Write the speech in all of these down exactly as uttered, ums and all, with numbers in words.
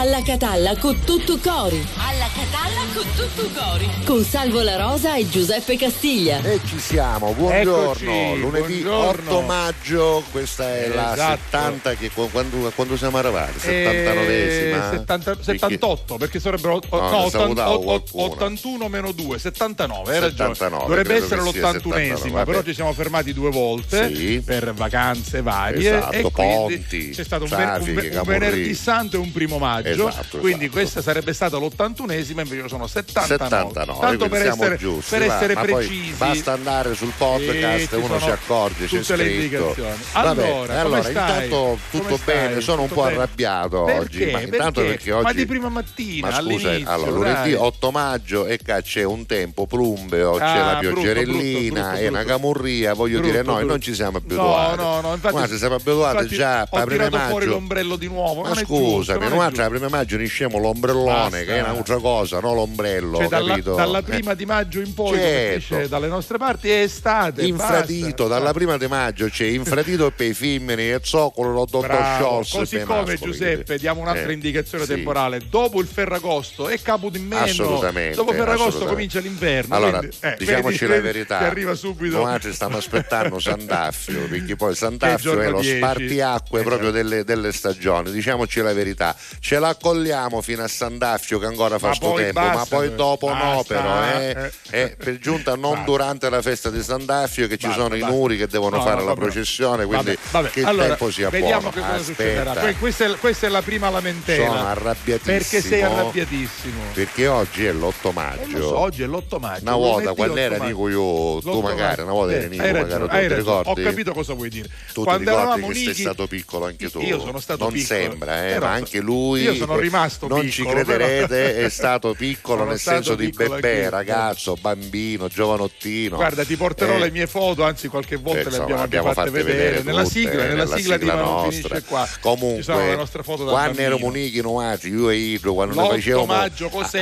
Alla Catalla con tutto cori. Alla Catalla con tutto cori. Con Salvo La Rosa e Giuseppe Castiglia. E ci siamo, buongiorno. Eccoci, lunedì buongiorno. otto maggio, questa è esatto. la settanta che quando, quando siamo arrivati, settantanovesima. settanta, settantotto, perché sarebbero ottantuno meno due, settantanove, hai ragione. Dovrebbe essere l'ottantunesima, però ci siamo fermati due volte sì. per vacanze varie. Esatto, e ponti, c'è stato un, trafiche, un, un venerdì santo e un primo maggio. Esatto, quindi esatto. questa sarebbe stata l'ottantunesima, invece sono settantanove, settantanove, tanto per essere, giusti, per essere precisi. Basta andare sul podcast e uno si accorge, c'è tutte le indicazioni. Allora, allora intanto tutto come bene, stai? sono tutto un po' bene. arrabbiato perché? oggi, ma, intanto perché? Perché oggi, ma di prima mattina, ma scusa, allora, lunedì otto maggio e c'è un tempo plumbeo, c'è ah, la pioggerellina e una camurria, voglio brutto, dire, noi non ci siamo abituati. No, no, no, infatti, ma ci siamo abituati già a primo maggio. Ho tirato fuori l'ombrello di nuovo, ma scusami, non la prima maggio unisciamo l'ombrellone. Basta. Che è un'altra cosa, no, l'ombrello, cioè, capito? Dalla, dalla prima eh. di maggio in poi certo. dalle nostre parti è estate, infradito, basta. dalla prima di maggio c'è cioè, infradito per i femmini e zoccolo, lo dottor Scholz, così come nascoli, Giuseppe quindi. diamo un'altra eh. indicazione sì. temporale. Dopo il Ferragosto è Caput in meno, assolutamente, dopo Ferragosto comincia l'inverno, allora quindi, eh, diciamoci quindi, la verità, che arriva subito. Noi stiamo aspettando Sandaffio, perché poi Sandaffio è, è lo dieci spartiacque proprio delle, delle stagioni, diciamoci la verità. Ce la accolliamo fino a Sandaffio che ancora fa ma sto tempo, basta, ma poi dopo basta, no però eh, eh. Eh, per giunta non basta. durante la festa di Sandaffio che ci basta, sono basta. i nuri che devono no, fare no, la vabbè. processione, quindi vabbè, vabbè. che allora, il tempo sia vediamo buono. Che cosa Aspetta. succederà. Questa è, questa è la prima lamentela. Sono arrabbiatissimo. Perché sei arrabbiatissimo? Perché oggi è l'otto maggio. Eh, so, oggi è l'otto maggio. Una volta quando era Nico io, tu magari, una volta eri Nico, magari ti ricordi? Ho capito cosa vuoi dire. Tu ti ricordi che sei stato piccolo anche tu? Io sono stato piccolo. Non sembra, ma anche lui. Io sono rimasto non piccolo, ci crederete, però... è stato piccolo sono nel stato senso di bebè, anche. ragazzo, bambino, giovanottino. Guarda, ti porterò eh. le mie foto, anzi qualche volta Penso, le abbiamo, abbiamo fatte vedere, vedere tutte, nella sigla, nella sigla, sigla di nostra. Qua. Comunque, quando bambino. ero Munichi Noati, io e Ido, quando noi facevamo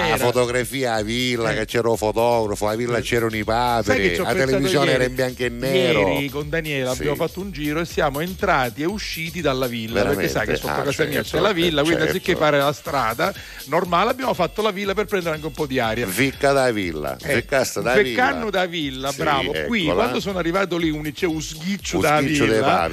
la fotografia a Villa, eh. che c'era un fotografo, a Villa eh. c'erano i paperi, la televisione ieri, era in bianco e nero. Ieri con Daniela sì. abbiamo fatto un giro e siamo entrati e usciti dalla villa, perché sai che sotto casa mia c'è la villa, quindi anziché fare la strada normale abbiamo fatto la villa per prendere anche un po' di aria. Vicca da villa, eh, Viccasta da Veccanno villa. da villa, sì, bravo. Eccola. Qui quando sono arrivato lì un c'è un sghiccio da villa.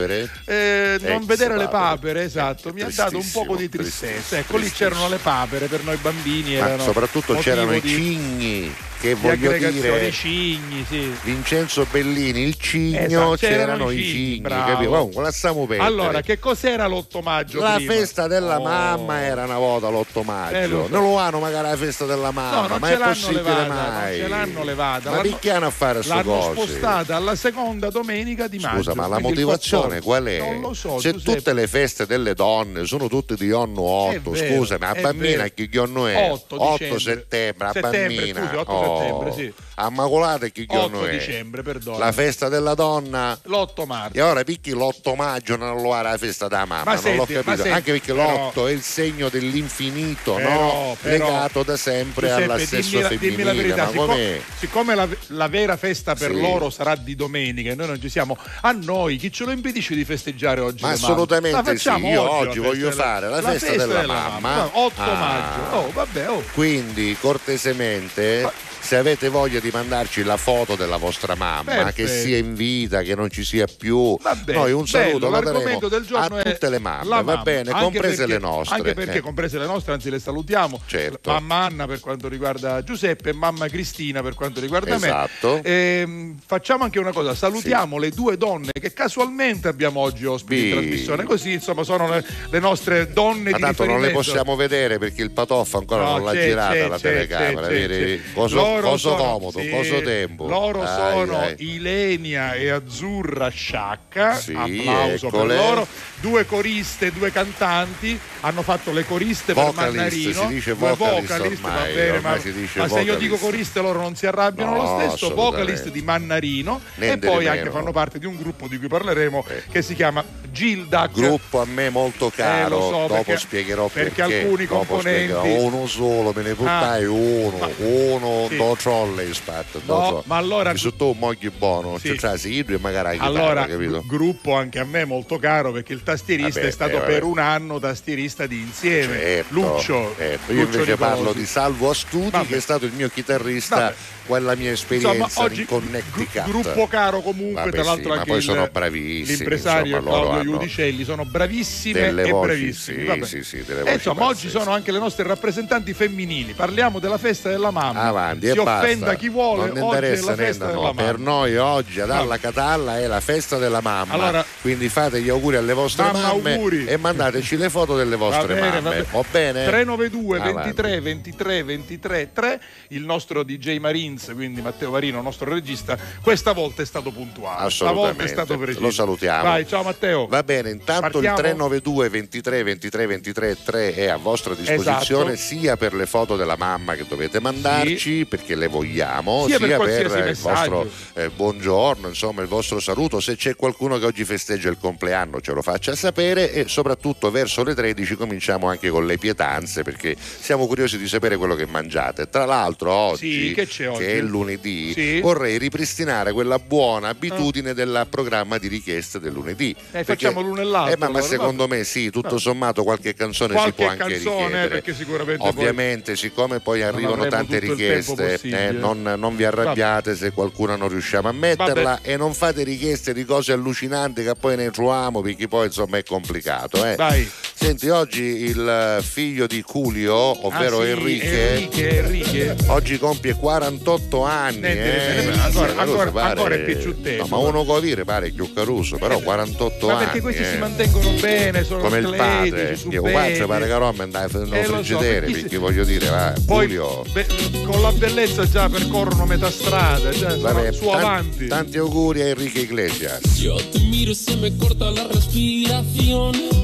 Eh, non vedere papere. le papere, esatto, mi ha dato un poco di tristezza. Ecco, lì c'erano le papere per noi bambini. Ma soprattutto c'erano di... i cigni. Che voglio dire, cigni, sì. Vincenzo Bellini, il cigno, esatto, c'erano, c'erano i cigni, cigni Comunque, la stiamo perdere. Allora, che cos'era l'otto maggio? La prima? festa della oh. mamma era una volta l'otto maggio. Eh, lo... Non lo hanno magari la festa della mamma, no, non ma ce è l'hanno possibile levata, mai. Non ce l'hanno levata. Ma picchiano a fare su L'hanno cose. spostata alla seconda domenica di maggio. Scusa, ma la motivazione qual è? Non lo so, Se Giuseppe. tutte le feste delle donne sono tutte di giorno otto, vero, scusa, ma la bambina che giorno è? otto settembre, la bambina. Settembre, sì. A Macolata che giorno otto è? dicembre, perdono. La festa della donna l'otto marzo. E ora picchi l'otto maggio non lo era la festa della mamma, ma non senti, l'ho capito. Senti, anche perché però, l'otto è il segno dell'infinito, però, no? Però, legato da sempre Giuseppe, all'assesso dimmi la, femminile. Dimmi la verità, siccome, siccome la, la vera festa per sì. loro sarà di domenica e noi non ci siamo, a noi chi ce lo impedisce di festeggiare oggi? Ma assolutamente sì, io oggi voglio fare la, la festa, festa della, della mamma. mamma. otto maggio. Oh, vabbè, oh. Quindi cortesemente ma, se avete voglia di mandarci la foto della vostra mamma, Perfetto. che sia in vita, che non ci sia più, bene, noi un saluto bello, lo daremo del giorno a tutte le mamme, mamma, va bene, comprese perché, le nostre. Anche perché eh. comprese le nostre, anzi le salutiamo. Certo. Mamma Anna per quanto riguarda Giuseppe e mamma Cristina per quanto riguarda esatto. me. Ehm, facciamo anche una cosa, salutiamo sì. le due donne che casualmente abbiamo oggi ospiti sì. in trasmissione, così insomma sono le, le nostre donne ma di tanto riferimento. Non le possiamo vedere perché il Patoffo ancora no, non l'ha girata c'è, la c'è, telecamera. C'è, c'è, cosa Coso sono, comodo, sì, coso tempo. Loro dai, sono dai. Ilenia e Azzurra Sciacca, sì, applauso eccole. per loro. Due coriste, due cantanti, hanno fatto le coriste vocalist, per Mannarino. Si dice vocalist, vocalist ormai, bene, ormai ma, si dice ma vocalist. Se io dico coriste loro non si arrabbiano no, lo stesso, vocalist di Mannarino né e poi anche fanno parte di un gruppo di cui parleremo eh. che si chiama Gyldac. Gruppo a me molto caro, eh, lo so, dopo perché, spiegherò perché, perché alcuni componenti spiegherò. uno solo, me ne buttai ah. uno, ma, uno sì. lo troll hai fatto. No, so. Ma allora mi sotto un moglio buono, sì. Cioè, sì, magari chitarra, allora, capito? Gruppo anche a me molto caro, perché il tastierista vabbè, è stato eh, per un anno tastierista di Insieme, certo, Lucio, certo. Io Lucio invece Nicolosi. Parlo di Salvo Astuti, vabbè, che è stato il mio chitarrista, vabbè, quella mia esperienza in Connecticut. Gruppo caro comunque, vabbè, tra l'altro, sì, anche ma poi il, sono bravissimi, l'impresario insomma, Claudio Giudicelli, sono bravissime e voci, bravissimi, sì, sì, sì, delle voci, insomma oggi sono anche le nostre rappresentanti femminili, parliamo della festa della mamma, avanti, si offenda basta. Chi vuole, non oggi è la festa della no. mamma, per noi oggi ad Alla Catalla è la festa della mamma, allora, quindi fate gli auguri alle vostre mamma, mamme auguri. E mandateci le foto delle vostre va bene, mamme, va bene? tre nove due ventitré ventitré ventitré tre, il nostro D J Marin, quindi Matteo Varino, nostro regista, questa volta è stato puntuale, stavolta è stato preciso, lo salutiamo. Vai, ciao Matteo. Va bene, intanto partiamo. Il tre nove due ventitré ventitré ventitré tre è a vostra disposizione, esatto, sia per le foto della mamma che dovete mandarci, sì, perché le vogliamo, sia, sia per, per il vostro eh, buongiorno, insomma il vostro saluto, se c'è qualcuno che oggi festeggia il compleanno ce lo faccia sapere, e soprattutto verso le tredici cominciamo anche con le pietanze, perché siamo curiosi di sapere quello che mangiate. Tra l'altro oggi, sì, che c'è oggi? Che è lunedì, sì, vorrei ripristinare quella buona abitudine del programma di richieste del lunedì, eh, facciamo l'uno e l'altro, eh, ma, allora, ma secondo me sì, tutto no. sommato qualche canzone qualche si può anche canzone, richiedere ovviamente poi, siccome poi arrivano tante richieste, eh, non, non vi arrabbiate, vabbè, se qualcuna non riusciamo a metterla, vabbè, e non fate richieste di cose allucinanti che poi ne troviamo, perché poi insomma è complicato, eh. Dai. Senti, oggi il figlio di Culio, ovvero ah, sì, Enrique, Enrique, Enriche, oggi compie quarantotto anni, senti, eh, ancora, sì, ancora, pare, ancora è piaciuttezza, no, ma uno può dire pare più Caruso, però quarantotto ma anni, perché questi eh. si mantengono bene, sono come atleti, il padre Dio Quattro, pare che Roma andava a eh, friggedere, so, perché si... voglio dire va, poi Giulio, be- con la bellezza già percorrono metà strada, già vabbè, su tan- avanti, tanti auguri a Enrique Iglesias. Io ti miro e se me corta la respirazione,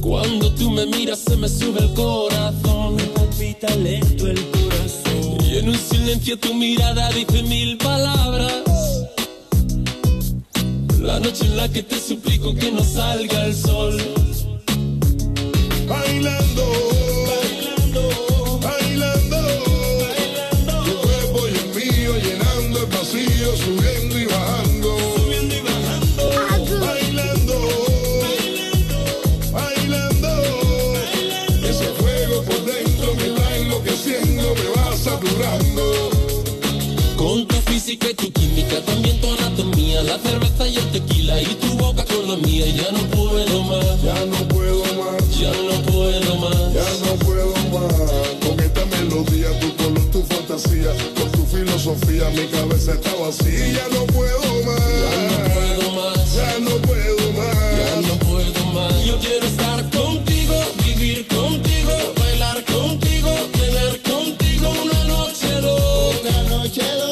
cuando tú me miras se me sube el corazón, me palpita lento el corazón, y en un silencio tu mirada dice mil palabras, la noche en la que te suplico que no salga el sol, bailando. Que tu química, también tu anatomía, la cerveza y el tequila y tu boca con la mía, ya no puedo más, ya no puedo más, ya no puedo más, ya no puedo más, con esta melodía, tu color, tu fantasía, con tu filosofía, mi cabeza está vacía, ya no puedo más, ya no puedo más, ya no puedo más, ya no puedo más, yo quiero estar contigo, vivir contigo, bailar contigo, tener contigo una noche loca, una noche loca.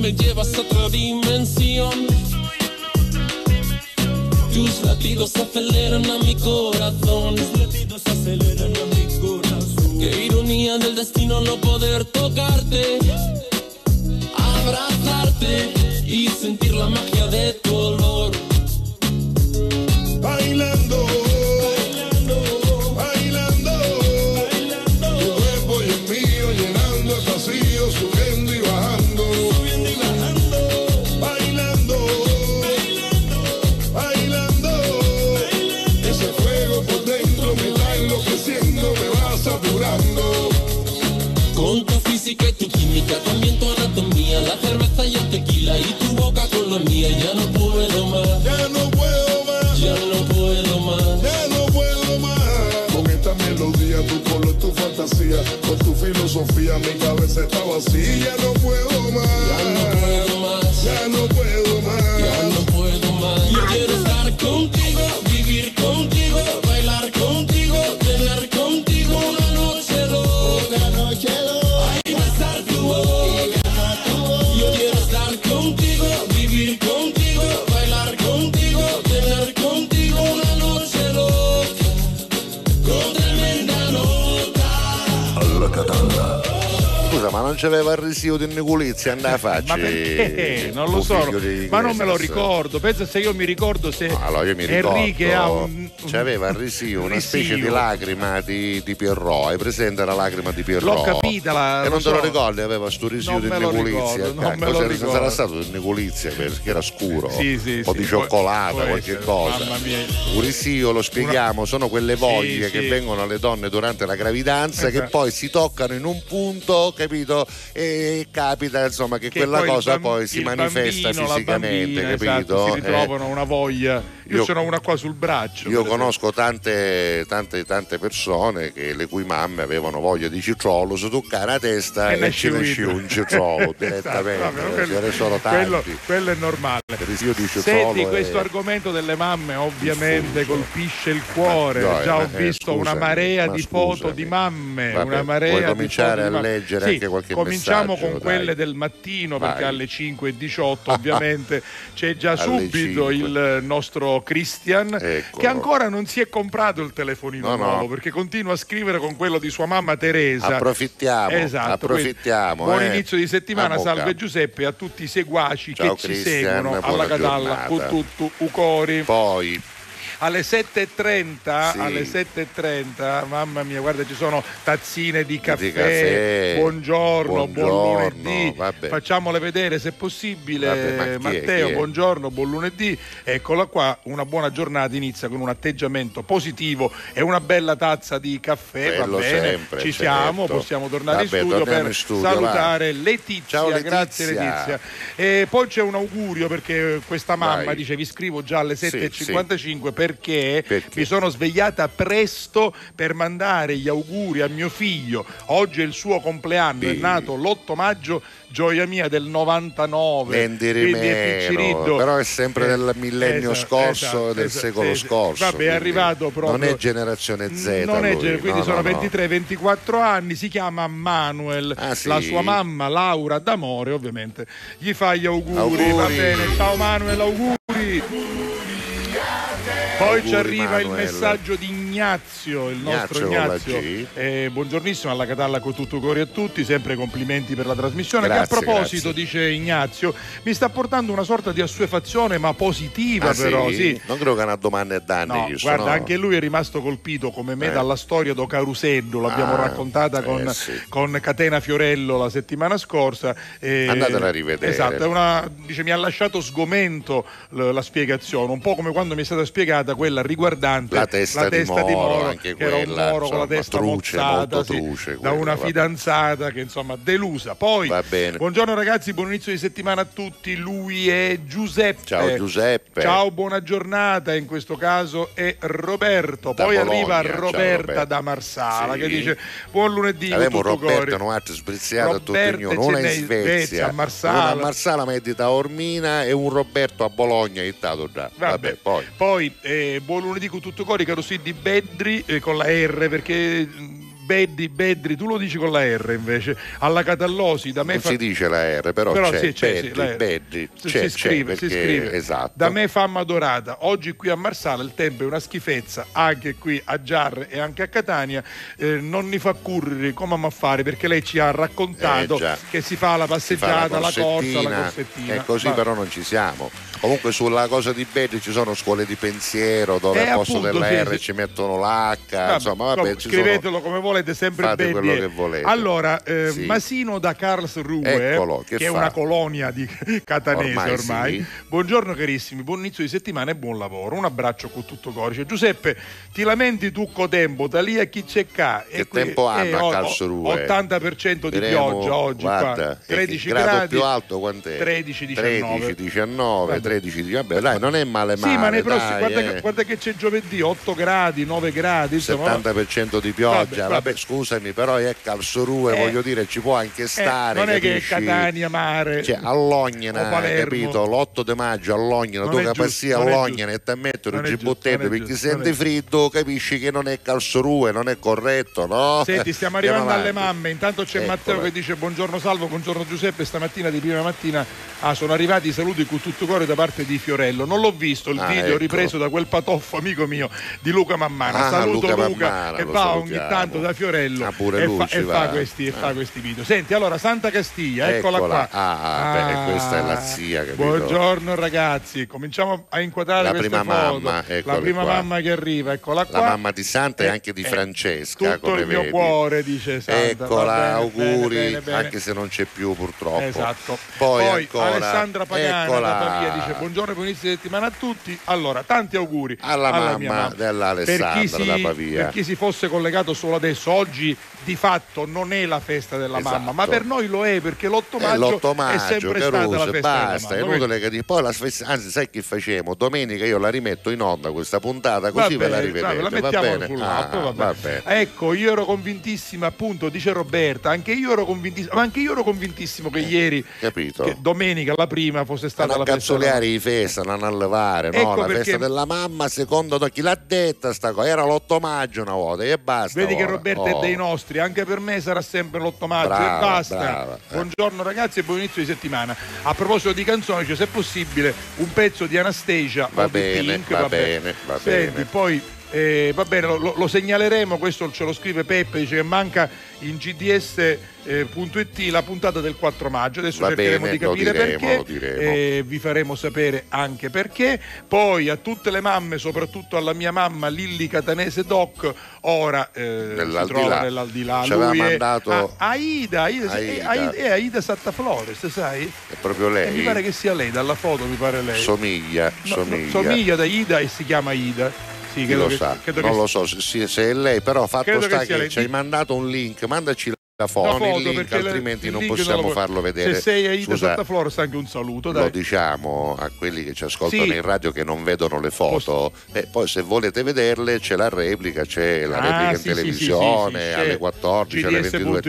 Me llevas a otra dimensión, tus latidos aceleran a mi corazón, tus latidos aceleran a mi corazón. Qué ironía del destino no poder tocarte, abrazarte y sentir la magia de tu olor. Bailando. Que tu química, también tu anatomía, la cerveza y el tequila y tu boca con la mía, ya no puedo más, ya no puedo más, ya no puedo más, ya no puedo más, con esta melodía, tu color, tu fantasía, con tu filosofía, mi cabeza está vacía, ya no puedo más, ya no puedo más, ya no puedo más, ya no puedo más, yo quiero estar contigo, vivir contigo, bailar contigo, tener contigo una noche loca, una noche loca. Yo quiero estar scusa, ma non c'aveva il risio di Nicolizzi andava a faccia? Ma perché? Non lo so, ma non me lo ricordo. Pensa se io mi ricordo se no, allora io mi ricordo, Enrique ha un... c'aveva il risio, una specie di lacrima di, di Pierrot. Hai presente la lacrima di Pierrot? L'ho capita la... E non te lo ricordi? Aveva sto risio di Nicolizzi. Sarà stato di Nicolizzi perché era scuro. Sì, sì, un po' sì, di cioccolata, qualche cosa. Mamma mia. Un risio, lo spieghiamo, sono quelle voglie sì, che sì. vengono alle donne durante la gravidanza, esatto, che poi si toccano in un punto, capito? E capita insomma che, che quella poi cosa bamb- poi si manifesta bambino, fisicamente, bambina, capito? Esatto, si ritrovano eh. una voglia. Io, io ce n'ho una qua sul braccio. Io conosco tante, tante, tante persone che le cui mamme avevano voglia di cicciolo, si toccare la testa e, e ci nasce un cicciolo direttamente. Esatto, quello, ne sono tanti. Quello, quello è normale. Senti, questo è... argomento delle mamme ovviamente Scusa. colpisce il cuore. Ma, no, Già ma, ho visto eh, scusami, una marea ma, di foto scusami. di mamme. Vabbè, una marea puoi cominciare di a leggere sì, anche qualche cominciamo messaggio, con dai. quelle del mattino, Vai. perché alle cinque e diciotto ovviamente c'è già subito il nostro Christian, ecco, che ancora non si è comprato il telefonino no, nuovo no. perché continua a scrivere con quello di sua mamma Teresa. Approfittiamo, esatto, approfittiamo quindi, eh. buon inizio di settimana, Amo salve cap. Giuseppe, a tutti i seguaci Ciao, che Christian, ci seguono alla Catalla con tutto Ucori. Poi alle sette e trenta, sì. alle sette e trenta, mamma mia, guarda, ci sono tazzine di caffè, di caffè. Buongiorno, buongiorno, buon lunedì, vabbè. facciamole vedere se possibile, vabbè, ma Matteo, è, buongiorno, buon lunedì, eccola qua, una buona giornata inizia con un atteggiamento positivo e una bella tazza di caffè, Bello va bene, sempre, ci siamo, certo. possiamo tornare vabbè, in studio per in studio, salutare Letizia. Ciao, Letizia, grazie Letizia, e poi c'è un augurio perché questa mamma Vai. dice vi scrivo già alle sette e cinquantacinque sì, sì. per Perché, perché mi sono svegliata presto per mandare gli auguri a mio figlio. Oggi è il suo compleanno, sì. è nato l'otto maggio, gioia mia, del novantanove. Quindi è picciriddo. Però è sempre eh, del millennio esatto, scorso, esatto, del esatto, secolo esatto. scorso. Vabbè, è arrivato proprio. Non è generazione Z. Non è, lui, quindi no, sono no, ventitré ventiquattro anni. Si chiama Manuel. Ah, sì. La sua mamma, Laura D'Amore, ovviamente, gli fa gli auguri. auguri. Va bene, ciao Manuel, auguri. Poi auguri, ci arriva Manuel. il messaggio di Ignazio, il nostro Ignazio. Ignazio. Eh, buongiornissimo alla Catalla con tutto cuore a tutti, sempre complimenti per la trasmissione. Grazie, che a proposito, grazie. dice Ignazio, mi sta portando una sorta di assuefazione ma positiva ah, però. Sì? Sì. Non credo che una domanda è danni. No, giusto, guarda, no? anche lui è rimasto colpito come me eh. dalla storia do Carusello, l'abbiamo ah, raccontata con, eh, sì. con Catena Fiorello la settimana scorsa. Eh, Andatela a rivedere. Esatto, è una, dice, mi ha lasciato sgomento l- la spiegazione, un po' come quando mi è stata spiegata quella riguardante la testa, la testa di Moro, di Moro anche che quella, era un Moro insomma, con la testa truce, mozzata sì, truce, da una va fidanzata va che insomma delusa. Poi va bene. Buongiorno ragazzi, buon inizio di settimana a tutti, lui è Giuseppe. Ciao Giuseppe. Ciao, buona giornata, in questo caso è Roberto. Da Poi Bologna, arriva Roberta da Marsala sì. che dice buon lunedì. Abbiamo Roberta Noarte sbriziata a tutti ognuno, una in Svezia, a Marsala. Una a Marsala medita a Ormina e un Roberto a Bologna è stato già. Vabbè, poi. Poi eh, buon lunedì con tutto cori caro sì di Bedri eh, con la R perché Bedri, Bedri, tu lo dici con la R invece, alla Catallosi da me non fa... si dice la R però, però c'è, sì, c'è Bedri, sì, la R. Bedri c'è, si, c'è, scrive, perché... si scrive esatto. Da me fama dorata, oggi qui a Marsala il tempo è una schifezza, anche qui a Giarre e anche a Catania eh, non ne fa curri come a fare perché lei ci ha raccontato eh, che si fa la passeggiata, fa la, la corsa, la corsettina e così Va. Però non ci siamo. Comunque sulla cosa di Bedri ci sono scuole di pensiero dove eh, al posto appunto, della sì, R sì. ci mettono l'H vabbè, insomma vabbè, ci scrivetelo sono... come volete, sempre fate belli. Quello che volete. Allora eh, sì. Masino da Karlsruhe Eccolo, che, che è una colonia di catanese ormai, ormai. Sì. Buongiorno carissimi, buon inizio di settimana e buon lavoro, un abbraccio con tutto corice. Giuseppe, ti lamenti tu co tempo da lì a chi c'è ca che qui, tempo hanno eh, a Karlsruhe ottanta per cento di Diremo, pioggia oggi guarda, qua. tredici grado gradi più alto quant'è? tredici diciannove tredici vabbè dai non è male male sì ma nei dai, prossimi, eh. guarda, che, guarda che c'è giovedì otto gradi nove gradi insomma, settanta per cento di pioggia vabbè, vabbè. Beh, scusami, però è Karlsruhe, eh, voglio dire, ci può anche stare. Eh, non è capisci? Che è Catania, mare. Cioè, Allognana, capito? l'otto di maggio Allognana, tu capassi Allognana e ti mettere un giubbottetto perché sente freddo, capisci che non è Karlsruhe, non è corretto, no? Senti, stiamo arrivando alle mamme, intanto c'è Eccola. Matteo che dice buongiorno Salvo, buongiorno Giuseppe, stamattina di prima mattina ah, sono arrivati i saluti con tutto cuore da parte di Fiorello. Non l'ho visto il ah, video ecco. ripreso da quel patoffo amico mio di Luca Mammana. Ah, saluto Luca, Luca Mammana, che va ogni tanto da Fiorello ah, e, fa, e, fa questi, e fa questi video. Senti, allora Santa Castiglia, eccola, eccola qua. Ah, ah, beh, questa è la zia, capito? Buongiorno ragazzi, cominciamo a inquadrare la questa prima foto. Mamma, la prima qua. mamma che arriva, eccola qua. La mamma di Santa e, e anche di Francesca, tutto come il mio vedi. Cuore, dice Santa. Eccola, bene, auguri, bene, bene, bene. Anche se non c'è più purtroppo. Esatto. Poi, Poi ancora, Alessandra Pagana eccola. da Pavia dice buongiorno e buon inizio di settimana a tutti. Allora, tanti auguri alla, alla mamma, mia mamma. dell'Alessandra per si, da Pavia. Per chi si fosse collegato solo adesso, oggi di fatto non è la festa della esatto. mamma, ma per noi lo è perché l'otto maggio è sempre Caruso, stata la festa basta, della mamma. È inutile che dici. Poi la festa, anzi sai che facciamo? Domenica io la rimetto in onda questa puntata così bene, ve la rivedete. La mettiamo sull'app, ah, va bene. Ecco, io ero convintissima, appunto, dice Roberta, anche io ero convintissimo, ma anche io ero convintissimo che eh, ieri capito. Che domenica la prima fosse stata la festa. Non cazzoliare di festa, non allevare, ecco no, la perché... festa della mamma, secondo te, chi l'ha detta sta cosa? Era l'otto maggio una volta e basta. Vedi che Roberta oh. è dei nostri, anche per me sarà sempre l'otto maggio brava, e basta. Brava. Buongiorno ragazzi e buon inizio di settimana. A proposito di canzoni, cioè, se è possibile un pezzo di Anastasia va o bene, di Pink, va, va bene, bene. Va Senti, bene. Poi Eh, va bene, lo, lo segnaleremo, questo ce lo scrive Peppe, dice che manca in G D S punto I T eh, la puntata del quattro maggio, adesso va cercheremo bene, di capire diremo, perché eh, vi faremo sapere anche perché. Poi a tutte le mamme, soprattutto alla mia mamma Lilli Catanese Doc, ora eh, si trova nell'aldilà, ci aveva mandato a, Aida, Aida, Aida. Aida è Aida Sattaflores, sai? È proprio lei, eh, mi pare che sia lei, dalla foto mi pare lei somiglia, no, somiglia. somiglia ad Aida e si chiama Aida. Sì, credo lo che, sa, credo non che... lo so se, se è lei, però fatto credo sta che, che lei... ci hai mandato un link, mandaci la foto, la foto il link, altrimenti il non link possiamo non lo... farlo vedere. Se sei a Ida Sattaflores anche un saluto, dai. Lo diciamo a quelli che ci ascoltano sì. in radio che non vedono le foto e eh, poi se volete vederle c'è la replica, c'è la ah, replica sì, in televisione sì, sì, sì, alle quattordici, alle ventidue e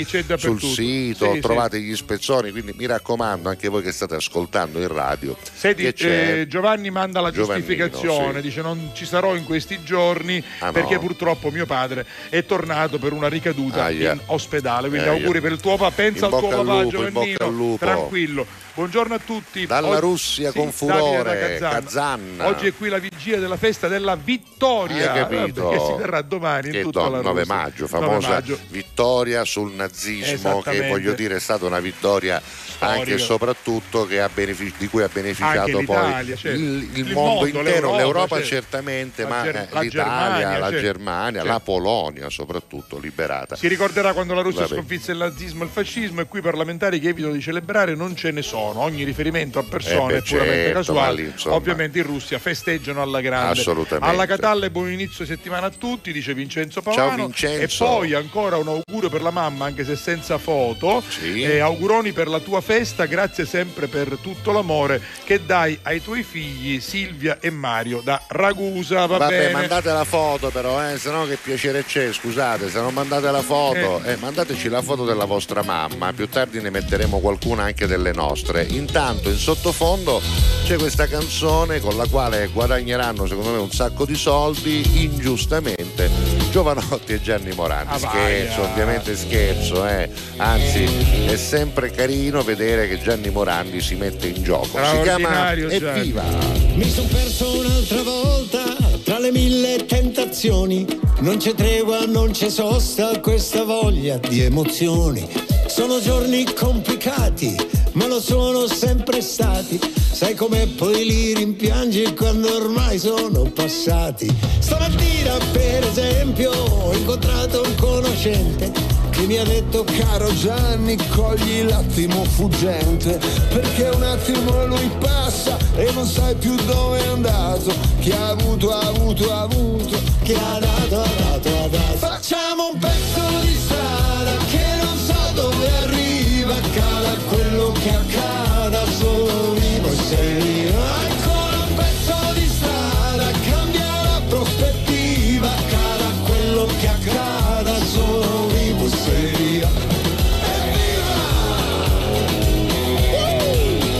trenta sul sito, sì, trovate sì. gli spezzoni, quindi mi raccomando anche voi che state ascoltando in radio. Senti, eh, Giovanni manda la Giovannino, giustificazione, sì. dice non ci sarò in questi giorni ah, no. perché purtroppo mio padre è tornato per una ricaduta ah, yeah. in ospedale. Quindi eh, auguri per il tuo papà, pensa al tuo papà Giovannino, tranquillo. Buongiorno a tutti. Dalla oggi, Russia sì, con furore, Kazan. Oggi è qui la vigilia della festa della vittoria. Hai capito? Che si terrà domani in che tutta don, la Russia. nove maggio, famosa nove maggio. Vittoria sul nazismo, che voglio dire è stata una vittoria storica, anche e soprattutto che ha benefic- di cui ha beneficiato poi certo. il, il, il mondo, mondo intero, l'Europa, l'Europa certo. certamente, la ma ger- l'Italia, Germania, la certo. Germania, certo. la Polonia soprattutto liberata. Si ricorderà quando la Russia sconfisse il nazismo e il fascismo e qui parlamentari che evitano di celebrare non ce ne sono. Ogni riferimento a persone eh beh, puramente certo, casuali, lì, ovviamente in Russia festeggiano alla grande. Assolutamente. Alla Catalla buon inizio settimana a tutti, dice Vincenzo Paolano. Ciao Vincenzo. E poi ancora un augurio per la mamma, anche se senza foto. Sì. E auguroni per la tua festa, grazie sempre per tutto l'amore che dai ai tuoi figli Silvia e Mario da Ragusa. Va Vabbè, bene. Mandate la foto però, eh, se no che piacere c'è, scusate, se non mandate la foto, eh. Eh, mandateci la foto della vostra mamma, più tardi ne metteremo qualcuna anche delle nostre. Intanto in sottofondo c'è questa canzone con la quale guadagneranno secondo me un sacco di soldi ingiustamente Jovanotti e Gianni Morandi. Scherzo, ovviamente scherzo, eh. Anzi è sempre carino vedere che Gianni Morandi si mette in gioco. Si chiama Evviva. Mi son perso un'altra volta tra le mille tentazioni, non c'è tregua, non c'è sosta questa voglia di emozioni. Sono giorni complicati ma lo sono sempre stati, sai com'è poi li rimpiangi quando ormai sono passati. Stamattina per esempio ho incontrato un conoscente che mi ha detto caro Gianni cogli l'attimo fuggente, perché un attimo lui passa e non sai più dove è andato, chi ha avuto ha avuto ha avuto, chi ha dato ha dato ha dato. Facciamo un pezzo di strada che non so dove arriva, cala quello che accada, solo vivo e sei io. Ancora un pezzo di strada, cambia la prospettiva, accada quello che accada, solo vivo e sei io. Evviva! Uh!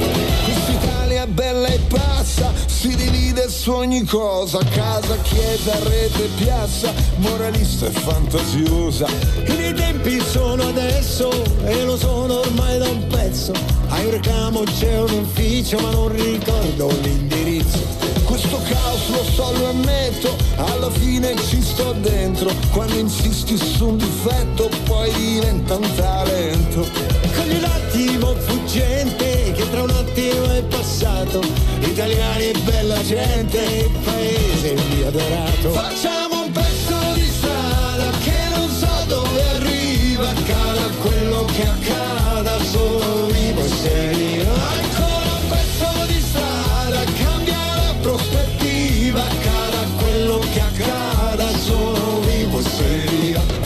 Evviva! Quest'Italia bella e pazza si divide su ogni cosa, casa, chiesa, rete, piazza, moralista e fantasiosa. I miei tempi sono adesso e lo sono ormai da un pezzo. A un recamo c'è un ufficio ma non ricordo l'indirizzo. Questo caos lo so, lo ammetto, alla fine ci sto dentro. Quando insisti su un difetto poi diventa un talento. Cogli l'attimo fuggente che tra un attimo è passato. Italiani e bella gente, il paese mi ha adorato. Facciamo un pezzo di strada che non so dove arriva. Accada quello che accada, sono vivo e sereno. Ancora un pezzo di strada, cambia la prospettiva. Accada quello che accada, sono vivo e sereno.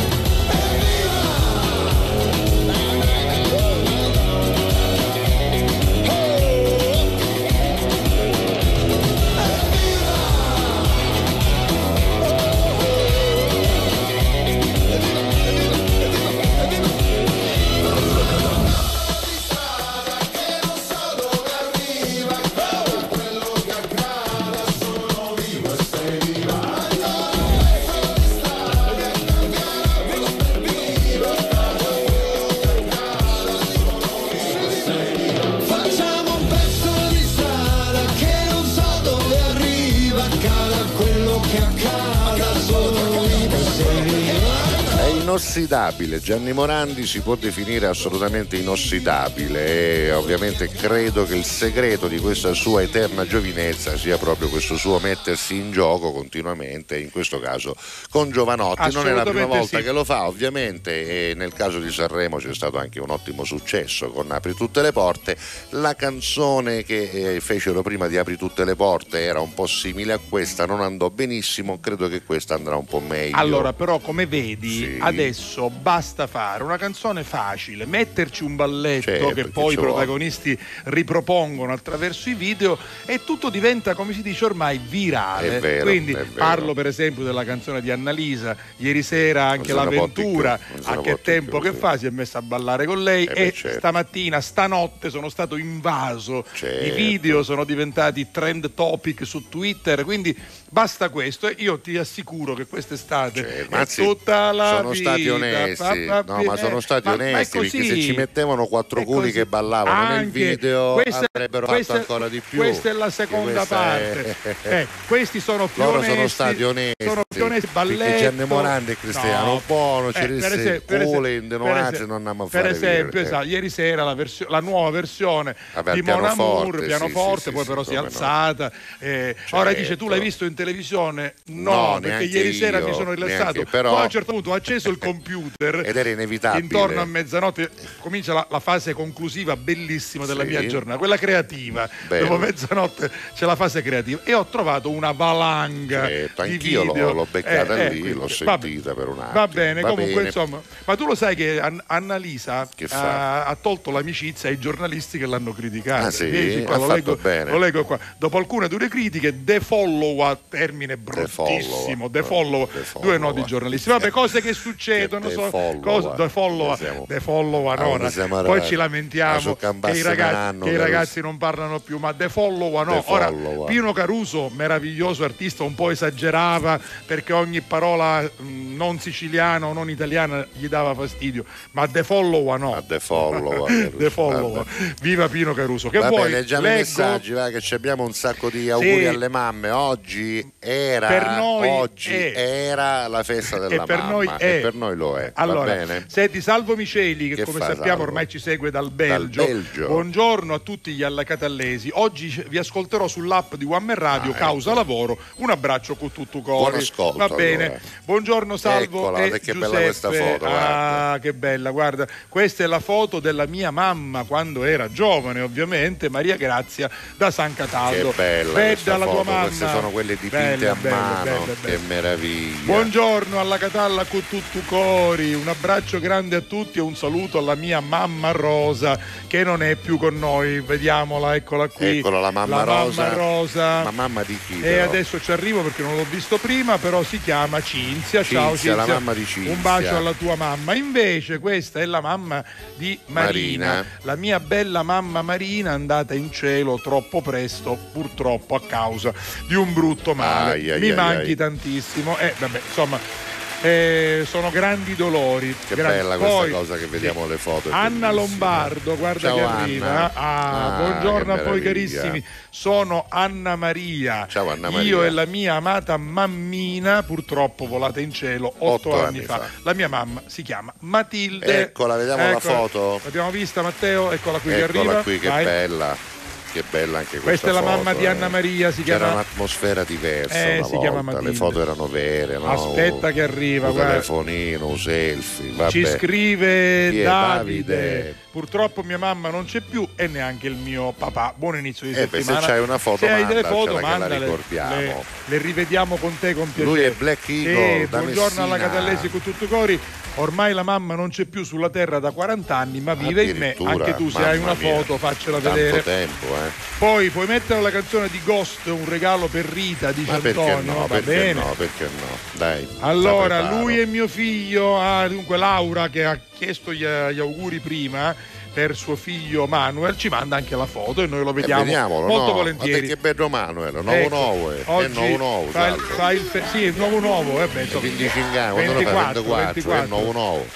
Inossidabile, Gianni Morandi si può definire assolutamente inossidabile e ovviamente credo che il segreto di questa sua eterna giovinezza sia proprio questo suo mettersi in gioco continuamente, in questo caso con Jovanotti. Non è la prima volta sì. che lo fa ovviamente, e nel caso di Sanremo c'è stato anche un ottimo successo con Apri tutte le porte. La canzone che fecero prima di Apri tutte le porte era un po' simile a questa, non andò benissimo, credo che questa andrà un po' meglio. Allora però come vedi sì. adesso Adesso basta fare una canzone facile, metterci un balletto, certo, che poi i protagonisti ripropongono attraverso i video e tutto diventa, come si dice, ormai virale. È vero, quindi è parlo per esempio della canzone di Annalisa, ieri sera anche l'avventura, a che tempo più, che sì. fa, si è messa a ballare con lei eh e beh, certo. stamattina, stanotte sono stato invaso, certo. i video sono diventati trend topic su Twitter, quindi basta questo e io ti assicuro che quest'estate certo, è tutta la sono vita. Stati onesti, no, ma sono stati ma, onesti ma perché se ci mettevano quattro culi che ballavano anche nel video questa, avrebbero questa, fatto ancora di più. Questa è la seconda parte. È... Eh, questi sono più loro onesti. Sono stati onesti. Sono più onesti. Balletto. Gianni Morandi e Cristiano no. Bono, ci eh, culi in denonazione non andiamo a fare. Per esempio, esatto, ieri sera la, versio, la nuova versione Vabbè, di Mon Amour, pianoforte, sì, poi sì, però si è alzata. No. Eh, certo. Ora dice tu l'hai visto in televisione? No, no perché ieri sera mi sono rilassato. Però a un certo punto ho acceso il computer ed era inevitabile. Intorno a mezzanotte comincia la, la fase conclusiva bellissima della sì. mia giornata, quella creativa. Bello. Dopo mezzanotte c'è la fase creativa e ho trovato una valanga certo, di anch'io video. L'ho, l'ho beccata eh, lì, eh, quindi, l'ho sentita va, per un attimo. Va bene, va comunque bene. Insomma, ma tu lo sai che An- Annalisa che ha, ha tolto l'amicizia ai giornalisti che l'hanno criticata. Ah, sì? Dici, qua, ha lo, fatto leggo, bene. Lo leggo qua. Dopo alcune dure critiche defollowa, termine bruttissimo, defollowa, due noti giornalisti. Vabbè, cose che succedono succedono so, cosa de follow, de follow no. Poi ci lamentiamo che i ragazzi, che i ragazzi non parlano più, ma de follow no. Ora Pino Caruso, meraviglioso artista, un po' esagerava perché ogni parola non siciliana o non italiana gli dava fastidio, ma de follow no. De follow, de follow. Viva Pino Caruso. Che vuoi? Leggiamo leggo... i messaggi, va, che ci abbiamo un sacco di auguri sì. alle mamme. Oggi era per noi oggi è... era la festa della e per mamma. Noi è... Per noi lo è. Allora, va bene? Senti, Salvo Miceli, che, che come fa, sappiamo Salvo? Ormai ci segue dal Belgio. dal Belgio. Buongiorno a tutti gli allacatallesi. Oggi vi ascolterò sull'app di One Man Radio, ah, causa ecco. lavoro. Un abbraccio con tutto cuore. Buon ascolto. Va bene. Allora. Buongiorno Salvo. Eccola, e che Giuseppe. Bella questa foto. Ah, che bella, guarda. Questa è la foto della mia mamma quando era giovane, ovviamente, Maria Grazia da San Cataldo. Che bella, bella la foto. Tua mamma. Queste sono quelle dipinte bella, a bella, mano. Bella, bella, bella. Che meraviglia. Buongiorno alla Catalla con tutto Bucceri, un abbraccio grande a tutti e un saluto alla mia mamma Rosa che non è più con noi, vediamola, eccola qui, eccola la mamma, la Rosa. mamma Rosa, ma mamma di chi? E però? Adesso ci arrivo perché non l'ho visto prima, però si chiama Cinzia, Cinzia ciao Cinzia, la mamma di Cinzia, un bacio alla tua mamma. Invece questa è la mamma di Marina, Marina. la mia bella mamma Marina è andata in cielo troppo presto purtroppo a causa di un brutto male, ai, ai, mi ai, manchi ai. tantissimo e eh, vabbè insomma Eh, sono grandi dolori. Che grandi. Bella questa poi, cosa che vediamo sì. le foto. Anna Lombardo, guarda Ciao che Anna. arriva. Ah, ah, buongiorno a voi carissimi. Sono Anna Maria. Ciao Anna Maria. Io e la mia amata mammina, purtroppo volata in cielo otto, otto anni, anni fa. fa. La mia mamma si chiama Matilde. Eccola, vediamo eccola. la foto. L'abbiamo vista, Matteo. Eccola qui eccola che arriva. Eccola qui, che Vai. bella. Che bella anche questa. Questa è la foto, mamma di Anna Maria, si chiama. C'era un'atmosfera diversa. Eh, una si volta. Chiama Le foto erano vere, no? Aspetta che arriva. Un guarda. telefonino, un selfie. Vabbè. Ci scrive Davide. Davide. Purtroppo mia mamma non c'è più e neanche il mio papà. Buon inizio di eh, settimana. Se c'hai una foto, se manda, hai delle foto, manda, la ricordiamo. Le, le rivediamo con te con piacere. Lui è Black Eagle. Eh, da buongiorno Messina. alla Catallesi con tutto cori. Ormai la mamma non c'è più sulla terra da quaranta anni, ma vive in me. Anche tu, se hai una mia. foto, faccela Tanto vedere. Tempo, eh. Poi puoi mettere la canzone di Ghost, un regalo per Rita, dice ma Antonio. No, va perché bene. No, perché no? Dai. Allora, lui e mio figlio, ah, dunque Laura che ha chiesto gli, gli auguri prima per suo figlio Manuel, ci manda anche la foto e noi lo vediamo eh molto no, volentieri. Ma che bello Manuel, nuovo ecco, nuovo, eh. oggi è nuovo nuovo. Fa il, fa il, sì, è nuovo nuovo, eh beh, so, venticinque anni, ventiquattro, ventiquattro, ventiquattro. È nuovo nuovo.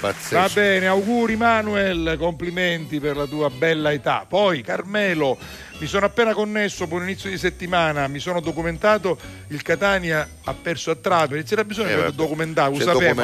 Pazzesco. Va bene, auguri Manuel, complimenti per la tua bella età. Poi Carmelo, mi sono appena connesso, buon inizio di settimana, mi sono documentato, il Catania ha perso a Trapani, c'era bisogno eh, di documentare, usapemo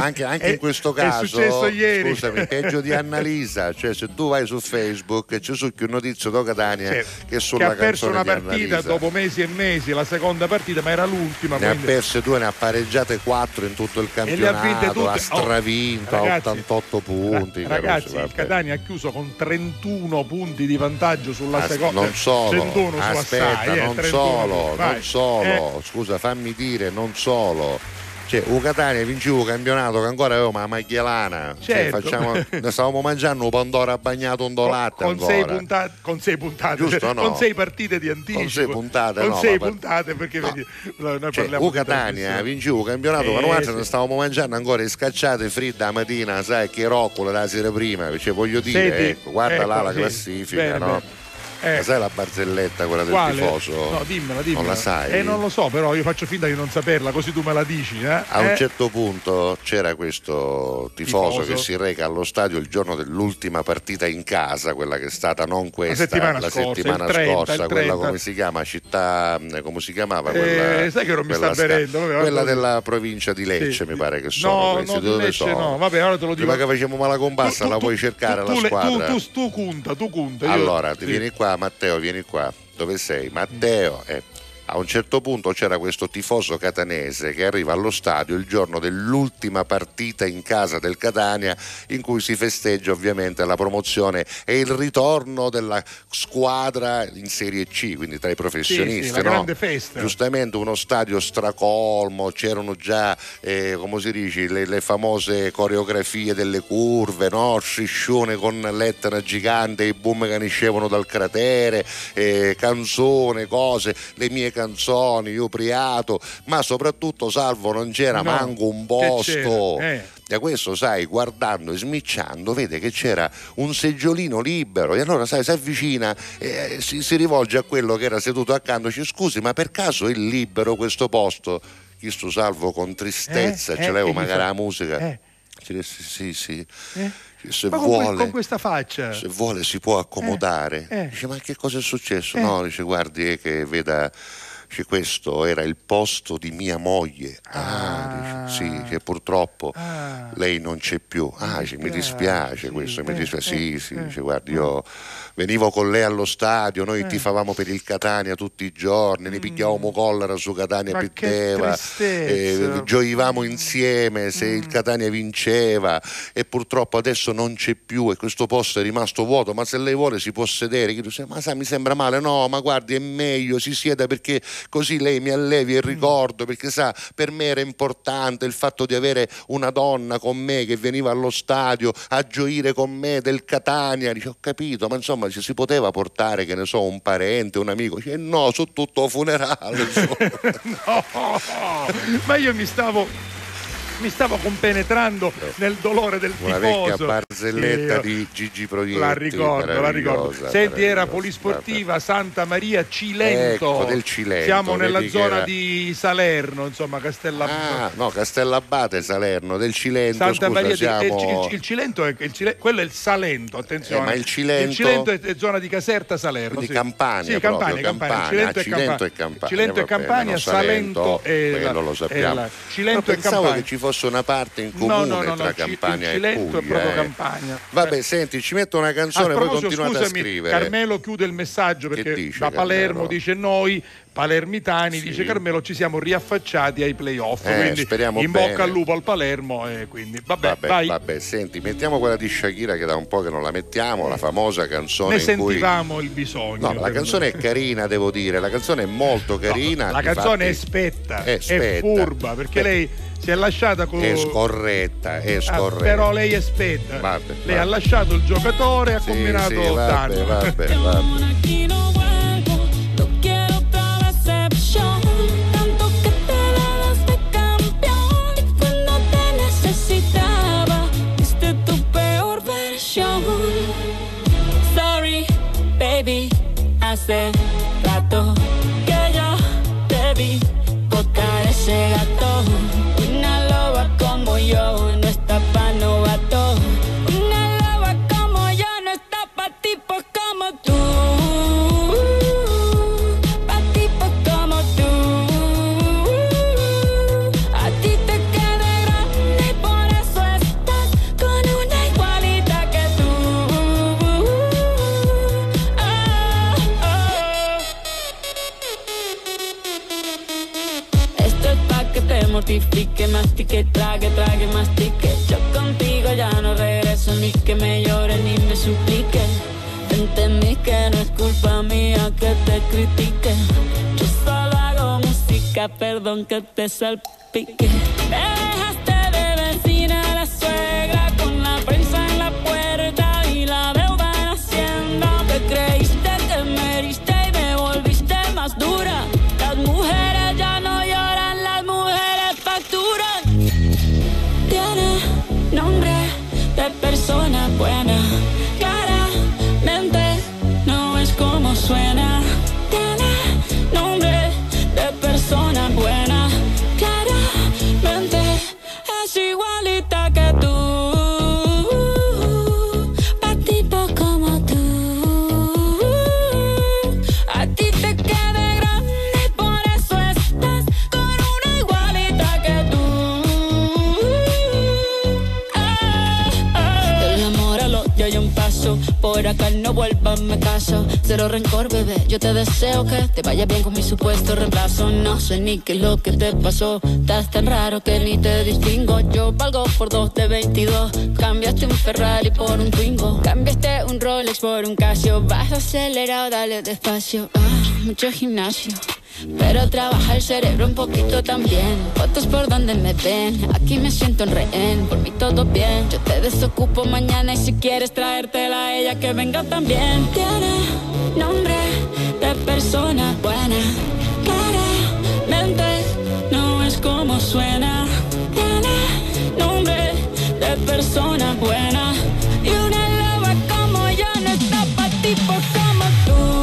anche, anche è, in questo caso è successo ieri, scusami, peggio di Annalisa, cioè se tu vai su Facebook c'è su che un notizio da Catania cioè, che, sulla che ha perso una partita dopo mesi e mesi, la seconda partita ma era l'ultima, ne quindi... ha perse due, ne ha pareggiate quattro in tutto il campionato. Tutte... ha stravinto a oh, ottantotto punti. Ragazzi, Caruso, il Catania ha chiuso con trentuno punti di vantaggio sulla As- seconda. Non solo, aspetta, assai, non, eh, solo non solo, eh. scusa, fammi dire, non solo. Cioè, un Catania vinceva un campionato che ancora aveva una maglielana. Certo. Cioè, facciamo, stavamo mangiando un pandoro bagnato un dolante con, con sei puntate, con sei puntate, giusto, no? Con sei partite di anticipo. Con sei puntate, con no, sei puntate perché no. vedi, noi cioè, parliamo un Catania vinceva un campionato eh, che sì. non stavamo mangiando ancora scacciate fritte la mattina, sai che roccolo la sera prima, cioè, voglio dire, Senti, ecco, guarda ecco, là la sì. classifica, bene, no? Bene. Eh. Ma sai la barzelletta quella del Quale? tifoso? No, dimmela, dimmela. Non la sai? Eh, non lo so, però io faccio finta di non saperla, così tu me la dici. Eh? A un eh. certo punto c'era questo tifoso, tifoso che si reca allo stadio il giorno dell'ultima partita in casa, quella che è stata non questa, la settimana la scorsa, settimana il trenta, scorsa il quella come si chiama, città, come si chiamava? Quella, eh, sai che non mi sta venendo? Sca- quella della provincia di Lecce, sì. mi pare che sono. No, questi. No, dove Lecce sono? No, vabbè, allora te lo dico. Prima che facciamo mala compassa, la puoi cercare alla squadra. Tu, tu, tu conta, tu conta. Allora, ti vieni qua. Matteo, vieni qua, dove sei? Matteo, eh. a un certo punto c'era questo tifoso catanese che arriva allo stadio il giorno dell'ultima partita in casa del Catania, in cui si festeggia ovviamente la promozione e il ritorno della squadra in Serie C, quindi tra i professionisti, sì, sì, la no? grande festa. Giustamente uno stadio stracolmo, c'erano già eh, come si dice le, le famose coreografie delle curve, no? Striscione con lettera gigante, i boom che nascevano dal cratere, eh, canzone, cose, le mie canzoni, io priato, ma soprattutto Salvo non c'era no, manco un posto. Da questo, sai, guardando e smicciando, vede che c'era un seggiolino libero e allora, sai, si avvicina e si, si rivolge a quello che era seduto accanto e dice: scusi, ma per caso è libero questo posto? Io sto Salvo con tristezza, eh, ce eh, l'avevo magari fa... la musica. Eh. Ci disse, sì, sì. Eh. Se ma vuole, con, con questa faccia. Se vuole si può accomodare. Eh, eh. Dice, ma che cosa è successo? Eh. No, dice, guardi, che veda. Dice, questo era il posto di mia moglie. Ah, ah. Dice, sì, dice, purtroppo ah. lei non c'è più. Ah, dice, mi dispiace questo, eh, mi dispiace. Eh, sì, eh, sì, eh. dice, guardi, io venivo con lei allo stadio, noi eh. tifavamo per il Catania tutti i giorni, mm. ne picchiavamo collera su Catania, pitteva, eh, gioivamo insieme se mm. il Catania vinceva, e purtroppo adesso non c'è più e questo posto è rimasto vuoto. Ma se lei vuole si può sedere, ma sai, mi sembra male, no, ma guardi è meglio, si sieda, perché così lei mi allevi il ricordo, perché sa, per me era importante il fatto di avere una donna con me che veniva allo stadio a gioire con me del Catania. Dice, ho capito, ma insomma ci si poteva portare, che ne so, un parente, un amico. Dice, no, sono tutto funerale. No, ma io mi stavo... mi stavo compenetrando nel dolore del tifoso. Una vecchia barzelletta io... di Gigi Proietti, la ricordo, la ricordo. Senti, era Polisportiva Santa Maria Cilento, ecco, del Cilento. Siamo nella zona era... di Salerno, insomma Castellabate, ah, no, Castellabate, Salerno, del Cilento, Santa scusa, Maria siamo... il, il Cilento è, il Cilento, quello è il Salento, attenzione, eh, ma il Cilento, il Cilento è, è zona di Caserta, Salerno, di sì. Campania, sì, Campania, Campania, Campania. Cilento, ah, Cilento è Campania, Cilento è Campania, Salento è lo sappiamo. Cilento è Campania. Fosse una parte in comune, no, no, no, tra no, Campania e Puglia, eh. Campania. Vabbè, senti, ci metto una canzone e poi continuate, scusami, a scrivere. Carmelo chiude il messaggio perché dice, da Palermo Carmelo? Dice noi palermitani, sì. Dice Carmelo, ci siamo riaffacciati ai playoff, eh, quindi speriamo in bene. Bocca al lupo al Palermo, e quindi vabbè, vabbè, vai. Vabbè, senti, mettiamo quella di Shakira che da un po' che non la mettiamo, la famosa canzone ne in sentivamo cui... il bisogno. No, la canzone me. È carina, devo dire, la canzone è molto carina, no, la infatti... canzone è spetta, è, spetta. È furba perché eh. lei si è lasciata con... è scorretta, è scorretta. Ah, però lei è spetta, vabbè, lei vabbè. Ha lasciato il giocatore, ha sì, combinato sì, vabbè, danno vabbè, vabbè. Baby, hace rato que yo te vi tocar ese gato. Una loba como yo no está pa' novato. Una loba como yo no está pa' tipos como tú. Pa' tipos como tú. A ti te queda grande y por eso estás con una igualita que tú. Mortifique, mastique, trague, trague, mastique. Yo contigo ya no regreso, ni que me llore ni me suplique. Vente mí que no es culpa mía que te critique. Yo solo hago música, perdón que te salpique. Me dejaste de vecina la suegra con la prensa en la puerta y la deuda en Hacienda. Te creíste que me heriste y me volviste más dura. Las mujeres ya no lloran, las mujeres tiene nombre de persona buena, claramente no es como suena. Tiene nombre de persona buena, claramente es igualita que tú, pa' tipo como tú. A ti te queda grande y por eso estás con una igualita que tú. Por acá no vuelvas, me caso. Cero rencor, bebé, yo te deseo que te vaya bien con mi supuesto reemplazo. No sé ni qué es lo que te pasó, estás tan raro que ni te distingo. Yo valgo por dos de veintidós, cambiaste un Ferrari por un Twingo, cambiaste un Rolex por un Casio. Vas acelerado, dale despacio, ah, mucho gimnasio, pero trabaja el cerebro un poquito también. Fotos por donde me ven, aquí me siento en rehén. Por mí todo bien, yo te desocupo mañana. Y si quieres traértela a ella, que venga también. Tiene nombre de persona buena, claramente no es como suena. Tiene nombre de persona buena, y una loba como yo no está pa' tipo como tú.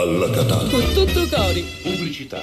alla Catania. Con tutto cori. Pubblicità.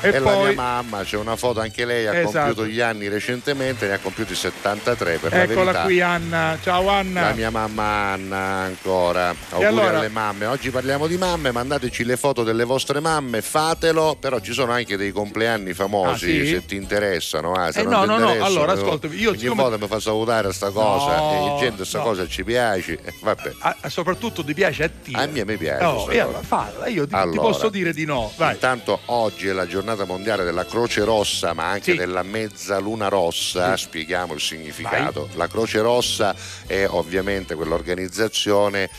E, e poi... la mia mamma, c'è una foto anche lei, ha esatto. compiuto gli anni recentemente, ne ha compiuti settantatré per la verità. Eccola qui Anna, ciao Anna. La mia mamma Anna ancora, e auguri allora... alle mamme. Oggi parliamo di mamme, mandateci le foto delle vostre mamme, fatelo, però ci sono anche dei compleanni famosi ah, sì? se ti interessano. Ah, se eh, non no, ti no, no, allora ascoltami. Io ogni siccome... volta mi fa salutare a sta cosa, no, e gente questa no. cosa ci piace, eh, vabbè. A, a, soprattutto ti piace a te. A me mi piace. No, e allora falla, io ti, allora, ti posso dire di no. Vai. Intanto oggi è la giornata mondiale della Croce Rossa, ma anche sì. della Mezzaluna Rossa, sì. spieghiamo il significato. Vai. La Croce Rossa è ovviamente quell'organizzazione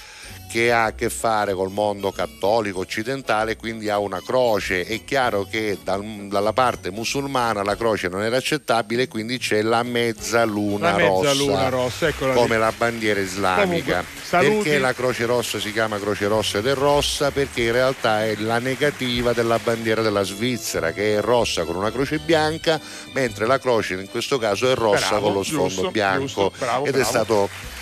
che ha a che fare col mondo cattolico occidentale, quindi ha una croce. È chiaro che dal, dalla parte musulmana la croce non era accettabile, quindi c'è la mezzaluna, la mezzaluna rossa, rossa come lì. La bandiera islamica. Comunque, perché la croce rossa si chiama croce rossa ed è rossa? Perché in realtà è la negativa della bandiera della Svizzera, che è rossa con una croce bianca, mentre la croce in questo caso è rossa bravo, con lo sfondo giusto, bianco giusto, bravo, ed bravo. È stato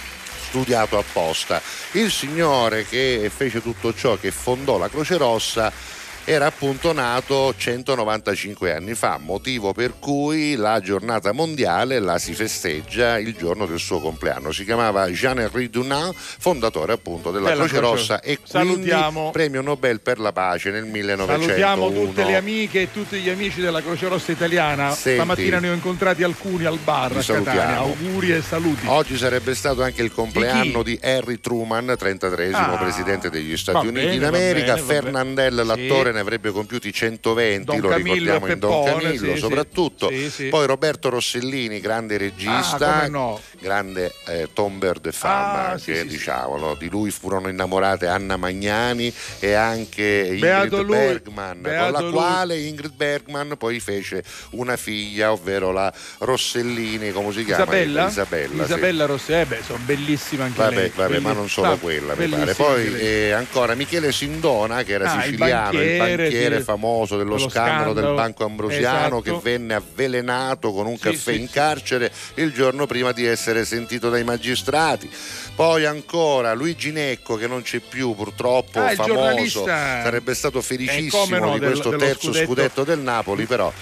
studiato apposta. Il signore che fece tutto ciò, che fondò la Croce Rossa, era appunto nato centonovantacinque anni fa, motivo per cui la giornata mondiale la si festeggia il giorno del suo compleanno. Si chiamava Jean-Henri Dunant, fondatore appunto della Bella Croce Rossa e quindi salutiamo. Premio Nobel per la pace nel millenovecentouno. Salutiamo tutte le amiche e tutti gli amici della Croce Rossa italiana. Senti, stamattina ne ho incontrati alcuni al bar a Catania. Auguri e saluti. Oggi sarebbe stato anche il compleanno di, di Harry Truman, trentatreesimo ah, presidente degli Stati Uniti bene, in America, bene, Fernandel l'attore sì. ne avrebbe compiuti centoventi, Don lo Camillo, ricordiamo in Don Camillo sì, soprattutto sì, sì. Poi Roberto Rossellini, grande regista, ah, no. grande eh, tomber de fama ah, sì, che, sì, diciamolo, sì. di lui furono innamorate Anna Magnani e anche Ingrid Beato Bergman lui. Con Beato la quale lui. Ingrid Bergman poi fece una figlia, ovvero la Rossellini, come si chiama? Isabella? Isabella, Isabella sì. Rossellini, eh beh, sono bellissime anche vabbè, lei vabbè, ma non solo quella mi pare. Poi eh, ancora Michele Sindona, che era ah, siciliano, il banchiere famoso dello scandalo, scandalo del Banco Ambrosiano esatto. che venne avvelenato con un sì, caffè sì, in carcere il giorno prima di essere sentito dai magistrati. Poi ancora Luigi Necco, che non c'è più purtroppo, ah, famoso, sarebbe stato felicissimo no, di questo del, terzo scudetto. scudetto del Napoli, però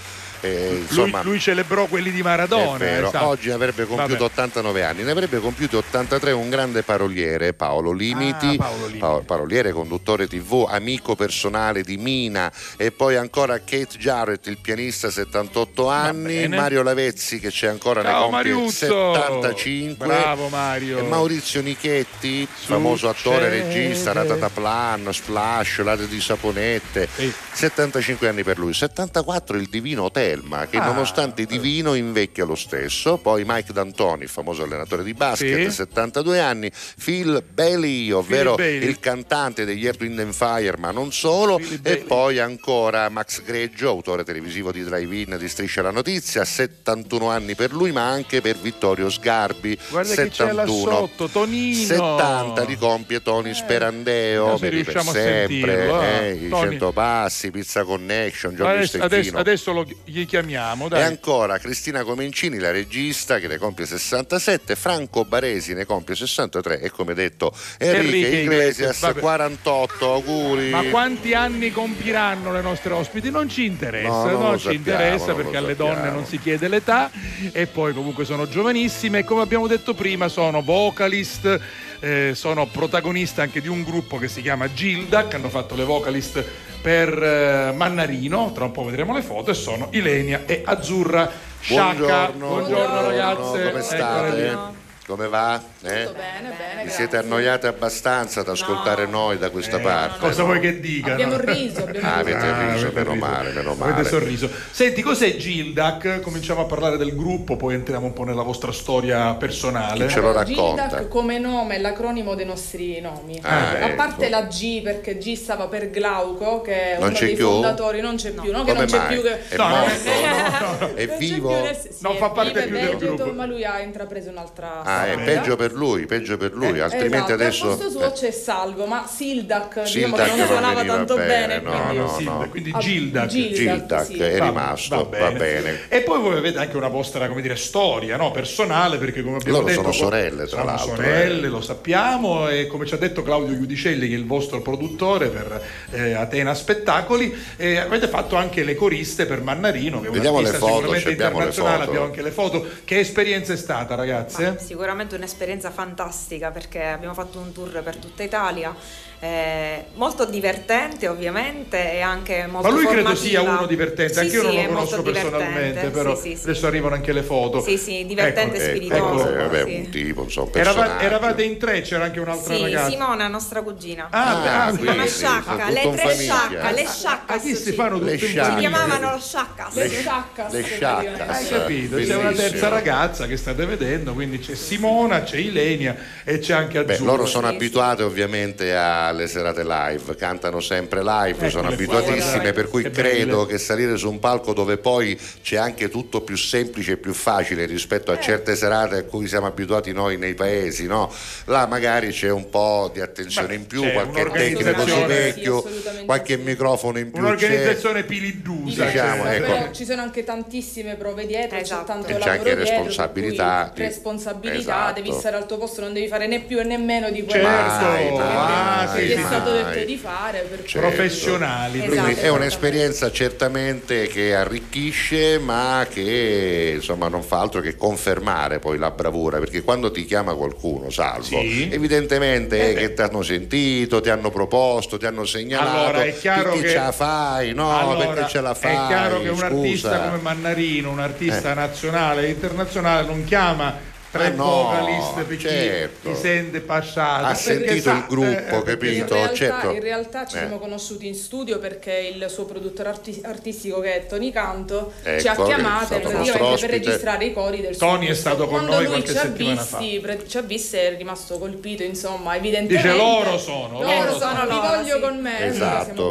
Eh, insomma, lui, lui celebrò quelli di Maradona, esatto. Oggi avrebbe compiuto Vabbè. ottantanove anni, ne avrebbe compiuti ottantatré un grande paroliere, Paolo Limiti, ah, Paolo Limiti. Pa- paroliere, conduttore tivù, amico personale di Mina. E poi ancora Keith Jarrett, il pianista, settantotto anni, Mario Lavezzi, che c'è ancora, ciao, ne compie settantacinque, bravo Mario. E Maurizio Nichetti, Su- famoso attore, c'è. regista, Ratataplan, Splash, Ladri di Saponette, Ehi. settantacinque anni per lui. settantaquattro il divino Hotel, che ah, nonostante divino invecchia lo stesso. Poi Mike D'Antoni, famoso allenatore di basket, sì. settantadue anni. Phil Bailey, ovvero Phil Bailey. il cantante degli Earth, Wind and Fire, ma non solo. Phil e Bailey. Poi ancora Max Greggio, autore televisivo di Drive-In, di Striscia la Notizia, settantuno anni per lui, ma anche per Vittorio Sgarbi, guarda settantuno. Che c'è là sotto, Tonino. settanta li compie Tony eh. Sperandeo, per riusciamo per sempre, a eh, i cento passi, Pizza Connection, Johnny adesso, adesso, adesso lo gli chiamiamo, dai. E ancora Cristina Comencini, la regista, che ne compie sessantasette, Franco Baresi ne compie sessantatré e, come detto, Enrique, Enrique Iglesias, Iglesias quarantotto. Auguri. Ma quanti anni compiranno le nostre ospiti? Non ci interessa, no, non, non ci sappiamo, interessa non perché alle donne non si chiede l'età e poi comunque sono giovanissime e, come abbiamo detto prima, sono vocalist, eh, sono protagoniste anche di un gruppo che si chiama Gyldac, hanno fatto le vocalist per eh, Mannarino, tra un po' vedremo le foto, e sono Ilenia e Azzurra Sciacca. Buongiorno, buongiorno, buongiorno ragazze, come state? Ecco, Come va? Eh? Tutto bene, bene. Vi siete annoiate abbastanza ad ascoltare no. noi da questa eh, parte? Cosa no? vuoi che dica? Abbiamo riso, abbiamo ah, riso. Avete riso, ah, meno riso. male, meno male. Avete sorriso. Senti, cos'è Gyldac? Cominciamo a parlare del gruppo, poi entriamo un po' nella vostra storia personale. Chi ce lo racconta? Gyldac come nome è l'acronimo dei nostri nomi. Ah, a parte ecco. la G, perché G stava per Glauco, che è non uno dei più? fondatori, non c'è no. più, non che non c'è mai? più che è no, morto, no, no. è vivo. Non, più, sì, non fa parte più del gruppo. Ma lui ha intrapreso un'altra. Ah, è peggio per lui, peggio per lui, eh, altrimenti esatto, adesso... al posto suo eh. c'è Salvo, ma Sildac, diciamo che non suonava tanto bene, bene no, quindi, no, Sildac, no. quindi Gyldac, Gyldac, Gyldac sì. è rimasto, va, va, bene. va bene. E poi voi avete anche una vostra, come dire, storia, no? Personale, perché come abbiamo Loro detto... sono sorelle, tra sono l'altro. Sono sorelle, eh. lo sappiamo, e come ci ha detto Claudio Giudicelli, che è il vostro produttore per eh, Atena Spettacoli, eh, avete fatto anche le coriste per Mannarino, che è un Vediamo artista foto, sicuramente internazionale, abbiamo anche le foto. Che esperienza è stata, ragazze? Ah, sicuramente. Veramente un'esperienza fantastica, perché abbiamo fatto un tour per tutta Italia, eh, molto divertente ovviamente e anche molto formativa. Ma lui credo sia uno divertente, sì, anche io sì, non lo conosco personalmente, però sì, sì, adesso sì. arrivano anche le foto. Sì, sì, divertente e spiritoso. Ecco, ecco, sì. un tipo, insomma, Erava, eravate in tre, c'era anche un'altra sì, ragazza. Simona, nostra cugina. Ah, ah sì, quindi, Sciacca, le tre Sciacca, le Sciacca. Ah, sì, si fanno tutte si chiamavano Sciacca. Le Sciacca. Le Sciacca. Hai capito? C'è una terza ragazza che state vedendo, quindi c'è Simona, c'è Ilenia e c'è anche Azzurra. Beh, loro sono abituate ovviamente alle serate live, cantano sempre live, eh, sono abituatissime, per cui credo che salire su un palco dove poi c'è anche tutto più semplice e più facile rispetto a eh. certe serate a cui siamo abituati noi nei paesi, no? Là magari c'è un po' di attenzione Beh, in più, qualche tecnica così vecchio, sì, qualche microfono in più. Un'organizzazione pilidusa, diciamo, ecco. Però ci sono anche tantissime prove dietro, esatto. c'è tanto e lavoro anche dietro, responsabilità, di... responsabilità. Esatto. Devi stare al tuo posto, non devi fare né più e nemmeno di quello certo. ah, che sì, è stato mai. detto di fare per certo. professionali. Esatto, quindi è un'esperienza certamente che arricchisce, ma che insomma non fa altro che confermare poi la bravura, perché quando ti chiama qualcuno, Salvo, sì. evidentemente eh che ti hanno sentito, ti hanno proposto, ti hanno segnalato, allora, è chiaro che... ce la fai, no allora, perché ce la fai. È chiaro che un scusa. artista come Mannarino, un artista eh. nazionale e internazionale, non chiama tre vocaliste, ah no, certo. chi sente passato ha sentito il gruppo, capito? In realtà, certo. in realtà ci eh. siamo conosciuti in studio, perché il suo produttore arti- artistico, che è Tony Canto, ecco, ci ha chiamato per registrare i cori del suo Tony studio. È stato con Quando noi qualche settimana visti, fa pre- ci ha visto e è rimasto colpito, insomma, evidentemente dice loro sono loro, loro sono, li voglio sì. con me esatto.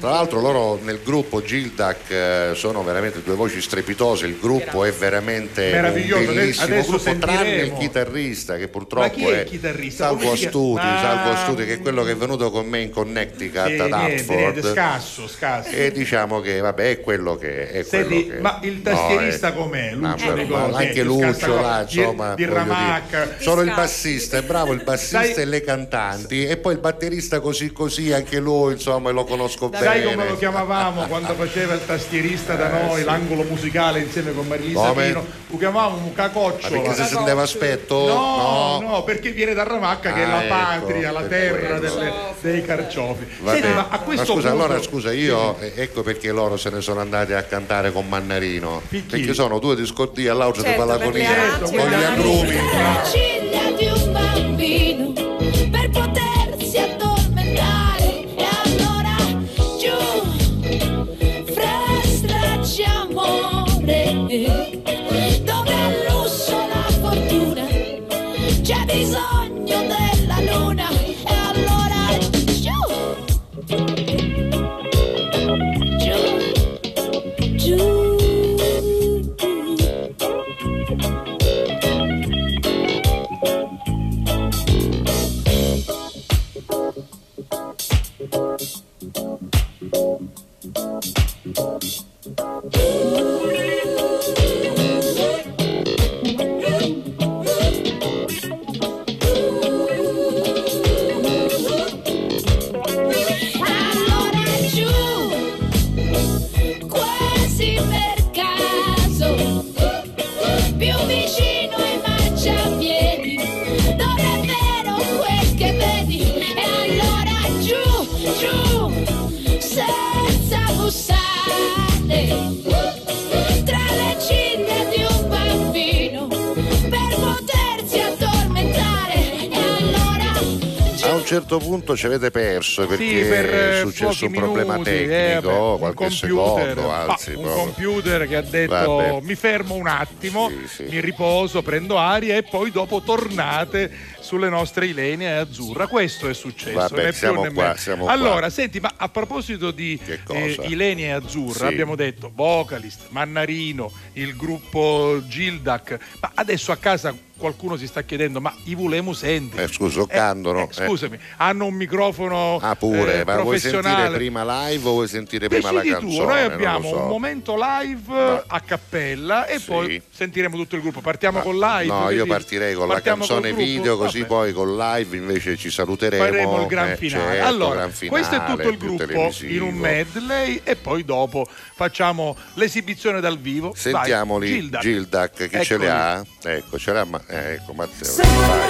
Tra l'altro loro nel gruppo Gyldac sono veramente due voci strepitose, il gruppo Grazie. è veramente meraviglioso, un bellissimo adesso gruppo senti- il chitarrista, che purtroppo è, è Salvo Astuti, ah, Salvo Astuti, che è quello che è venuto con me in Connecticut eh, ad Hartford, eh, scasso, scasso. E diciamo che vabbè, è quello che è. Quello Senti, che, ma il tastierista no, com'è? Lucio Nicolosi, anche Lucio là, insomma, di, di Ramacca. Solo il bassista, è bravo il bassista Dai. e le cantanti, e poi il batterista così così, anche lui, insomma, lo conosco Dai. bene. Sai come lo chiamavamo quando faceva il tastierista da noi, eh, sì. l'angolo musicale insieme con Marilisa Pino? Lo chiamavamo un cacocciola. Deve aspetto no, no no perché viene da Ramacca, ah, che è la ecco, patria, la terra delle, dei carciofi. Senti, ma a questo ma scusa, punto... allora scusa io sì. ecco perché loro se ne sono andati a cantare con Mannarino, Picchini. perché sono due discoteche all'auge certo, di Palagonia certo, con gli agrumi la ciglia di un bambino per potersi addormentare, e allora giù fra stracci amore bisogno della luna, e allora giù, giù, giù. Senza bussare tra le ciglia certo punto ci avete perso perché sì, per è successo un minuti, problema tecnico, eh, beh, qualche computer, secondo anzi, bah, un proprio. computer che ha detto Vabbè. mi fermo un attimo, sì, sì. mi riposo, prendo aria e poi dopo tornate sulle nostre Ilenia e Azzurra. Questo è successo. Vabbè, non è siamo più qua, siamo allora qua. Senti, ma a proposito di eh, Ilenia e Azzurra, sì. abbiamo detto vocalist, Mannarino, il gruppo Gyldac, ma adesso a casa qualcuno si sta chiedendo ma i volemo sentire? Eh, scuso, cantano. Eh, eh, scusami, eh. hanno un microfono ah, pure, eh, ma professionale. Vuoi sentire prima live o vuoi sentire prima Decidi la canzone? Tu, noi abbiamo so. un momento live ma... a cappella e sì. poi sentiremo tutto il gruppo. Partiamo ma... con live? No, io partirei con Partiamo la canzone video, così Vabbè. poi con live invece ci saluteremo. Faremo il gran finale. Eh, certo, allora, gran finale, questo è tutto il gruppo in un medley e poi dopo facciamo l'esibizione dal vivo. Sentiamoli, Gyldac, che Eccoli. ce le ha? Ecco, ce l'ha ma ecco Matteo. Say my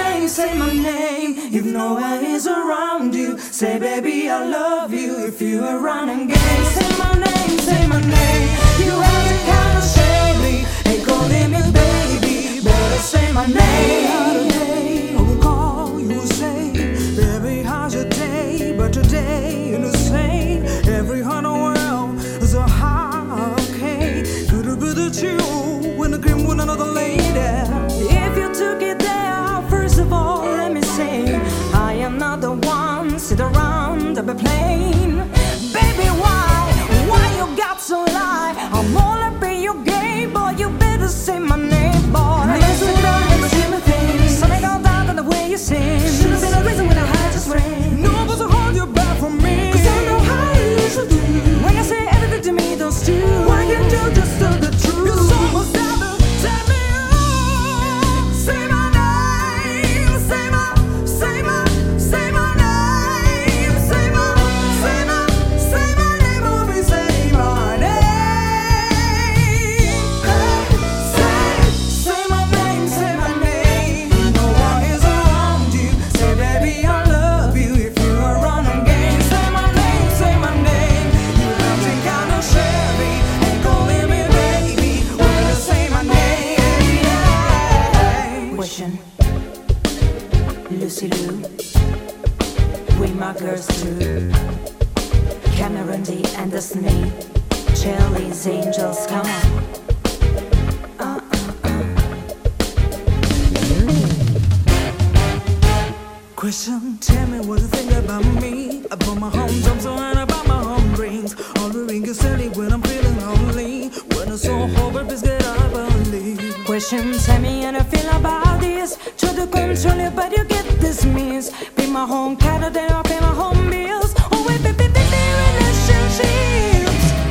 name, say my name, if no one is around you. Say baby I love you, if you are running game. Say my name, say my name, you have to kind of share me. Ain't calling me baby, better say my name. Not today, I will call, you will say, baby how's your day? But today you're the same. Every hundred world is a hurricane. Could have been the you in the cream with another lady. Took it there, first of all, let me say I am not the one, sit around, I'll be playing. Baby, why, why you got so lie? I'm all up in your game, boy, you better say my name, boy. Listen when I had sympathy, something all down on the way you sing. Should've been a reason when I had to swing. No one was to hold you back from me, cause I know how you should do. When you say everything to me, don't steal. Why can't you just tell the truth? You're so much better, tell me. Lucy Lou, we my girls too. Cameron D. and the Snee, Charlie's Angels, come on. Uh, uh, uh. Mm. Question, tell me what you think about me. I bought my home jumps and I bought my home rings. All the ring is silly when I'm feeling lonely. When I saw over, please get up and leave. Question, tell me how I feel about this. Try to control it, but you get this means. Be my home cat, then I'll pay my home bills. Oh, wait, baby, baby, relationships.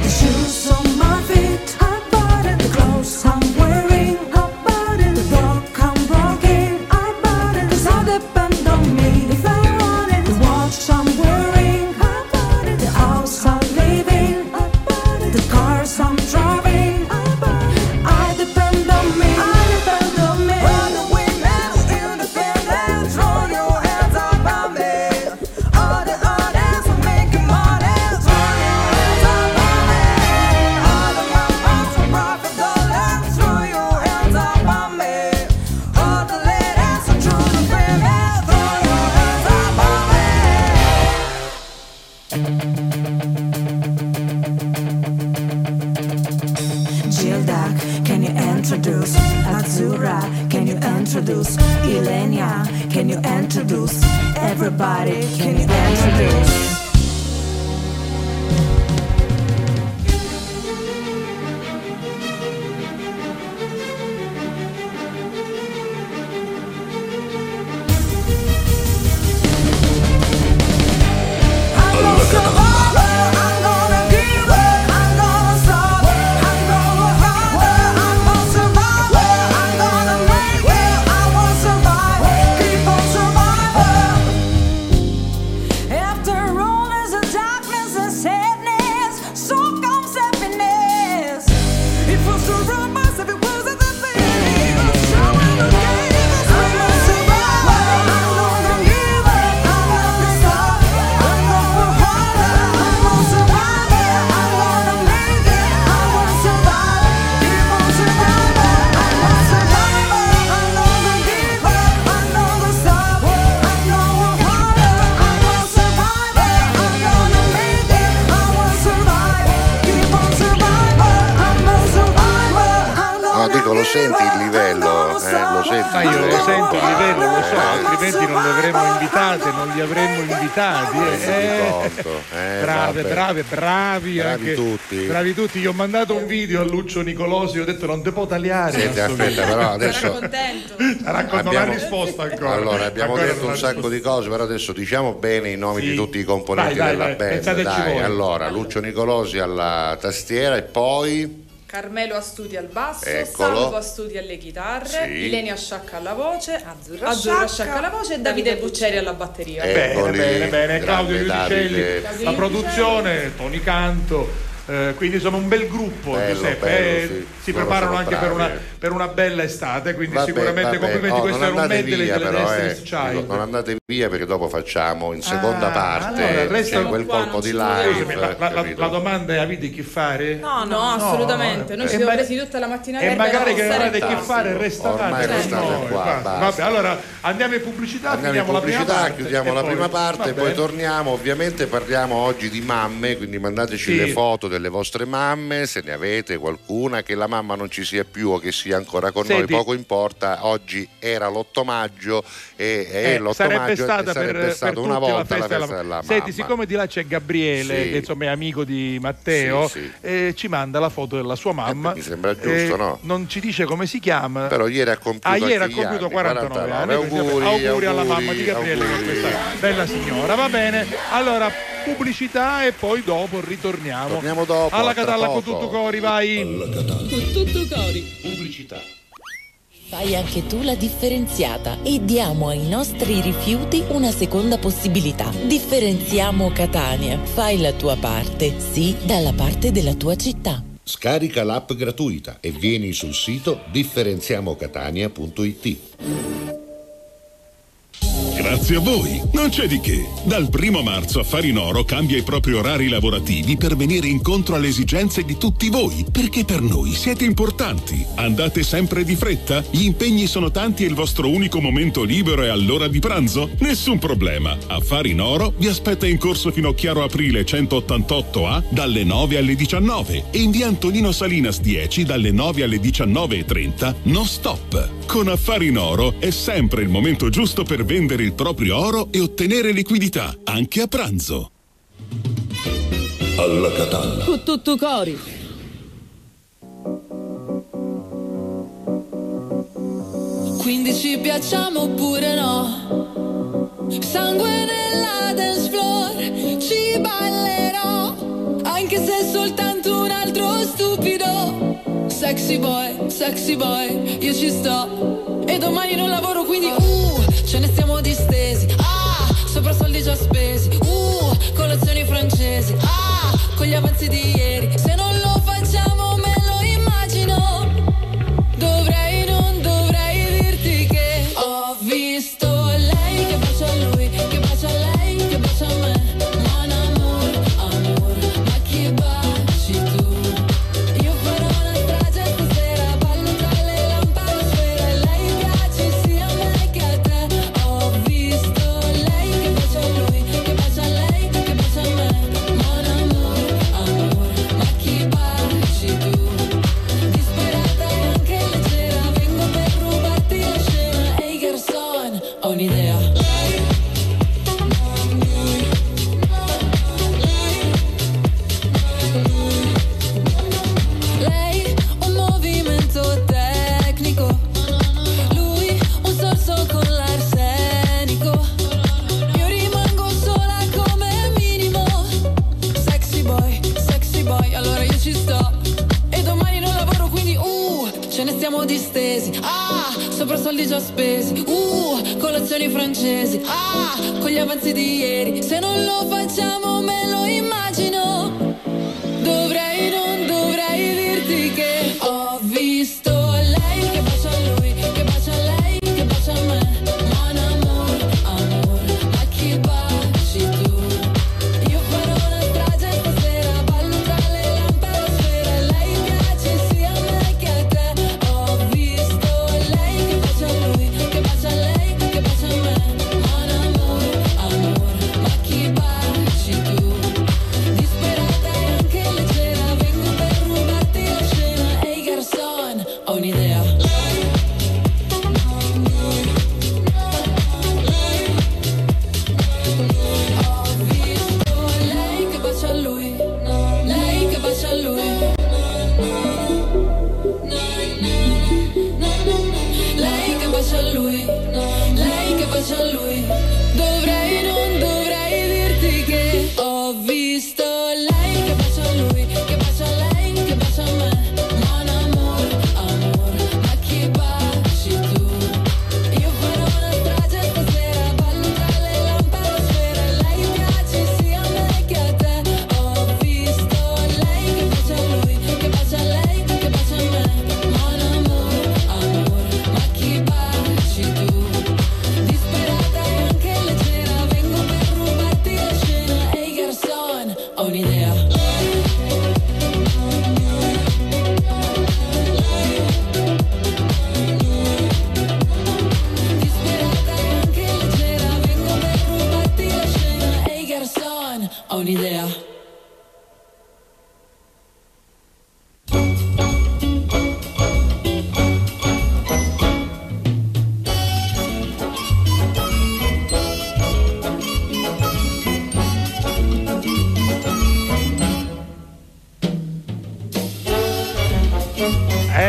The shoes on my feet, I bought it. The clothes I'm wearing, I bought it. The rock I'm rocking, I bought it. Cause all depend on me if I want it. The watch I'm wearing, I bought it. The house I'm living, I bought it. The cars I'm driving, I bought it. I depend on me, I depend on me. Run away. Introduce Ilenia, can you introduce everybody? Can you introduce? After all senti il livello, eh, lo senti. Ah, io livello. Lo sento il livello, lo so, eh. altrimenti non le avremmo invitate, non li avremmo invitati. Eh. Eh, brave, brave, bravi, bravi anche, tutti. Bravi tutti. Io ho mandato un video a Lucio Nicolosi, ho detto non te può tagliare. Senti, aspetta, però adesso. Contento. Racconto, abbiamo... non ha risposto ancora. Allora, abbiamo ancora detto un sacco di cose, però adesso diciamo bene i nomi sì. di tutti i componenti dai, dai, della dai, band. Dai, allora, Lucio Nicolosi alla tastiera e poi. Carmelo Astuti al basso, eccolo. Salvo Astuti alle chitarre, sì. Ilenia Sciacca alla voce, Azzurra, Azzurra Sciacca alla voce e Davide, Davide Bucceri alla batteria. Eccoli, bene, bene, bene, Claudio Giudicelli, la produzione, Toni Canto. Eh, quindi sono un bel gruppo, bello, Giuseppe, bello, sì. si Loro preparano anche per una, per una bella estate, quindi vabbè, sicuramente vabbè. complimenti, oh, questo era un medley delle Destiny's Child. Non andate via perché dopo facciamo in seconda ah, parte allora, c'è quel qua, colpo di live. Sì, la, la, la domanda è, avete chi fare? No, no, no assolutamente, no, noi ci siamo presi tutta la mattina e magari che non avete chi fare restate noi. Qua, vabbè, allora andiamo in pubblicità, andiamo in pubblicità, chiudiamo la prima parte, poi torniamo, ovviamente parliamo oggi di mamme, quindi mandateci le foto delle vostre mamme, se ne avete qualcuna, che la mamma non ci sia più o che sia ancora con Senti. noi, poco importa. Oggi era l'otto maggio e, e eh, l'otto sarebbe maggio stata e sarebbe per, stata per una volta la festa, la festa della mamma. Senti, siccome di là c'è Gabriele, sì. che insomma è amico di Matteo, sì, sì. Eh, ci manda la foto della sua mamma. Eh, beh, mi sembra giusto, eh, no? Non ci dice come si chiama. Però ieri ha compiuto, ah, ieri ha compiuto quarantanove anni. Auguri, auguri, auguri alla mamma di Gabriele, questa bella signora. Va bene, allora pubblicità e poi dopo ritorniamo. Torniamo dopo, alla Catalla con tutto cori, vai! Alla Catalla con tutto cori. Pubblicità. Fai anche tu la differenziata e diamo ai nostri rifiuti una seconda possibilità. Differenziamo Catania. Fai la tua parte, sì, dalla parte della tua città. Scarica l'app gratuita e vieni sul sito differenziamocatania punto it. Grazie a voi, non c'è di che. Dal primo marzo Affari in Oro cambia i propri orari lavorativi per venire incontro alle esigenze di tutti voi, perché per noi siete importanti. Andate sempre di fretta? Gli impegni sono tanti e il vostro unico momento libero è all'ora di pranzo? Nessun problema. Affari in Oro vi aspetta in corso Finocchiaro Aprile centottantotto A dalle nove alle diciannove e in via Antonino Salinas dieci dalle nove alle diciannove e trenta non stop. Con Affari in Oro è sempre il momento giusto per vendere il proprio oro e ottenere liquidità anche a pranzo. Alla Catalla con tutto cori. Quindi ci piacciamo oppure no? Sangue nella dance floor, ci ballerò anche se soltanto un altro stupido. Sexy boy, sexy boy, io ci sto e domani non lavoro quindi uh ce ne stiamo distesi, ah, sopra soldi già spesi, uh, colazioni francesi, ah, con gli avanzi di ieri. Se non lo facciamo me lo immagino, dovrei, non dovrei dirti che ho visto lei che bacia lui, che bacia lei, che bacia me. Mon amour, amor, ma chi baci tu? Io farò una strage stasera, ballo tra le lampade, lei piace sia a me che a te. Visto lei che bacia lui, che bacia lei, che bacia me. Mon amore, amore, ma chi baci tu? Disperata e anche leggera, vengo per rubarti la scena. Ehi hey, Gerson, ho un'idea. Lei, lui, lei, lei, un movimento tecnico, lui, un sorso con l'arsenico. Io rimango sola come minimo. Sexy boy, sexy boy, allora io ci sto e domani non lavoro quindi uh, ce ne stiamo distesi, ah, sopra soldi già spesi, uh, colazioni francesi, ah, con gli avanzi di ieri. Se non lo facciamo me lo immagino, dovrei, non dovrei dirti che ho visto lei che bacia lui, che bacia lei, che bacia me. Mon amor, amor, ma chi baci tu? Io farò una strage stasera, ballo tra le lampade sfera. Lei piace sia a me che a te. Ho visto lei che bacia lui, che bacia lei, che bacia me. Mon amor, amor, ma chi baci tu?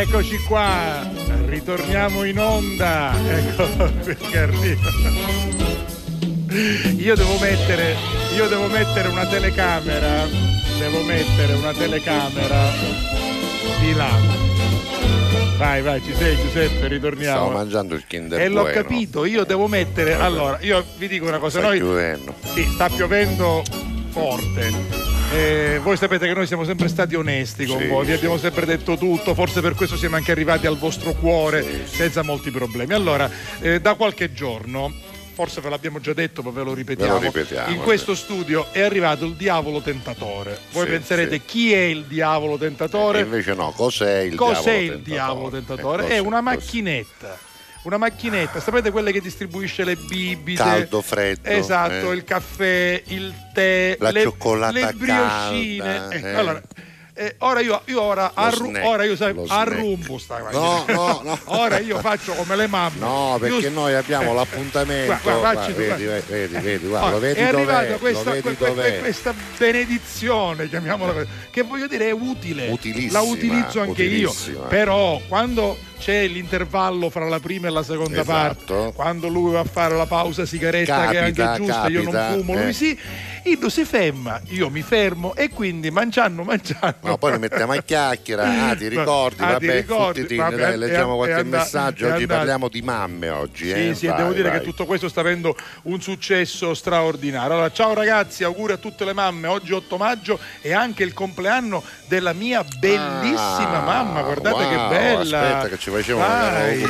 Eccoci qua, ritorniamo in onda, ecco perché arriva. Io devo mettere, io devo mettere una telecamera, devo mettere una telecamera di là. Vai, vai, ci sei Giuseppe, ritorniamo. Stavo mangiando il Kinder E l'ho bueno. capito, io devo mettere, allora, io vi dico una cosa, sta noi piovendo. Sì, sta piovendo forte. Eh, voi sapete che noi siamo sempre stati onesti con sì, voi, vi sì. abbiamo sempre detto tutto, forse per questo siamo anche arrivati al vostro cuore sì, senza sì. molti problemi. Allora, eh, da qualche giorno, forse ve l'abbiamo già detto ma ve lo ripetiamo, ve lo ripetiamo in questo sì. studio è arrivato il diavolo tentatore. Voi sì, penserete sì. chi è il diavolo tentatore? E invece no, cos'è il, cos'è diavolo, il tentatore? diavolo tentatore? Cos'è, è una macchinetta cos'è. Una macchinetta, sapete quelle che distribuisce le bibite? Caldo, freddo. Esatto, eh. il caffè, il tè, la le, cioccolata le brioscine. Calda, eh. Eh. Allora, eh, ora io, io ora, arru- snack, ora io sai, arrumbo sta macchina. No, no, no. Ora io faccio come le mamme. No, perché io... noi abbiamo l'appuntamento. Qua, qua, facci, vedi, qua. vedi, vedi, vedi, guarda, allora, lo vedi è dov'è, questa, lo vedi que- dov'è. questa benedizione, chiamiamola così, che voglio dire è utile. Utilissima. La utilizzo anche utilissima. io. Però quando c'è l'intervallo fra la prima e la seconda esatto. parte, quando lui va a fare la pausa sigaretta, capita, che è anche giusta, capita, io non fumo, eh. lui sì, Ildo si ferma, io mi fermo e quindi mangiando mangiando ma poi ne mettiamo a chiacchiera. Ah, ti ricordi? Ah, vabbè, ti ricordi? Futtitine, vabbè, dai, leggiamo qualche andata, messaggio, oggi parliamo di mamme oggi, sì, eh? sì, vai, devo dire vai. che tutto questo sta avendo un successo straordinario. Allora, ciao ragazzi, auguri a tutte le mamme, oggi otto maggio è anche il compleanno della mia bellissima ah, mamma, guardate wow, che bella. Aspetta che ci facevo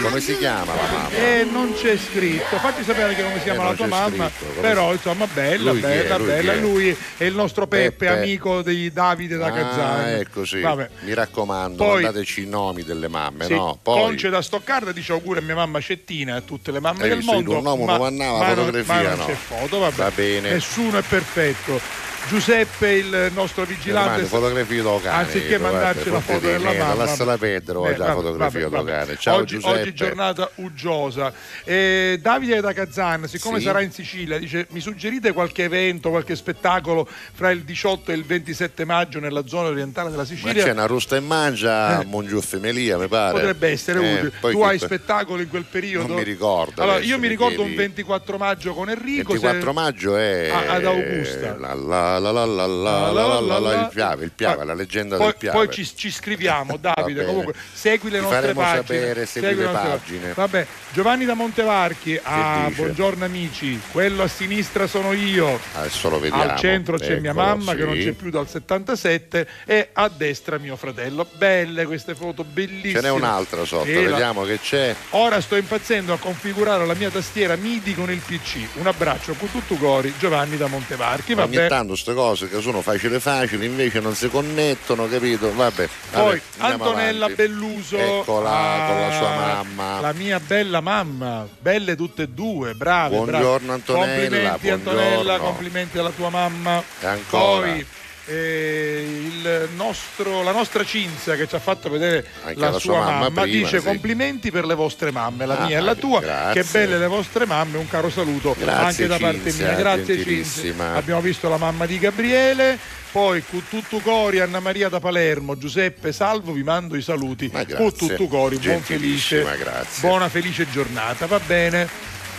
come si chiama la mamma? E eh, non c'è scritto, fatti sapere che come si chiama eh, la tua mamma, scritto, però insomma bella, lui bella, è, lui bella. È. Lui è il nostro Peppe, Peppe. amico di Davide da Kazan. Ah, ecco sì. Vabbè. Mi raccomando, poi, mandateci i nomi delle mamme, sì, no? Poi Conce da Stoccarda dice auguri a mia mamma Cettina e a tutte le mamme eh, del mondo. Nome, ma, ma, ma fotografia, non c'è no. foto, vabbè. Va bene. Nessuno è perfetto. Giuseppe, il nostro vigilante, fotografia locale, anziché mandarci la foto della mamma, lascia la pedro, ho già fotografia locale. Ciao oggi, Giuseppe. Oggi giornata uggiosa. Eh, Davide da Kazan, siccome sì. sarà in Sicilia, dice mi suggerite qualche evento, qualche spettacolo fra il diciotto e il ventisette maggio nella zona orientale della Sicilia. Ma c'è una rusta e mangia, eh. Mongiuffe Melia, mi pare. Potrebbe essere eh, utile. Tu hai spettacoli in quel periodo? Non mi ricordo. Allora, io mi ricordo un ventiquattro maggio con Enrico. Il ventiquattro maggio è a, ad Augusta. La, la, La la la la la la la il Piave, il Piave, la leggenda del Piave. Poi ci, ci scriviamo, Davide. Comunque, segui le nostre pagine. Sapere, segui segui le nostre pagine. Vabbè, Giovanni da Montevarchi. Ah, buongiorno amici. Quello a sinistra sono io. Adesso lo vediamo. Al centro c'è ecco, mia mamma sì. che non c'è più dal settantasette e a destra mio fratello. Belle queste foto, bellissime. Ce n'è un'altra sotto. E vediamo la... che c'è. Ora sto impazzendo a configurare la mia tastiera M I D I con il P C. Un abbraccio con tutto cori, Giovanni da Montevarchi. Vabbè. Ogni tanto queste cose che sono facili facili invece non si connettono, capito? Vabbè, poi vabbè, Antonella avanti. Belluso, eccola ah, con la sua mamma, la mia bella mamma, belle tutte e due, brave. Buongiorno brave. Antonella, complimenti buongiorno. Antonella, complimenti alla tua mamma. E ancora poi Eh, il nostro, la nostra Cinzia che ci ha fatto vedere la, la sua, sua mamma, mamma prima, dice sì. complimenti per le vostre mamme, la ah, mia e la tua, grazie. Che belle le vostre mamme, un caro saluto grazie, anche da parte Cinzia, mia, grazie Cinzia. Abbiamo visto la mamma di Gabriele, poi Cuttutucori, Anna Maria da Palermo, Giuseppe, Salvo, vi mando i saluti, Cuttutucori, buon felice, grazie. Buona felice giornata, va bene.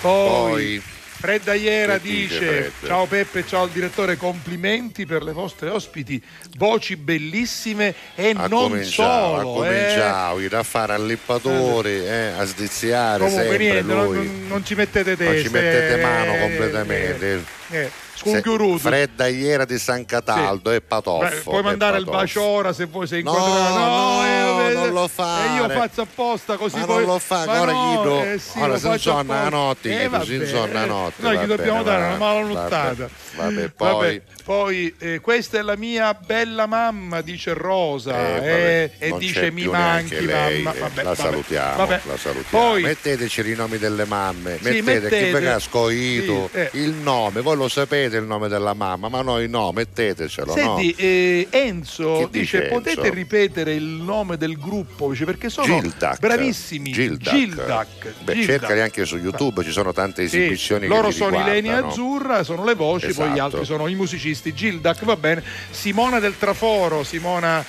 Poi, poi Fredda Iera dice Fredda. Ciao Peppe, ciao al direttore, complimenti per le vostre ospiti, voci bellissime e a non solo. A cominciare eh. a fare all'ippatori, eh, a sdiziare comunque, sempre niente, lui. Non, non ci mettete testa. Non ci mettete eh, mano completamente. Eh, eh. Fredda Iera di San Cataldo sì. e Patoffo. Puoi mandare il bacio ora se vuoi, se incontrare. No, no, no eh, non lo fa. E io faccio apposta così. Ma poi... non lo fa, ma ora no, Guido. Eh, sì, ora si insonna la notte. Eh, si insonna la notte. Noi gli dobbiamo dare una mala nottata. Vabbè, poi. Vabbè. Poi eh, questa è la mia bella mamma, dice Rosa, eh, vabbè, eh, e dice mi manchi lei, mamma. Vabbè, la, vabbè, salutiamo, vabbè. la salutiamo. Poi, metteteci i nomi delle mamme, sì, mettete, mettete chi verrà scoito, sì, eh. il nome, voi lo sapete il nome della mamma, ma noi no, mettetecelo. Senti, no? eh, Enzo che dice, dice potete Enzo? ripetere il nome del gruppo? Dice, perché sono Gyldac, bravissimi. Gyldac. Gyldac. Beh, Gyldac. Cercali anche su YouTube, ci sono tante esibizioni. Sì, che loro sono Ilenia Azzurra, sono le voci, esatto. Poi gli altri sono i musicisti. Gyldac, va bene. Simona del Traforo, Simona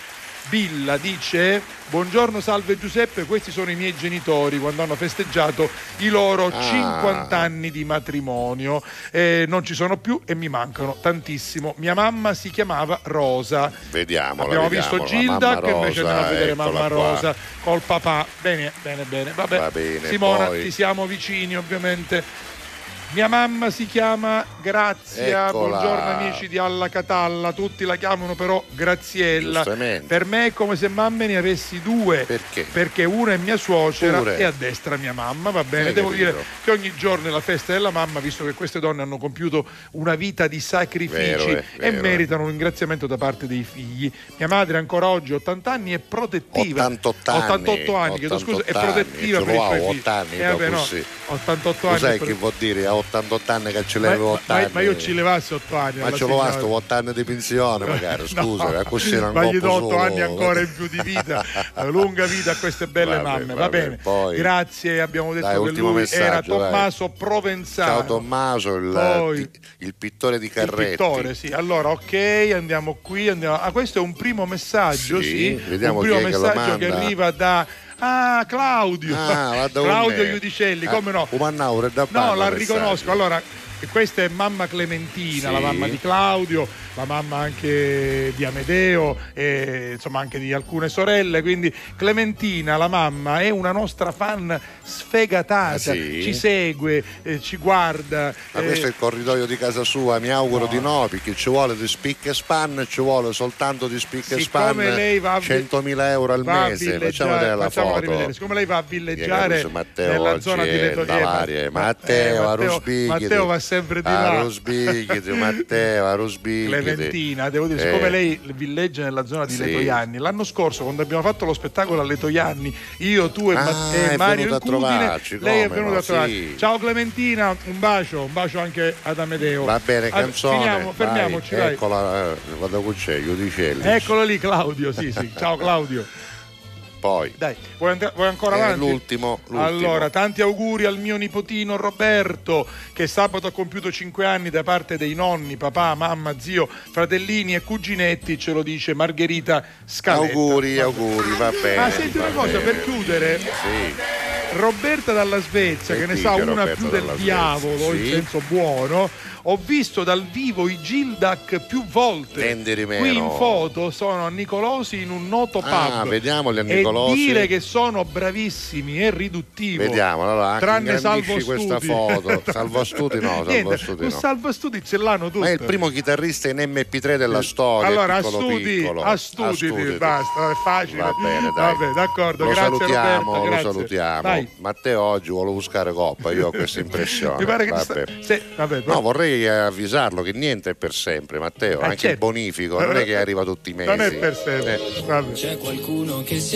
Billa dice buongiorno, salve Giuseppe, questi sono i miei genitori quando hanno festeggiato i loro ah. cinquanta anni di matrimonio, eh, non ci sono più e mi mancano tantissimo, mia mamma si chiamava Rosa, vediamola, abbiamo vediamola, visto Gyldac e invece andiamo a vedere mamma Rosa qua. Col papà, bene bene bene, vabbè. Va bene, Simona poi. Ti siamo vicini ovviamente. Mia mamma si chiama Grazia. Eccola. Buongiorno amici di Alla Catalla, tutti la chiamano però Graziella. Per me è come se mamme ne avessi due. Perché? Perché una è mia suocera Pure. e a destra mia mamma, va bene. Hai Devo capito. dire che ogni giorno è la festa della mamma, visto che queste donne hanno compiuto una vita di sacrifici vero, eh, vero, e meritano un ringraziamento da parte dei figli. Mia madre ancora oggi, ottanta anni, è protettiva. ottantotto anni, ottantotto anni, chiedo scusa, è protettiva per i suoi figli. ottanta anni, eh, vabbè, no, ottantotto anni. Sai che vuol dire? ottantotto anni che ce l'avevo ottanta anni. Ma, ma io ci levassi otto anni. Ma ce lo vasto otto anni di pensione magari, scusa, no, così non ma gli do otto anni ancora in più di vita. Lunga vita a queste belle va mamme, va, va bene. bene. Poi, grazie, abbiamo detto dai, che lui messaggio, era Tommaso vai. Provenzano. Ciao Tommaso, il, Poi, il pittore di Carretti. Il pittore, sì. Allora, ok, andiamo qui, andiamo. Ah, questo è un primo messaggio, sì. sì. Vediamo un primo messaggio che, che arriva da Ah, Claudio ah, Claudio Giudicelli, come no? Umanaure, da no, la riconosco. Allora, questa è mamma Clementina, sì. la mamma di Claudio, la mamma anche di Amedeo e insomma anche di alcune sorelle. Quindi Clementina, la mamma, è una nostra fan sfegatata, ah, sì? ci segue, eh, ci guarda. Ma eh... questo è il corridoio di casa sua, mi auguro no. di no, perché ci vuole di spic e span, ci vuole soltanto di spic e span, centomila euro al mese, facciamo vedere la foto. Siccome lei va a villeggiare nella zona di Lettoianni, Matteo, Arusbighi, Matteo va sempre di là, Arusbighi, Matteo, Arusbighi. Clementina, devo dire, eh. siccome lei villeggia nella zona di sì. Lettoianni, l'anno scorso quando abbiamo fatto lo spettacolo a Lettoianni, io, tu e, ah, Ma- e Mario Incudine, lei è venuto no? a trovarci. Sì. Ciao Clementina, un bacio, un bacio anche ad Amedeo. Va bene, canzone. Allora, finiamo, vai, fermiamoci, vai. Eccola, vado con c'è, Giudicelli. Eccolo lì Claudio, sì, sì. Ciao Claudio. Poi dai, vuoi, and- vuoi ancora eh, avanti? L'ultimo, l'ultimo. Allora, tanti auguri al mio nipotino Roberto che sabato ha compiuto cinque anni da parte dei nonni, papà, mamma, zio, fratellini e cuginetti, ce lo dice Margherita Scaletta. Auguri, auguri, va bene. Ma ah, senti una cosa bene. per chiudere. Sì. Roberta dalla Svezia, e che ne sa una Roberta più del diavolo, sì. in senso buono. Ho visto dal vivo i Gyldac più volte. Vendere meno. Qui in foto sono a Nicolosi in un noto pub. Ah, vediamoli a Nicolosi. E dire che sono bravissimi è riduttivo. Vediamo, allora, tranne Salvo Astuti. Questa foto. Salvo Astuti no, Salvo Niente, Astuti no. Salvo Astuti ce l'hanno tutti. Ma è il primo chitarrista in emme pi tre della storia. Allora, piccolo, Astuti, piccolo. Astuti, Astuti, Astuti, basta, è facile. Va bene, dai. Vabbè, d'accordo, lo grazie salutiamo, Roberto, grazie. Lo salutiamo. Dai. Matteo oggi vuole buscare coppa, io ho questa impressione. Mi pare che vabbè. Sta... Se... Vabbè, no, vorrei avvisarlo che niente è per sempre, Matteo, eh, anche certo. il bonifico non, non è che arriva tutti i mesi, non è per sempre. eh. C'è qualcuno che si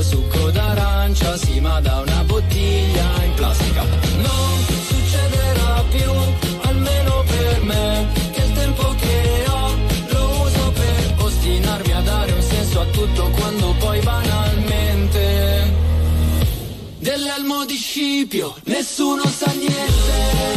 Succo d'arancia, sì, ma da una bottiglia in plastica. No! Scipio, nessuno sa niente.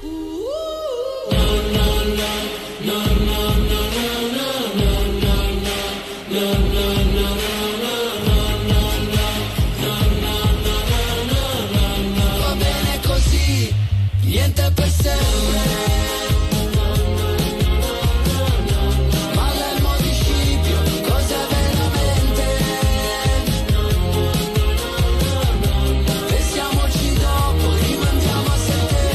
No, no, no, no, no, no, no, no, no, no, no, no. Niente per sempre, Palermo di Scipio, cosa veramente? Pensiamoci dopo, rimandiamo a settembre.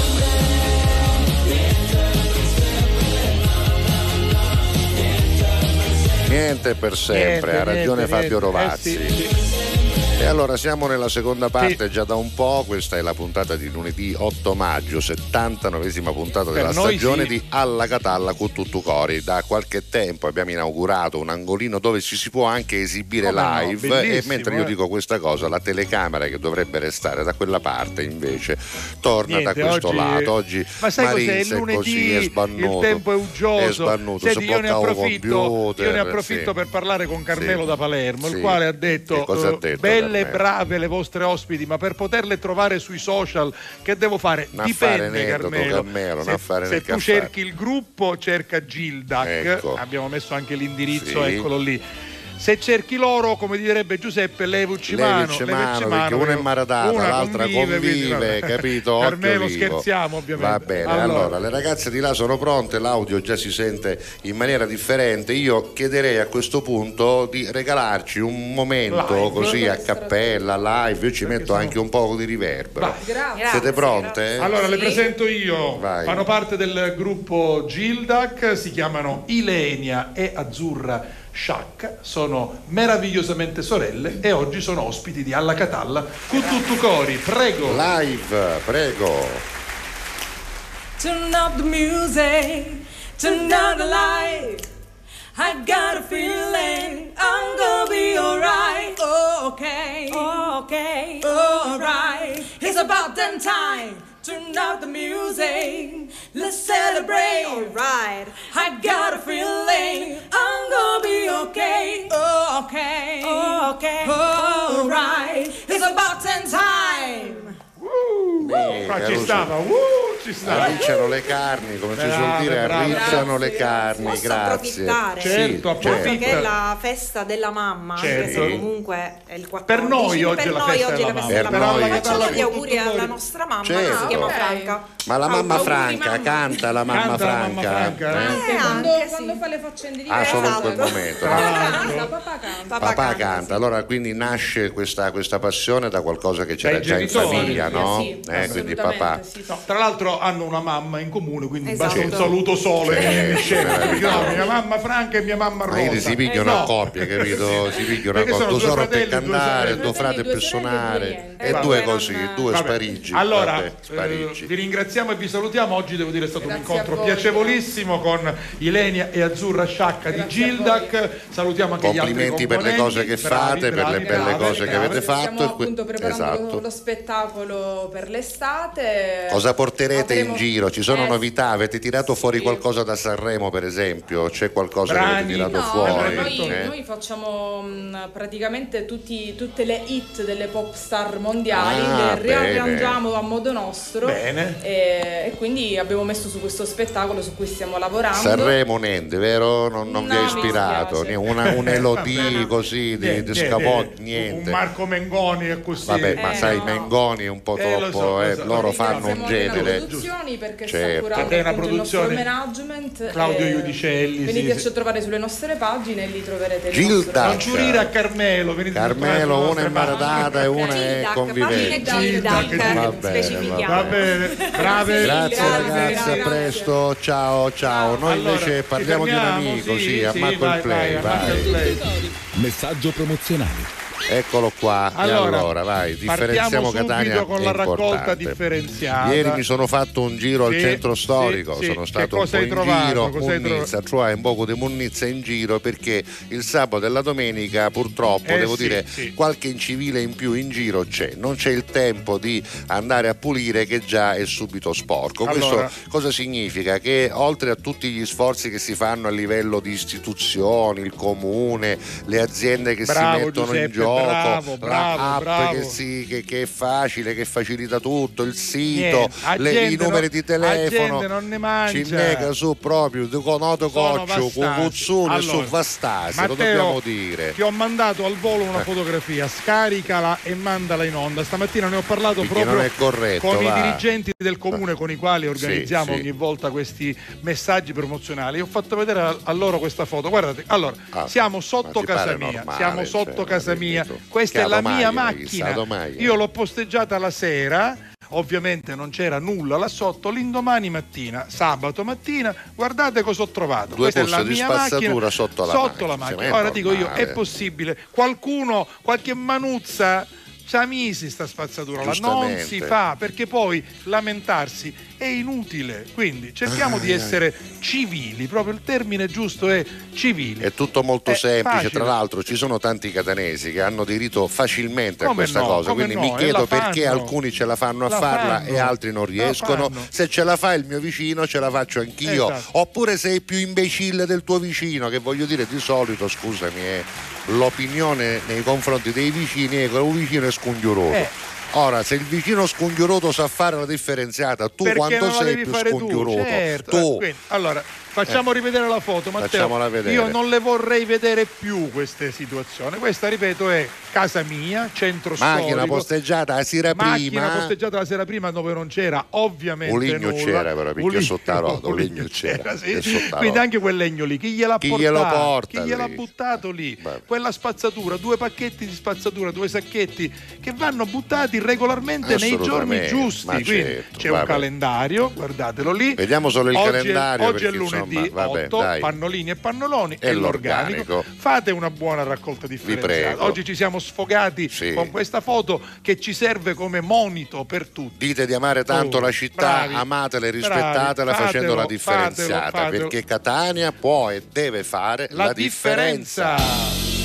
Niente per sempre, niente per sempre, ha ragione Fabio Rovazzi. E allora siamo nella seconda parte, sì. Già da un po', questa è la puntata di lunedì otto maggio, settantanovesima puntata della stagione, sì, di Alla Catalla con tutto cori. Da qualche tempo abbiamo inaugurato un angolino dove ci si può anche esibire, come live, no? E mentre io eh. dico questa cosa, la telecamera che dovrebbe restare da quella parte invece torna Niente, da questo oggi... lato. Oggi ma sai Marinze cos'è? È lunedì, così, è sbannuto, il tempo è uggioso, è sbannuto. Senti, io, ne approfitto, io ne approfitto sì. per parlare con Carmelo sì. da Palermo, sì. il quale ha detto, cosa uh, ha detto bello le brave le vostre ospiti, ma per poterle trovare sui social che devo fare? N'ha dipende fare netto, Carmelo, Carmelo se, fare se tu cerchi il gruppo, cerca Gyldac, ecco. Abbiamo messo anche l'indirizzo, sì. Eccolo lì. Se cerchi loro, come direbbe Giuseppe, levucci mano, levucci mano, perché una è maratata, l'altra convive, convive capito? Carmelo, scherziamo ovviamente. Va bene, allora. allora le ragazze di là sono pronte, l'audio già si sente in maniera differente. Io chiederei a questo punto di regalarci un momento live, così a cappella, live, io ci perché metto sono... anche un po' di riverbero. Grazie. Siete pronte? Grazie. Allora sì. le presento io. Vai. Fanno parte del gruppo Gyldac, si chiamano Ilenia e Azzurra Sciacca, sono meravigliosamente sorelle e oggi sono ospiti di Alla Catalla con tutto cori. Prego, live, prego. Turn up the music, turn down the light, I got a feeling I'm gonna be alright. Oh, okay, oh, okay, alright. It's about them time. Turn out the music, let's celebrate. Alright, I got a feeling I'm gonna be okay. Oh, okay, oh, okay, alright. It's about ten time. Woo, woo. Ci stava, woo. Arricciano le carni, come brava, si suol dire, arricciano le carni. Posso grazie. Certo, sì, certo. Perché è la festa della mamma, certo. Anche se comunque è il quattordici. Per noi oggi per è la festa della mamma. Per noi facciamo gli auguri alla nostra mamma, certo. Che si chiama Franca. Ma la mamma ah, Franca mamma. canta la mamma canta Franca. La mamma Franca. Eh? Anche, eh, quando, anche quando sì. fa le faccende di ah, solo in quel momento. Papà canta. Papà canta. Allora quindi nasce questa questa passione da qualcosa che c'era già in famiglia, no? Eh, quindi papà. Tra l'altro hanno una mamma in comune, quindi esatto. Basta un saluto solo e scende. No, mia mamma Franca e mia mamma Rosa. Ma si piglia esatto. una coppia, capito? Si piglia una coppia, tuo solo per cantare, tuo frate per suonare e eh, due così, non... due vabbè. Sparigi. Allora, vabbè, sparigi. Eh, vi ringraziamo e vi salutiamo. Oggi devo dire è stato grazie un incontro piacevolissimo con Ilenia e Azzurra Sciacca grazie di Gyldac. Salutiamo anche gli altri complimenti per le cose che fate, bravi, bravi, per le belle bravi, cose bravi, che avete fatto. Stiamo appunto preparando lo spettacolo per l'estate. Cosa porterete in giro? Ci sono eh, novità? Avete tirato fuori sì. qualcosa da Sanremo, per esempio? C'è qualcosa Brani, che avete tirato no, fuori? Noi, eh? noi facciamo mh, praticamente tutti, tutte le hit delle pop star mondiali, ah, le riarrangiamo a modo nostro e, e quindi abbiamo messo su questo spettacolo su cui stiamo lavorando. Sanremo niente, vero? Non, non no, vi ha ispirato? Una, un Elodie così di, di Scavotti, niente. Un Marco Mengoni e così. Vabbè, eh, ma sai, no. Mengoni è un po' troppo, eh, lo so, eh, lo so, loro fanno un genere. produzioni, perché certo. sta curando il nostro management. Claudio Giudicelli. Veniteci sì, a trovare sulle nostre pagine e lì troverete il nostro... Non giurire a Carmelo. Carmelo, una è maratata e una è convivente. Gyldac, va bene, va bene. Brave. Grazie ragazzi, a presto, ciao, ciao. Noi allora, invece parliamo di un amico, sì, sì, sì a Marco vai, il Play, vai. vai. vai. Play. Messaggio promozionale. Eccolo qua, allora, e allora vai, differenziamo Catania con la raccolta differenziata. Ieri mi sono fatto un giro sì, al centro storico, sì, sono sì. stato un po' in trovato? giro, Munizza, cioè un poco di Munizza in giro, perché il sabato e la domenica purtroppo, eh, devo sì, dire, sì. qualche incivile in più in giro c'è, non c'è il tempo di andare a pulire che già è subito sporco. Allora, questo cosa significa? Che oltre a tutti gli sforzi che si fanno a livello di istituzioni, il comune, le aziende che bravo, si mettono Giuseppe. in gioco, Bravo, bravo, la app bravo. Che, sì, che, che è facile, che facilita tutto, il sito, le, gente, i numeri non, di telefono, non ne mangia. Ci nega su proprio Noto Coccio, Cucuzzone allora, su Vastasi, Matteo, lo dobbiamo dire. Ti ho mandato al volo una fotografia, scaricala e mandala in onda. Stamattina ne ho parlato Perché proprio corretto, con va. i dirigenti del comune con i quali organizziamo sì, ogni sì. volta questi messaggi promozionali. Io ho fatto vedere a, a loro questa foto. Guardate, allora ah, siamo sotto casa mia, normale, siamo sotto cioè, casa mia. Questa è la mia macchina, io l'ho posteggiata la sera, ovviamente non c'era nulla là sotto. L'indomani mattina, sabato mattina, guardate cosa ho trovato. Due questa è la mia macchina sotto la sotto macchina, la macchina. Ora dico io, è possibile, qualcuno, qualche manuzza Samisi sta spazzatura, la non si fa, perché poi lamentarsi è inutile, quindi cerchiamo ah, di essere civili, proprio il termine giusto è civili. È tutto molto è semplice, facile. Tra l'altro ci sono tanti catanesi che hanno diritto facilmente come a questa no, cosa, quindi no, mi chiedo perché alcuni ce la fanno a la farla fanno. e altri non riescono. Se ce la fa il mio vicino ce la faccio anch'io, esatto. oppure sei più imbecille del tuo vicino, che voglio dire di solito, scusami, è l'opinione nei confronti dei vicini è che un vicino è scongiuroso. Eh. Ora, se il vicino scongiuroso sa fare la differenziata, tu perché quanto sei più scongiuroso? Tu, certo. tu. Quindi, allora, facciamo eh. rivedere la foto, Matteo. Io non le vorrei vedere più queste situazioni. Questa, ripeto, è casa mia, centro storico. Macchina posteggiata la sera prima. Macchina posteggiata la sera prima dove non c'era, ovviamente. Un legno c'era, però, perché è sottaroto. Un legno c'era, sì. Quindi anche quel legno lì, chi gliel'ha portato? Chi gliel'ha porta, chi gliel'ha buttato lì? Vabbè. Quella spazzatura, due pacchetti di spazzatura, due sacchetti che vanno buttati regolarmente nei giorni giusti, certo, quindi c'è vabbè. un calendario, guardatelo lì, vediamo solo il oggi calendario è, oggi è lunedì insomma, vabbè, otto, dai. pannolini e pannoloni e, e l'organico. l'organico fate una buona raccolta differenziata, oggi ci siamo sfogati sì. con questa foto che ci serve come monito per tutti. Dite di amare tanto oh, la città, bravi, amatela e rispettatela, fatelo, facendo la differenziata, fatelo, fatelo. perché Catania può e deve fare la, la differenza, differenza.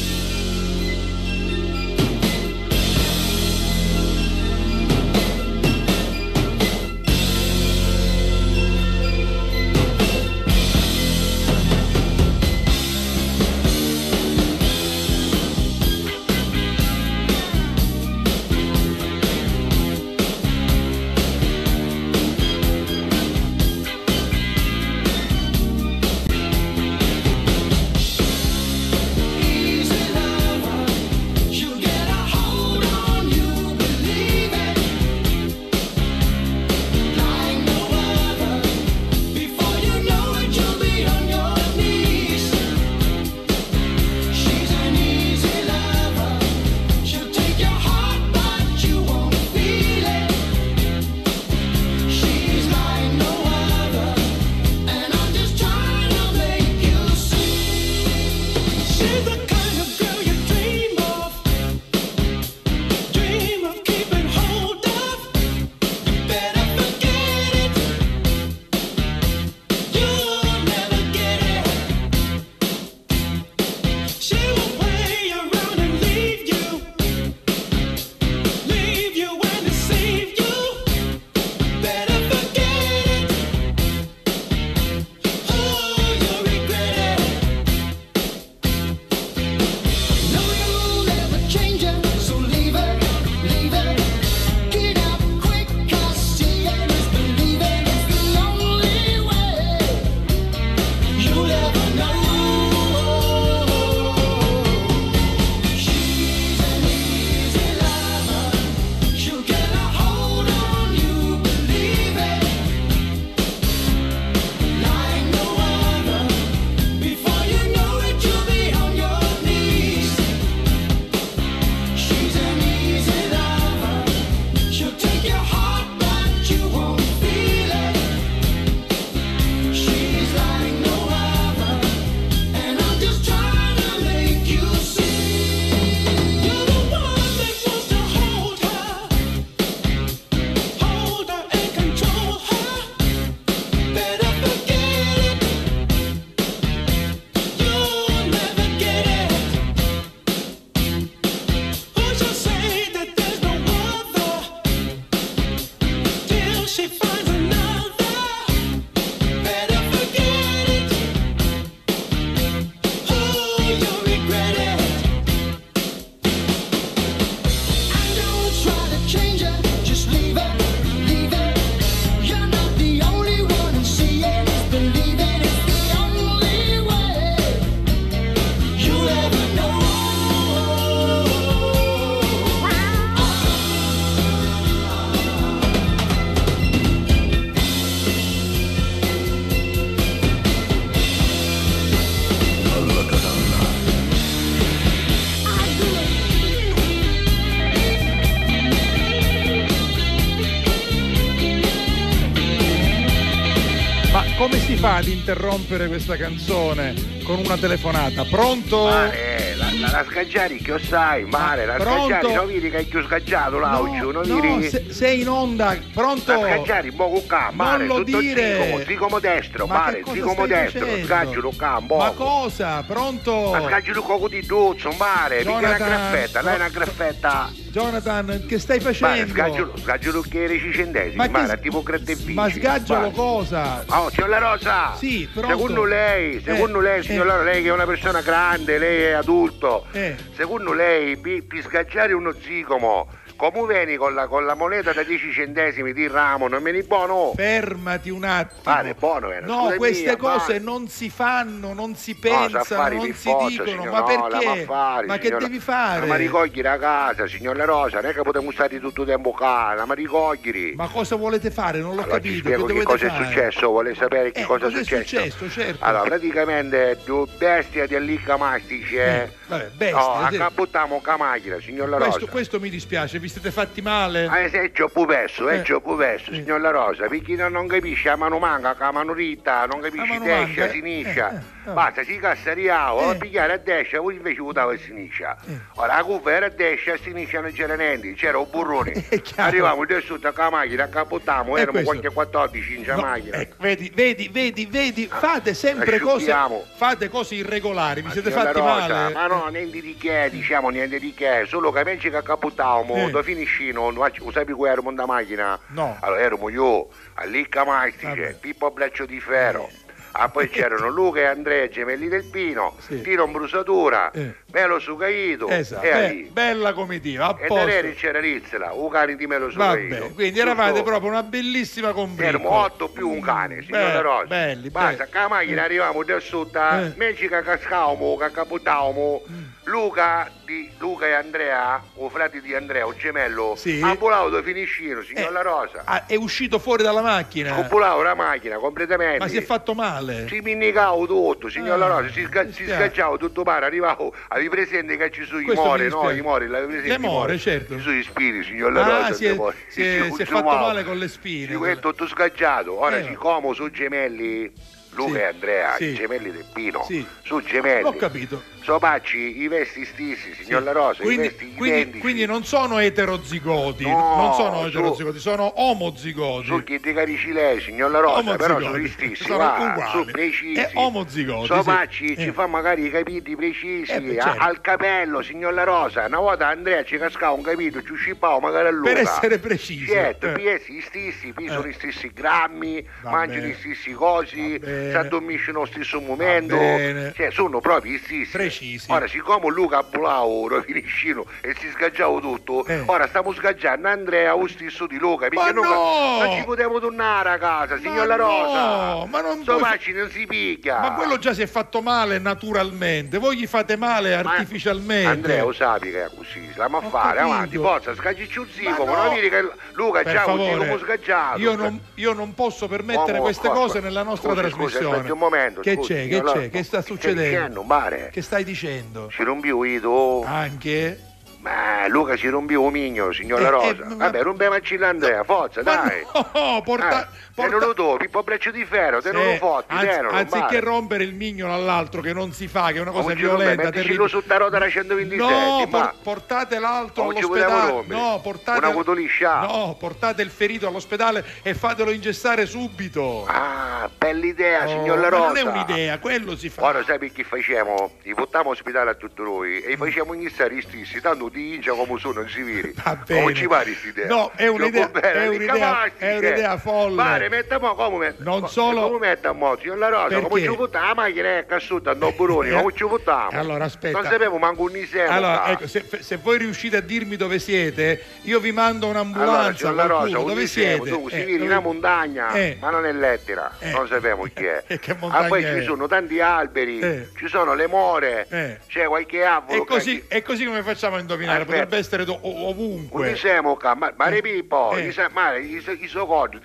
Ad interrompere questa canzone con una telefonata. Pronto? Mare, la, la, la scaggiari che sai, mare, la pronto? Scaggiari, non vedi che hai più scaggiato là, no, oggi, non no, vedi? Se, sei in onda, pronto? La scaggiari, mo con ca, mare, non lo tutto dire. Zigomo, zigomo destro, ma mare, zigomo destro, scaggiolo ca, mo. Ma cosa? Pronto? La scaggiolo coco di duzzo, mare, mica una graffetta, lei è una graffetta. Jonathan, che stai facendo? Ma sgaggiolo, sgaggiolo che eri cicendesi, ma, ma che... tipo grattevici. Ma sgaggiolo cosa? Oh, c'è la rosa! Sì, pronto. Secondo lei, secondo eh, lei, signora, eh. lei che è una persona grande, lei è adulto, eh. secondo lei, per sgaggiare uno zigomo, come vieni con la, con la moneta da dieci centesimi di ramo, non vieni buono? Fermati un attimo. Pare buono, vero? No, scusa queste mia, cose ma... non si fanno, non si pensano, no, non si posso, dicono, signora, ma perché? Fare, ma signora, che devi fare? Ma ricogli la casa, signor La Rosa, non è che potremmo stare tutto il tempo qua, ma ricogli. Ma cosa volete fare? Non l'ho allora, capito. Ti che, che cosa fare? È successo, vuole sapere che eh, cosa, cosa è successo? È successo, certo. Allora, praticamente due bestie di allicca mastice. Eh, vabbè, bestia. No, accapottiamo camaglia, signor La Rosa. Questo, questo mi dispiace, vi siete fatti male? Ah, se c'ho pupesso, eh, c'ho pupesso, signor La Rosa, perché non, non capisce a mano manca, a mano ritta, non capisce destra, sinistra. Eh, eh, oh. Basta, si cassariava, eh. a pigliare a destra, voi invece votava a sinistra. Eh. Ora la curva era a destra, a sinistra non c'era niente, c'era un burrone. Eh, Arrivavamo del sud a macchina, accapottammo, eh, erano qualche quattordici in no, macchina. Ecco. Vedi, vedi, vedi, vedi, ah, fate sempre cose, fate cose irregolari, ma vi siete fatti Rosa, male. Ma no, niente di che, diciamo, niente di che, solo che invece che accapottammo, eh. da finiscino, lo sai che ero da macchina? No. Allora ero io, Allicca Mastice, Pippo Braccio di Ferro, eh. ah, poi c'erano Luca e Andrea Gemelli del Pino, sì. Tiro in brusatura, eh. Melo Sucaito, esatto. eh, bella comitiva, a posto. E da Neri c'era Rizzela, un cane di Melo Sucaito. Vabbè, quindi eravate tutto. Proprio una bellissima comitiva. Ermo otto più un cane, signora Rosa. Belli, basta, che la macchina arrivavamo da sotto, eh. mentre che cascavamo, che accapotavamo, mm. Luca di Luca e Andrea, o frati di Andrea, o gemello, sì. ha volato da finiscino, signor La eh, Rosa. Ah, è uscito fuori dalla macchina? Ha volato la macchina completamente. Ma si è fatto male? Si minnicavo tutto, signor La ah, Rosa, si, sga- si scacciava tutto male, arrivavo, avevi presente che ci sono i more, no? I more, le more, certo. Ci sono gli spini, signor La Rosa. Ah, si è, si è, si è fatto male con le spine. Si è tutto scacciato, ora eh. siccome sono gemelli... Luca sì, e Andrea, sì. i gemelli del Pino, sì. sono gemelli. L'ho capito. So pacci, i vesti stessi, signor sì. La Rosa, quindi, i vesti quindi, identici. Quindi non sono eterozigoti, no, non sono eterozigoti, so, sono omozigoti. Sono che te carici lei, signor La Rosa, omozigoti. Però sono gli stessi, sono va, uguali. Sono precisi. È omozigoti. So pacci, sì. ci eh. fa magari i capiti precisi, eh, certo. al capello, signor La Rosa. Una volta Andrea ci cascava un capito, ci uscipava magari a Luca. Per essere precisi. Certo, eh. piesi gli stessi, pisano eh. gli stessi grammi, mangiano gli stessi cosi. Vabbè. Si addormisce nello stesso momento, cioè sono proprio gli stessi. Ora siccome Luca ha volato vicino e si sgaggiava tutto, eh. ora stiamo sgaggiando Andrea lo stesso di Luca, perché non no! ci potevo tornare a casa, signor La Rosa. No, ma non so facci, non si picchia. Ma quello già si è fatto male naturalmente, voi gli fate male artificialmente. Ma Andrea lo sapi che è così, si ma fare, capito. Avanti, forza, sgaggici un zigomo, non vedi che Luca per già un zigomo sgaggiato. Io non, io non posso permettere Uomo, queste cose nella nostra trasmissione. Un momento, che scusi, c'è, che allora, c'è, che sta succedendo? Che, dicendo, mare? Che stai dicendo? Ci rompivo io. Anche? Ma Luca ci rompivo un migno, signora eh, Rosa. Eh, ma... Vabbè, rompiamoci l'Andrea, no, forza, dai. No, porta... Eh. Porta... Te non lo do, Pippo Braccio di Ferro, te sì. non lo fotti, anzi, te non anziché non rompere il mignolo all'altro che non si fa, che è una cosa violenta, terribile. Su ta rota la centoventisette, no, ma... por- portate l'altro non all'ospedale. No, portate una cotoliscia. No, portate il ferito all'ospedale e fatelo ingessare subito. Ah, per l'idea, oh, signor La Rosa. Non è un'idea, quello si fa. Ora sai perché facciamo? Li portiamo ospitare a tutti noi e li facciamo ogni sera gli stessi, tanto di incia come sono, non si vede. Come ci pare quest'idea? No, è un'idea, è un'idea, è un'idea folle. Pare, mettiamo come non solo come mettiamo, signor La Rosa, perché? Come ci portiamo la macchina è cassuta a Noboroni, come ci portiamo? Allora aspetta. Non sapevo manco un insieme. Allora, ecco, se, se voi riuscite a dirmi dove siete, io vi mando un'ambulanza. Allora, signor La Rosa, dove siete? Tu si vede una montagna, ma non è lettera, non sappiamo chi è. E che montagna ah, poi è? Ci sono tanti alberi, eh. ci sono le more, eh. c'è qualche avolo. E così, che... così come facciamo a indovinare? Aspetta. Potrebbe essere do- ovunque. Qui siamo qua, ma, ma eh. Pippo, eh. ma i soccorsi,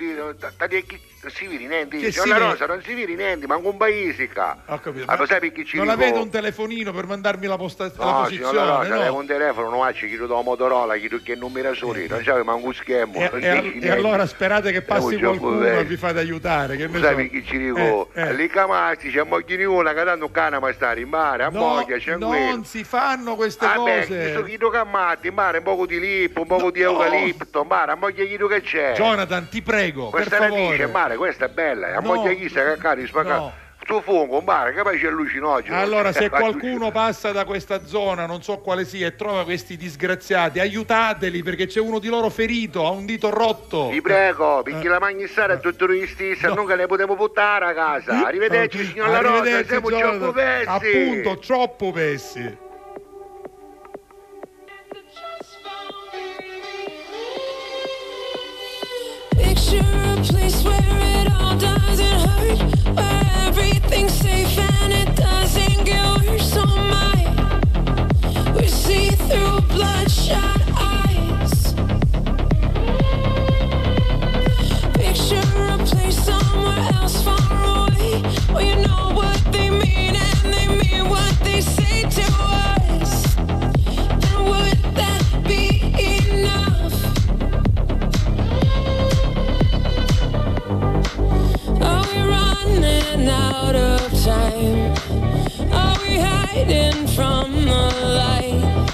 non si vede niente, c'è una rosa, non si vede niente, manca un paese qua. Ho capito, ma sai perché ci non dico... avete un telefonino per mandarmi la, posta- no, la posizione? No, no, avevo no. un telefono, non faccio, chiedo da Motorola, chiedo che numero soli, eh. non c'avevo manco un schermo. E, e, all- e allora sperate che passi qualcuno e vi fate aiutare. Che sai perché ci dico? Eh, eh. Lì camasti c'è Moghiniona che tanto cana ma stare in mare, a no, Moglia c'è non quello. Si fanno queste ah, cose. Vabbè, sono chiedo camati, in mare un poco di lippo, un poco no. di eucalipto, in mare, a Moglia chiedo che c'è. Jonathan, ti prego, questa per favore. Dice, questa è bella, a moglie chi sta caccare di spaccato. No. Sto fungo, mare, che poi c'è allucinogeno. Allora, se qualcuno passa da questa zona, non so quale sia, e trova questi disgraziati, aiutateli, perché c'è uno di loro ferito, ha un dito rotto. Vi prego, perché eh. la magnissara è tutto noi stessi, no. non che ne potevo buttare a casa. Arrivederci, signor La Rosa, siamo troppo pessi. Appunto, troppo pessi. A place where it all doesn't hurt, where everything's safe and it doesn't get worse. So my, we see through bloodshot eyes. Picture a place somewhere else far away, where you know what they mean and they mean what they say to us. And would that be enough? Are we running out of time? Are we hiding from the light?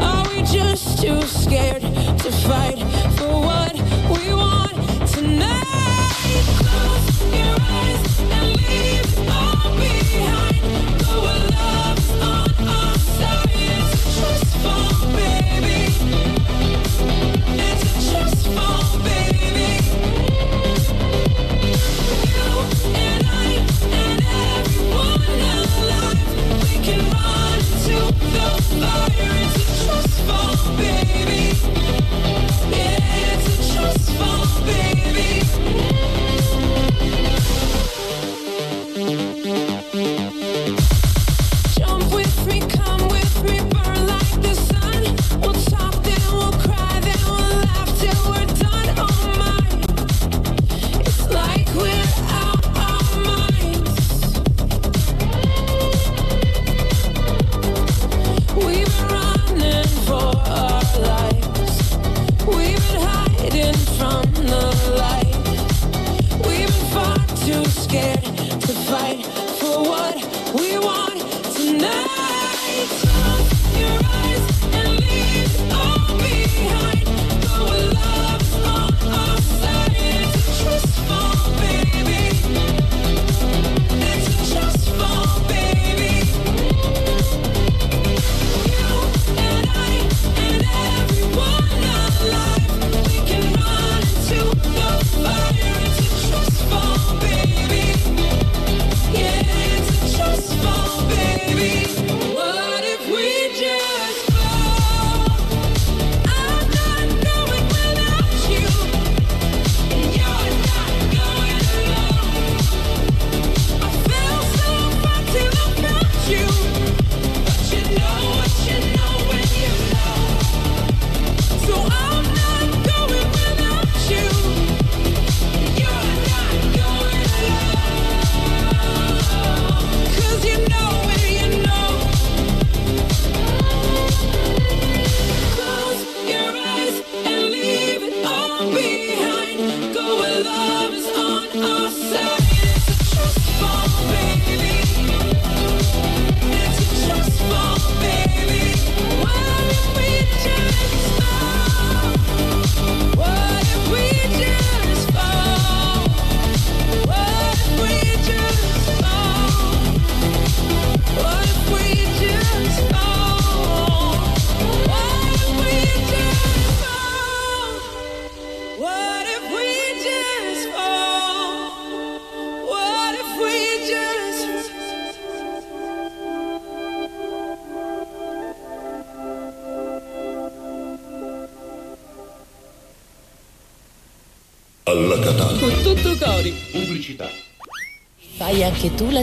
Are we just too scared to fight for what we want tonight? Close your eyes and leave all behind. Though our love's on our side, it's a trust fall, baby. It's a trust fall, baby. And I and everyone alive, we can run to the fire. It's a trust fall, baby. Yeah. statale. Con tutto cori. Pubblicità. Fai anche tu la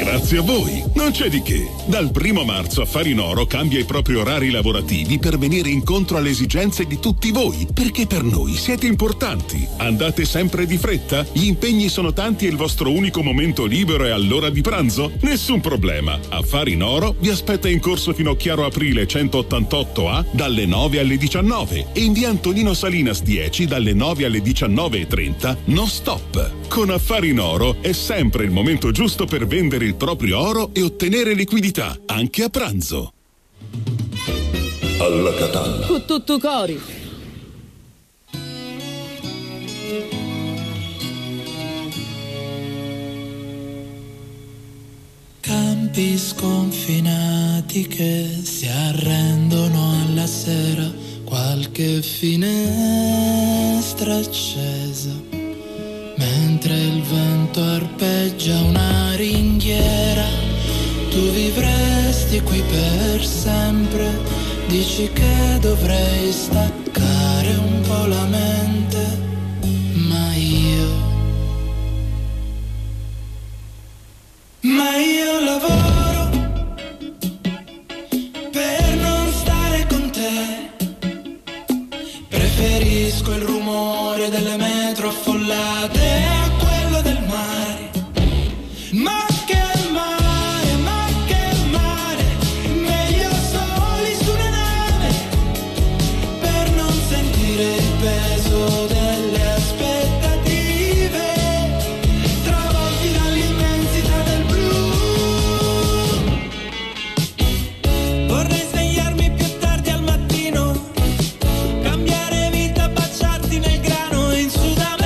Grazie a voi, non c'è di che. Dal primo marzo Affari in Oro cambia i propri orari lavorativi per venire incontro alle esigenze di tutti voi, perché per noi siete importanti. Andate sempre di fretta? Gli impegni sono tanti e il vostro unico momento libero è all'ora di pranzo? Nessun problema. Affari in Oro vi aspetta in corso Finocchiaro Aprile centottantotto A dalle nove alle diciannove e in via Antonino Salinas dieci dalle nove alle diciannove e trenta non stop. Con Affari in Oro è sempre il momento giusto per vendere il proprio oro e ottenere liquidità anche a pranzo. Alla Catalla. Con tutto cori. Campi sconfinati che si arrendono alla sera, qualche finestra accesa, mentre il vento arpeggia una ringhiera. Tu vivresti qui per sempre, dici che dovrei staccare un po' la mente, ma io, ma io lavoro per non stare con te, preferisco il rumore delle metro affollate a quello del mare. Ma che mare, ma che mare, meglio soli su una nave, per non sentire il peso delle aspettative, travolti dall'immensità del blu. Vorrei svegliarmi più tardi al mattino, cambiare vita, baciarti nel grano in Sud America.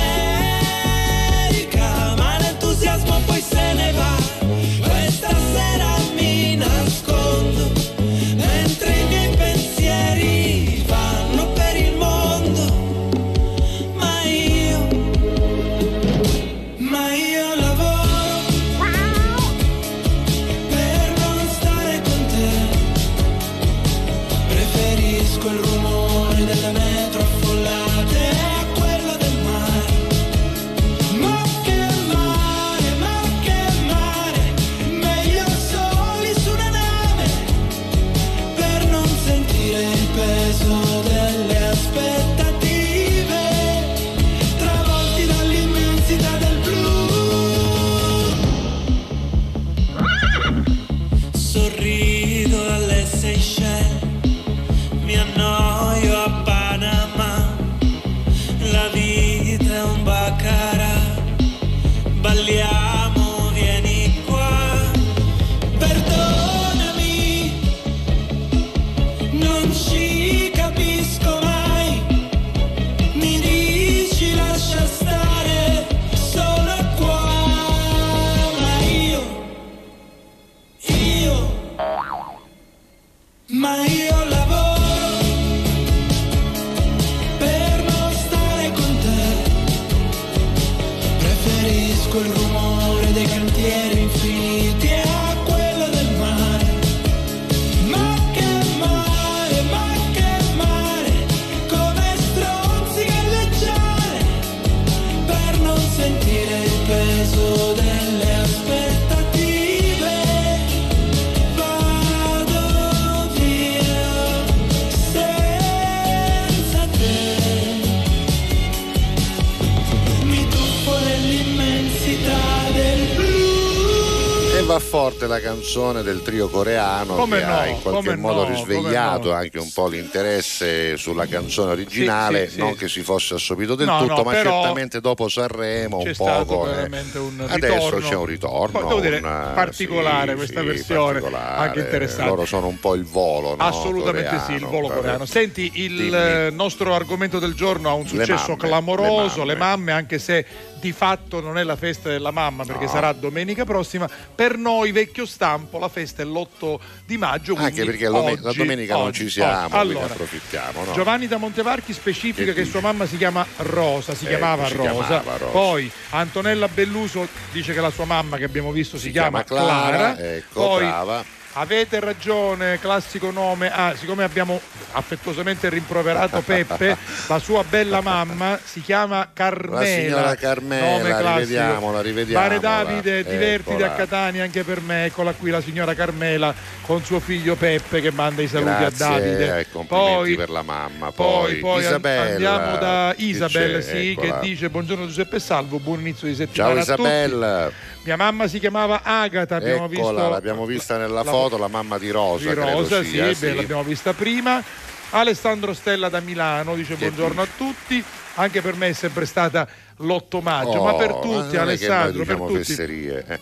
Forte la canzone del trio coreano, come che no, ha in qualche modo no, risvegliato no. anche un po' l'interesse sulla canzone originale, sì, sì, non sì. che si fosse assopito del no, tutto, no, ma certamente dopo Sanremo un poco eh. un adesso c'è un ritorno Poi, devo dire, una... particolare sì, questa sì, versione particolare. Anche interessante, loro sono un po' il volo, no? assolutamente coreano, sì, il volo coreano. Senti, il Dimmi. nostro argomento del giorno ha un successo le mamme, clamoroso, le mamme. le mamme, anche se di fatto non è la festa della mamma, perché no, sarà domenica prossima. Per noi vecchio stampo la festa è l'otto di maggio, anche perché oggi, la domenica oggi, non ci siamo, oggi. Allora, approfittiamo, no? Giovanni da Montevarchi specifica che, che sua mamma si chiama Rosa, si eh, chiamava, Rosa. chiamava Rosa. Poi Antonella Belluso dice che la sua mamma, che abbiamo visto, si, si chiama, chiama Clara, Clara. Ecco, poi brava. Avete ragione, classico nome. Ah, siccome abbiamo affettuosamente rimproverato Peppe, la sua bella mamma si chiama Carmela. La signora Carmela, nome classico. Rivediamola, rivediamola. Pare Davide, divertiti a Catania anche per me. Eccola qui la signora Carmela con suo figlio Peppe, che manda i saluti Grazie, a Davide. Eh, complimenti poi, per la mamma. Poi, poi Isabella, andiamo da Isabella, sì, eccola, che dice buongiorno Giuseppe Salvo, buon inizio di settimana. Ciao Isabella. A tutti. Mia mamma si chiamava Agata, abbiamo eccola, visto, l'abbiamo vista nella la, foto, la mamma di Rosa. Di Rosa, sì, sia, sì, l'abbiamo vista prima. Alessandro Stella da Milano dice che buongiorno dice. a tutti, anche per me è sempre stata l'otto maggio, oh, ma per tutti, ma Alessandro, per tutti. Fesserie.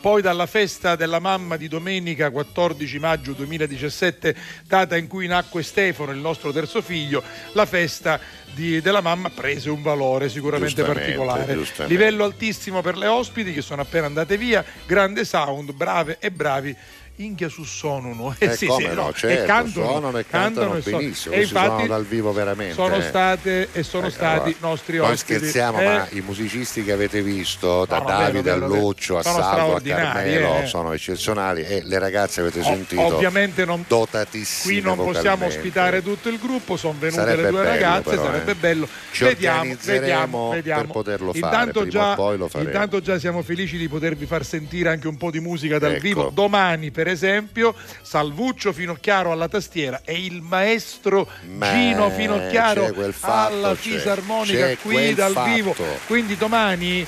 Poi dalla festa della mamma di domenica quattordici maggio duemiladiciassette, data in cui nacque Stefano, il nostro terzo figlio, la festa di, della mamma prese un valore sicuramente giustamente, particolare. Giustamente. Livello altissimo per le ospiti che sono appena andate via, grande sound, brave e bravi. Inghia su suonano eh, eh, sì, sì, no, certo, e cantano, suonano e cantano, cantano e benissimo, e infatti suonano dal vivo veramente, sono eh. state e sono eh, stati i allora, nostri non ospiti. Non scherziamo, eh. ma i musicisti che avete visto, da no, no, Davide a Luccio a Salvo a Carmelo, eh. sono eccezionali, e le ragazze avete oh, sentito ovviamente non, dotatissime. Qui non possiamo ospitare tutto il gruppo, sono venute sarebbe le due bello, ragazze però, sarebbe eh. bello, ci vediamo, vediamo, vediamo per poterlo fare, intanto già, poi lo faremo. Intanto già siamo felici di potervi far sentire anche un po' di musica dal vivo domani, per esempio Salvuccio Finocchiaro alla tastiera e il maestro Ma, Gino Finocchiaro fatto, alla fisarmonica qui dal fatto. vivo, quindi domani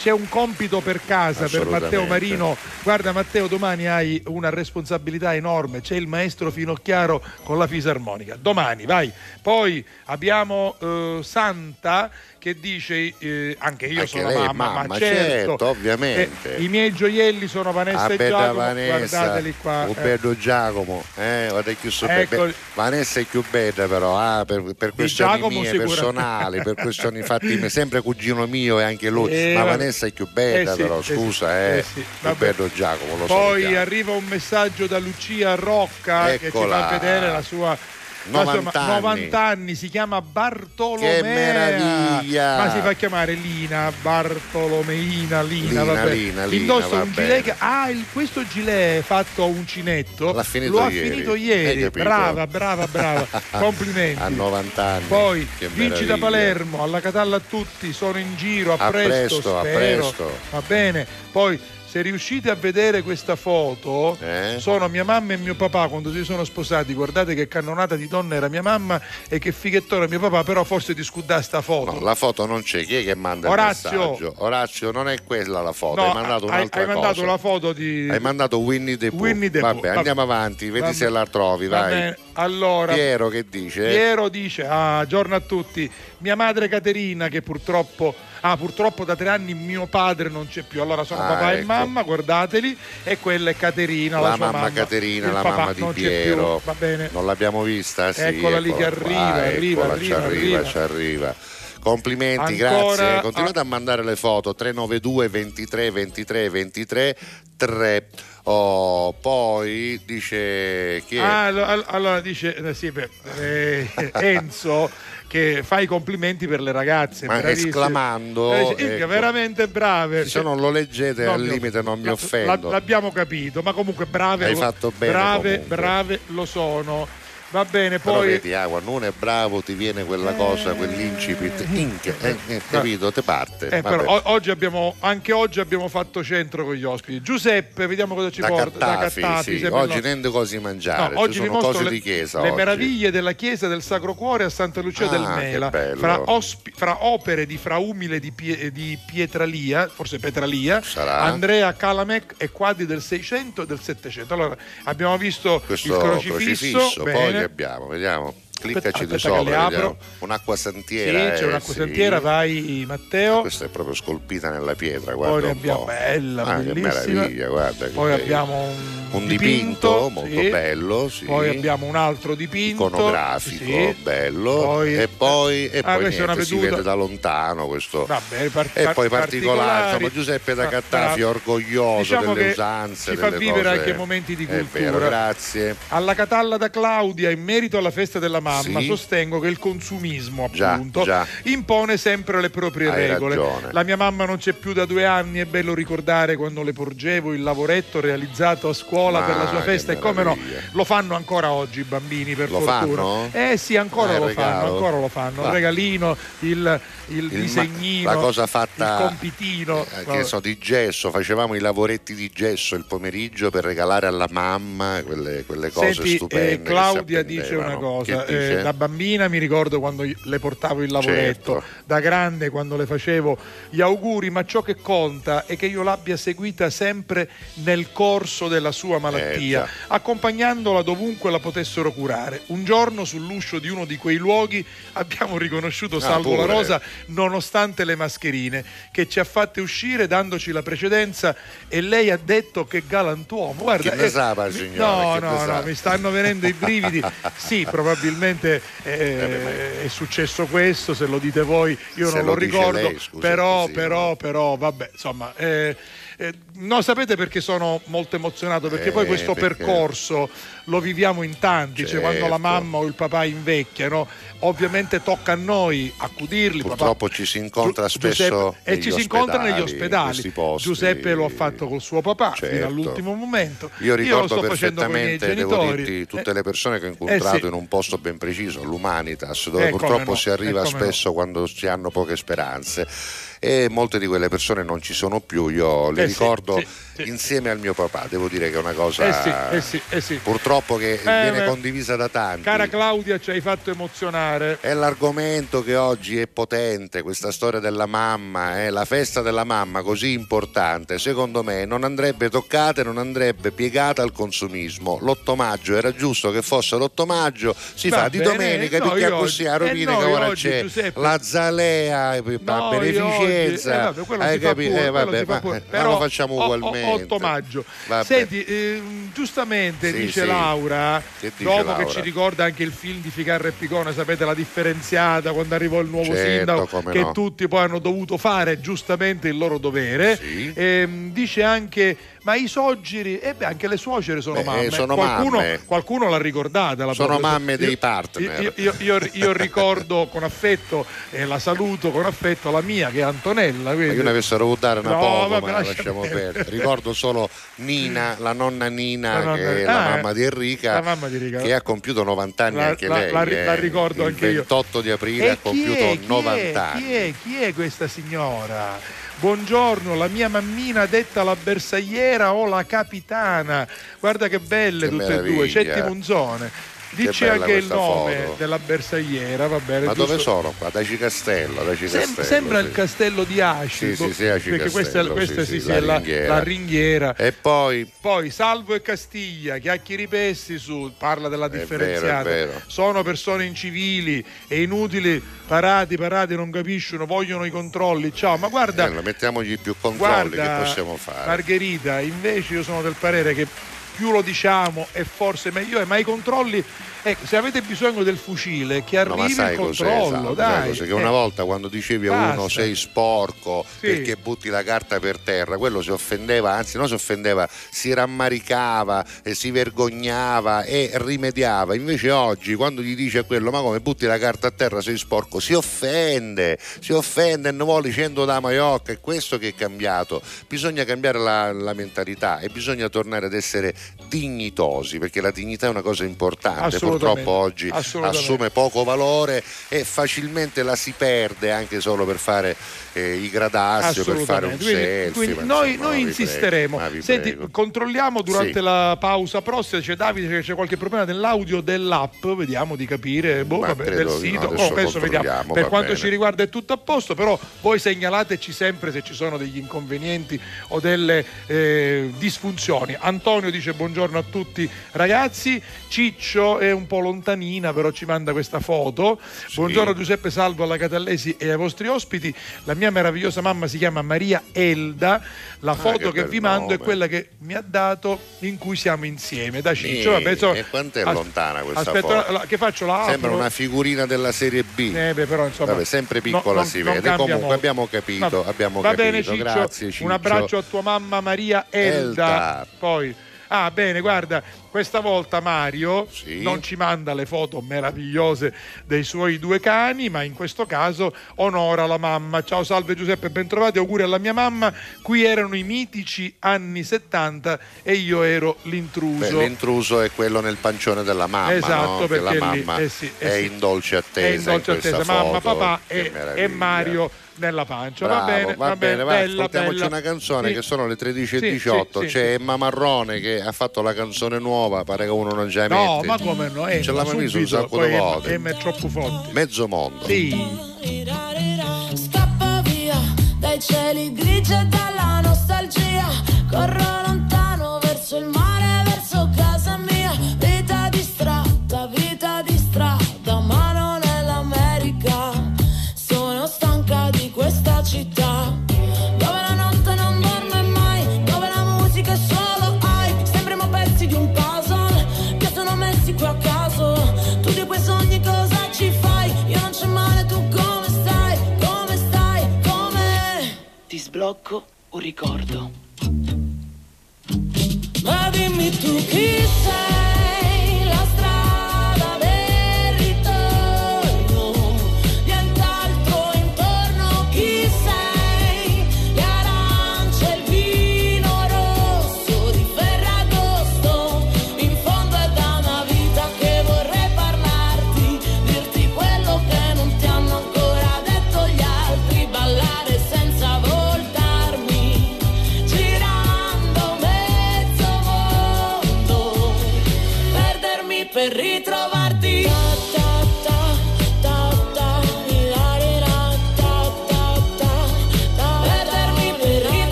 c'è un compito per casa per Matteo Marino. Guarda Matteo, domani hai una responsabilità enorme, c'è il maestro Finocchiaro con la fisarmonica domani, vai. Poi abbiamo eh, Santa che dice eh, anche io anche sono mamma, mamma, ma certo, certo ovviamente. Eh, i miei gioielli sono Vanessa ah, e Giacomo, Vanessa, guardateli qua. Un eh. bello Giacomo, eh, guarda che so ecco. Vanessa è più bella però, ah, per, per questioni Giacomo mie personali, per questioni fatti sempre cugino mio e anche lui, eh, ma Vanessa è più bella eh sì, però, scusa, eh, eh sì, più bello Giacomo, lo Poi salutiamo. Arriva un messaggio da Lucia Rocca, eccola, che ci fa vedere la sua novanta anni, si chiama Bartolomea. Che meraviglia! Ma si fa chiamare Lina, Bartolomeina, Lina, Lina, vabbè. Lina, Lina indossa un gilet che, ah, il, questo gilet fatto a uncinetto lo ha ieri. finito ieri, brava, brava, brava, complimenti. A novanta anni. Poi vinci da Palermo, alla Catalla a tutti, sono in giro, a, a presto, presto, spero. A presto. Va bene. Poi se riuscite a vedere questa foto, eh? sono mia mamma e mio papà quando si sono sposati. Guardate che cannonata di donna era mia mamma e che fighettone mio papà, però forse discutà sta foto. No, la foto non c'è, chi è che manda Orazio. il messaggio? Orazio, non è quella la foto, no, hai mandato un'altra cosa. Hai mandato cosa. la foto di... Hai mandato Winnie the Pooh. Winnie the Pooh. Vabbè, vabbè, andiamo avanti, vedi vabbè. se la trovi, vai. Vabbè. Allora, Piero che dice? Piero dice, ah, giorno a tutti, mia madre Caterina che purtroppo... Ah, purtroppo da tre anni mio padre non c'è più, allora sono ah, papà ecco. e mamma, guardateli, e quella è Caterina, la, la sua mamma, mamma Caterina, la mamma di Piero, va bene. Non l'abbiamo vista, sì, eccola, eccola lì che arriva, ah, arriva, eccola, arriva, ci arriva, arriva, ci arriva. Complimenti, ancora, grazie. Continuate ah, a mandare le foto tre nove due ventitré ventitré ventitré tre. Oh, poi dice chi è? Ah, allora, allora dice sì, beh, eh, Enzo che fa i complimenti per le ragazze, ma esclamando dice, ecco, veramente brave. Se non lo leggete no, al limite non mi offendo, l'abbiamo capito, ma comunque brave, hai fatto bene, brave, comunque. brave lo sono. Va bene, però poi vedi, ah, non è bravo, ti viene quella cosa, quell'incipit, inc, eh, eh, capito, te parte. Eh, però, oggi abbiamo, anche oggi abbiamo fatto centro con gli ospiti. Giuseppe, vediamo cosa ci da porta. Cattafi, da Cattafi, sì. Oggi niente cose di mangiare, no, oggi ci sono cose le, di chiesa. Le oggi. meraviglie della chiesa del Sacro Cuore a Santa Lucia ah, del Mela, fra, ospi, fra opere di Fra Umile di, Pie, di Pietralia, forse Petralia, Sarà. Andrea Calamec e quadri del seicento e del settecento. Allora abbiamo visto questo il crocifisso. crocifisso Abbiamo, vediamo. Cliccaci aspetta, di sopra, un'acqua santiera. Sì, c'è un'acqua eh, santiera, sì. Vai Matteo. Questa è proprio scolpita nella pietra, guarda. Poi ne abbiamo po'. bella, ah, bellissima. Che meraviglia, guarda. Poi che abbiamo un, un dipinto, dipinto molto sì. bello, sì. Poi abbiamo un altro dipinto iconografico, sì. bello. Poi, e poi, e ah, poi niente, si vede da lontano questo. Vabbè, par- e poi particolare, insomma, Giuseppe da Cattafio orgoglioso diciamo delle usanze, ci fa delle vivere cose, anche momenti di cultura. È vero, grazie. Alla Catalla da Claudia, in merito alla festa della mamma, sì. sostengo che il consumismo appunto già, già. impone sempre le proprie Hai regole ragione. La mia mamma non c'è più da due anni, è bello ricordare quando le porgevo il lavoretto realizzato a scuola Ma, per la sua festa, e come no, lo fanno ancora oggi i bambini, per lo fortuna fanno? eh sì ancora ah, lo fanno ancora lo fanno Va. il regalino, il, il, il disegnino, la cosa fatta, il compitino eh, che so, di gesso. Facevamo i lavoretti di gesso il pomeriggio per regalare alla mamma quelle, quelle cose Senti, stupende eh, Claudia dice una cosa. Eh, da bambina mi ricordo quando le portavo il lavoretto, certo. da grande quando le facevo gli auguri, ma ciò che conta è che io l'abbia seguita sempre nel corso della sua malattia, eh, accompagnandola dovunque la potessero curare. Un giorno sull'uscio di uno di quei luoghi abbiamo riconosciuto Salvo ah, La Rosa, nonostante le mascherine, che ci ha fatte uscire dandoci la precedenza, e lei ha detto che galantuomo. Guarda, che pesava, eh, signora, no, che no, pesava. no, mi stanno venendo i brividi. Sì, probabilmente Probabilmente eh, è successo questo, se lo dite voi, io se non lo, lo ricordo, lei, scusa, però, così, però, no? però, vabbè, insomma, eh, eh, no, sapete perché sono molto emozionato? Perché eh, poi questo perché... percorso lo viviamo in tanti, certo. cioè quando la mamma o il papà invecchiano, ovviamente tocca a noi accudirli. Purtroppo papà. ci si incontra spesso Giuseppe, e ci si incontra negli ospedali. Giuseppe lo ha fatto col suo papà certo. fino all'ultimo momento. Io ricordo io lo sto perfettamente, devo dirti, tutte eh, le persone che ho incontrato eh sì. in un posto ben preciso, l'Humanitas, dove eh, purtroppo no, si arriva eh, spesso no. quando si hanno poche speranze, e molte di quelle persone non ci sono più. Io le eh ricordo sì, sì, insieme sì. al mio papà, devo dire che è una cosa eh sì, eh sì, eh sì. purtroppo che eh, viene beh. condivisa da tanti. Cara Claudia, ci hai fatto emozionare. È l'argomento che oggi è potente, questa storia della mamma, eh, la festa della mamma così importante, secondo me non andrebbe toccata e non andrebbe piegata al consumismo. L'otto maggio era giusto che fosse l'otto maggio, si va fa bene, di domenica, no, perché così a rovine eh, no, che ora oggi, c'è Giuseppe. la zalea, la no, beneficenza. Eh, vabbè, Hai capito? Pure, eh, vabbè, ma, però lo facciamo ugualmente. otto maggio. Vabbè. Senti, eh, giustamente sì, dice sì. Laura, che dice dopo Laura? che ci ricorda anche il film di Ficarra e Picone, sapete, la differenziata, quando arrivò il nuovo certo, sindaco, che no. tutti poi hanno dovuto fare giustamente il loro dovere. Sì. Eh, dice anche, ma i sogeri, e eh beh, anche le suocere sono beh, mamme. Sono qualcuno, mamme. Qualcuno l'ha ricordata. La sono propria, mamme dei io, partner. Io, io, io, io ricordo con affetto, e eh, la saluto con affetto, la mia, che è Antonella, quindi... ma io ne avessero voluto dare una no, poco, vabbè, ma la lasciamo perdere. Ricordo solo Nina, la nonna Nina, la nonna... che è la, ah, mamma di Enrica, la mamma di Enrica, che ha compiuto novanta anni la, anche la, lei. La, eh. la ricordo il anche io. Il ventotto di aprile e ha compiuto è, novanta anni. Chi è, chi è questa signora? Buongiorno, la mia mammina detta la bersagliera o la capitana. Guarda che belle, che tutte meraviglia. e due, Cetti Monzone. Dice anche il nome foto. della bersagliera, va bene. Ma giusto? Dove sono qua? Daci Castello, Daci Sem- Castello sembra sì. il castello di Aci, sì, sì, sì, Aci perché Castello, questa, questa sì, sì, sì, la, è la, ringhiera. la ringhiera. E poi poi Salvo e Castiglia, Chiacchieri Pessi su parla della differenziata. È vero, è vero. Sono persone incivili e inutili, parati, parati, non capiscono, vogliono i controlli. Ciao, ma guarda, allora, mettiamogli più controlli, guarda, che possiamo fare. Margherita, invece io sono del parere che più lo diciamo e forse meglio è, ma i controlli, ecco, se avete bisogno del fucile che arrivi, no, ma sai il controllo, cos'è, esatto, dai, sai cos'è, che una eh, volta quando dicevi basta. a uno sei sporco sì. perché butti la carta per terra, quello si offendeva, anzi non si offendeva, si rammaricava e si vergognava e rimediava. Invece oggi quando gli dice a quello ma come butti la carta a terra sei sporco, si offende, si offende e non vuole scendo da maiocca. È questo che è cambiato, bisogna cambiare la, la mentalità e bisogna tornare ad essere dignitosi, perché la dignità è una cosa importante, purtroppo oggi assume poco valore e facilmente la si perde anche solo per fare eh, i gradassi o per fare un quindi, selfie quindi noi, insomma, noi insisteremo prego, senti prego. Controlliamo durante sì. la pausa prossima, c'è Davide che c'è qualche problema nell'audio dell'app, vediamo di capire boh, vabbè, del sito no, oh, penso vediamo. Per quanto bene. ci riguarda è tutto a posto, però voi segnalateci sempre se ci sono degli inconvenienti o delle eh, disfunzioni. Antonio dice buongiorno a tutti ragazzi. Ciccio è un po' lontanina, però ci manda questa foto. Sì. Buongiorno Giuseppe, Salvo, alla Catallesi e ai vostri ospiti. La mia meravigliosa mamma si chiama Maria Elda. La foto ah, che, che vi mando nome. è quella che mi ha dato, in cui siamo insieme, da Ciccio. Vabbè, insomma, e quanto è lontana questa aspetto, foto? La, che faccio? La Sembra apro. una figurina della serie B. Eh, beh, però, insomma, Vabbè, sempre piccola no, non, si vede. Comunque molto. abbiamo capito. No. Abbiamo Va capito. bene Ciccio. Grazie, Ciccio. Un abbraccio a tua mamma Maria Elda. Elda. Poi. Ah, bene, guarda, questa volta Mario sì. non ci manda le foto meravigliose dei suoi due cani, ma in questo caso onora la mamma. Ciao, salve Giuseppe, bentrovati, auguri alla mia mamma. Qui erano i mitici anni settanta e io ero l'intruso. Beh, l'intruso è quello nel pancione della mamma, esatto, no? perché la mamma lì, eh sì, eh è, sì. in dolce attesa, è in dolce in attesa, foto, mamma, papà e, e Mario nella pancia. Bravo, va bene, va, va bene, bene. Vai, bella, ascoltiamoci bella. una canzone sì. che sono le tredici e diciotto. Sì, sì, c'è sì. Emma Marrone che ha fatto la canzone nuova, pare che uno non già no, mette. Ma come no? Emma, ce l'ha messo un sacco di volte. Emma è troppo forte. Mezzo mondo. Sì. Scappa via dai cieli grigi e dalla nostalgia, corro lontano verso il mare, verso casa mia, vita distratta, vita distratta, ma non è l'America. Sono stanca di questa città dove la notte non dorme mai, dove la musica è solo hype, sembriamo pezzi di un puzzle che sono messi qui a caso. Tu di quei sogni cosa ci fai? Io non c'è male, tu come stai? Come stai? Come? Ti sblocco un ricordo. Ma dimmi tu chi sei?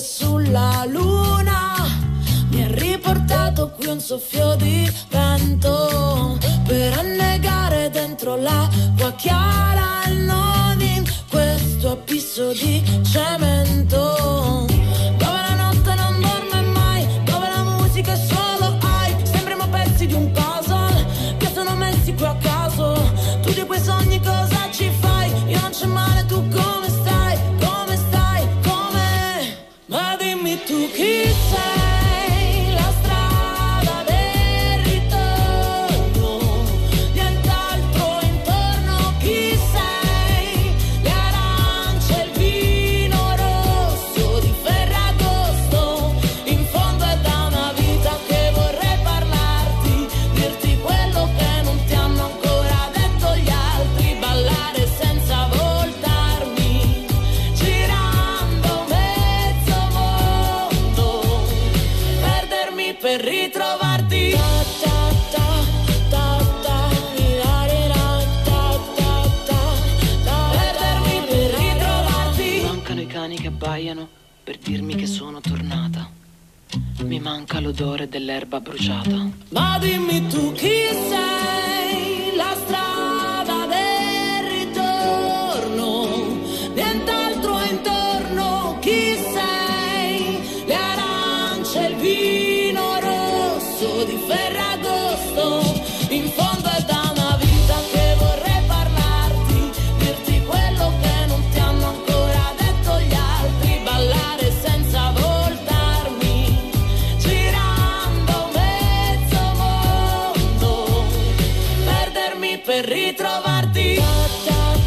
Sulla luna mi ha riportato qui un soffio di vento per annegare dentro l'acqua chiara e non in questo abisso di cemento, dove la notte non dorme mai, dove la musica è solo hype, sembriamo pezzi di un puzzle che sono messi qui a caso. Tu di quei sogni cosa ci fai? Io non c'è male, tu come? Tu chi sei? La strada del ritorno, nient'altro intorno. Chi sei? Le arance, il vino rosso di Ferragosto. In fondo è da una vita che vorrei parlarti, dirti quello che non ti hanno ancora detto gli altri, ballare senza voltarmi, girando mezzo per ritrovarti. Perdermi per ritrovarti. Mancano i cani che abbaiano per dirmi che sono tornata, mi manca l'odore dell'erba bruciata. Ma dimmi tu chi sei? La strada del ritorno, nient'altro intorno. Chi sei? Le arance, il vino di Ferragosto, in fondo è da una vita che vorrei parlarti, dirti quello che non ti hanno ancora detto gli altri, ballare senza voltarmi, girando mezzo mondo, perdermi per ritrovarti.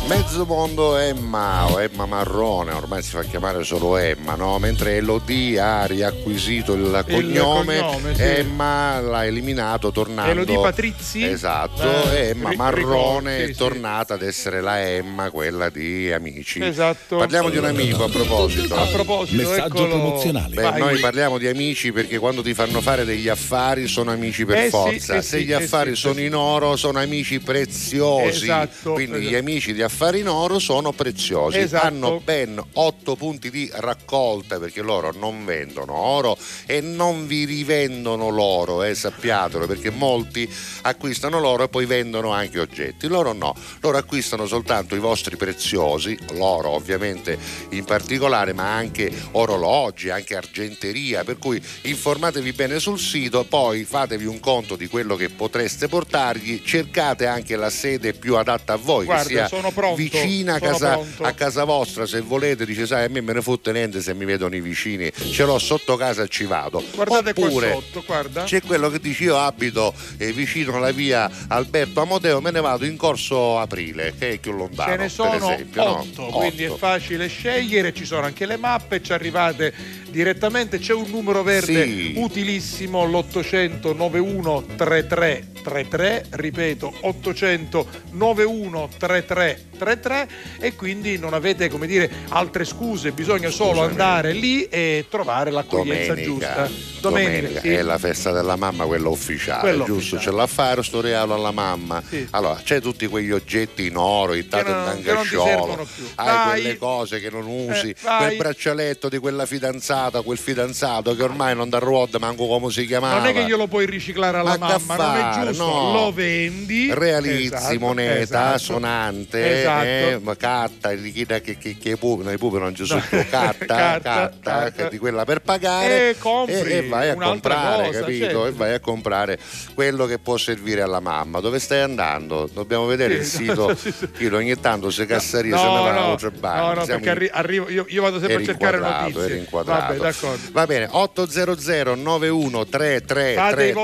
Mezzo mondo Emma o Emma Marrone, ormai si fa chiamare solo Emma, no? Mentre Elodie ha riacquisito il cognome, il cognome sì. Emma l'ha eliminato tornando Elodie Patrizzi, esatto, eh, Emma Marrone ricordi, è tornata sì. ad essere la Emma, quella di Amici. Esatto. Parliamo di un amico a proposito. A proposito, messaggio eccolo. promozionale. Beh, noi parliamo di amici perché quando ti fanno fare degli affari sono amici per eh forza, sì, eh se sì, gli eh affari sì, sono sì. in oro sono amici preziosi, esatto, quindi esatto. gli amici di affari Farinoro sono preziosi, esatto. Hanno ben otto punti di raccolta perché loro non vendono oro e non vi rivendono l'oro, eh, sappiatelo, perché molti acquistano l'oro e poi vendono anche oggetti. Loro no, loro acquistano soltanto i vostri preziosi, l'oro ovviamente in particolare, ma anche orologi, anche argenteria, per cui informatevi bene sul sito, poi fatevi un conto di quello che potreste portargli, cercate anche la sede più adatta a voi. Guarda, che sia sono pronto, vicina a casa, a casa vostra, se volete. Dice, sai, a me me ne fotte niente se mi vedono i vicini, ce l'ho sotto casa e ci vado. Guardate, oppure, qua sotto, guarda, c'è quello che dice, io abito eh, vicino alla via Alberto Amodeo, me ne vado in Corso Aprile, che è più lontano. Ce ne sono per esempio, otto, no? Quindi otto. È facile scegliere, ci sono anche le mappe, ci arrivate direttamente. C'è un numero verde, sì, utilissimo, l'ottocento novantuno trentatré trentatré, ripeto ottocento novantuno trentatré trentatré, e quindi non avete, come dire, altre scuse, bisogna solo Scusami. andare lì e trovare l'accoglienza domenica, giusta. Domenica, domenica sì, è la festa della mamma, quella ufficiale, quello giusto, ufficiale. C'è l'affare, sto regalo alla mamma, sì. Allora c'è tutti quegli oggetti in oro, il tato in tangasciolo, hai vai, quelle cose che non usi, eh, quel braccialetto di quella fidanzata, quel fidanzato che ormai non dà ruota manco come si chiamava, non è che glielo puoi riciclare alla ma mamma, non è giusto, no, lo vendi, realizzi, esatto, moneta, esatto, sonante, esatto, eh, ma catta di chi che, che, che pupe, no, i pupe non ci sono, no, catta, catta, catta, catta di quella per pagare, e compri, e, e vai a comprare, cosa, capito, certo, e vai a comprare quello che può servire alla mamma. Dove stai andando? Dobbiamo vedere, sì, il sito, sì, sì. Io ogni tanto se cassaria, no, se ne va, no, no, bagno, no, perché arri- arrivo, io, io vado sempre a cercare notizie. Vabbè, va bene, ottocento novantuno trentatré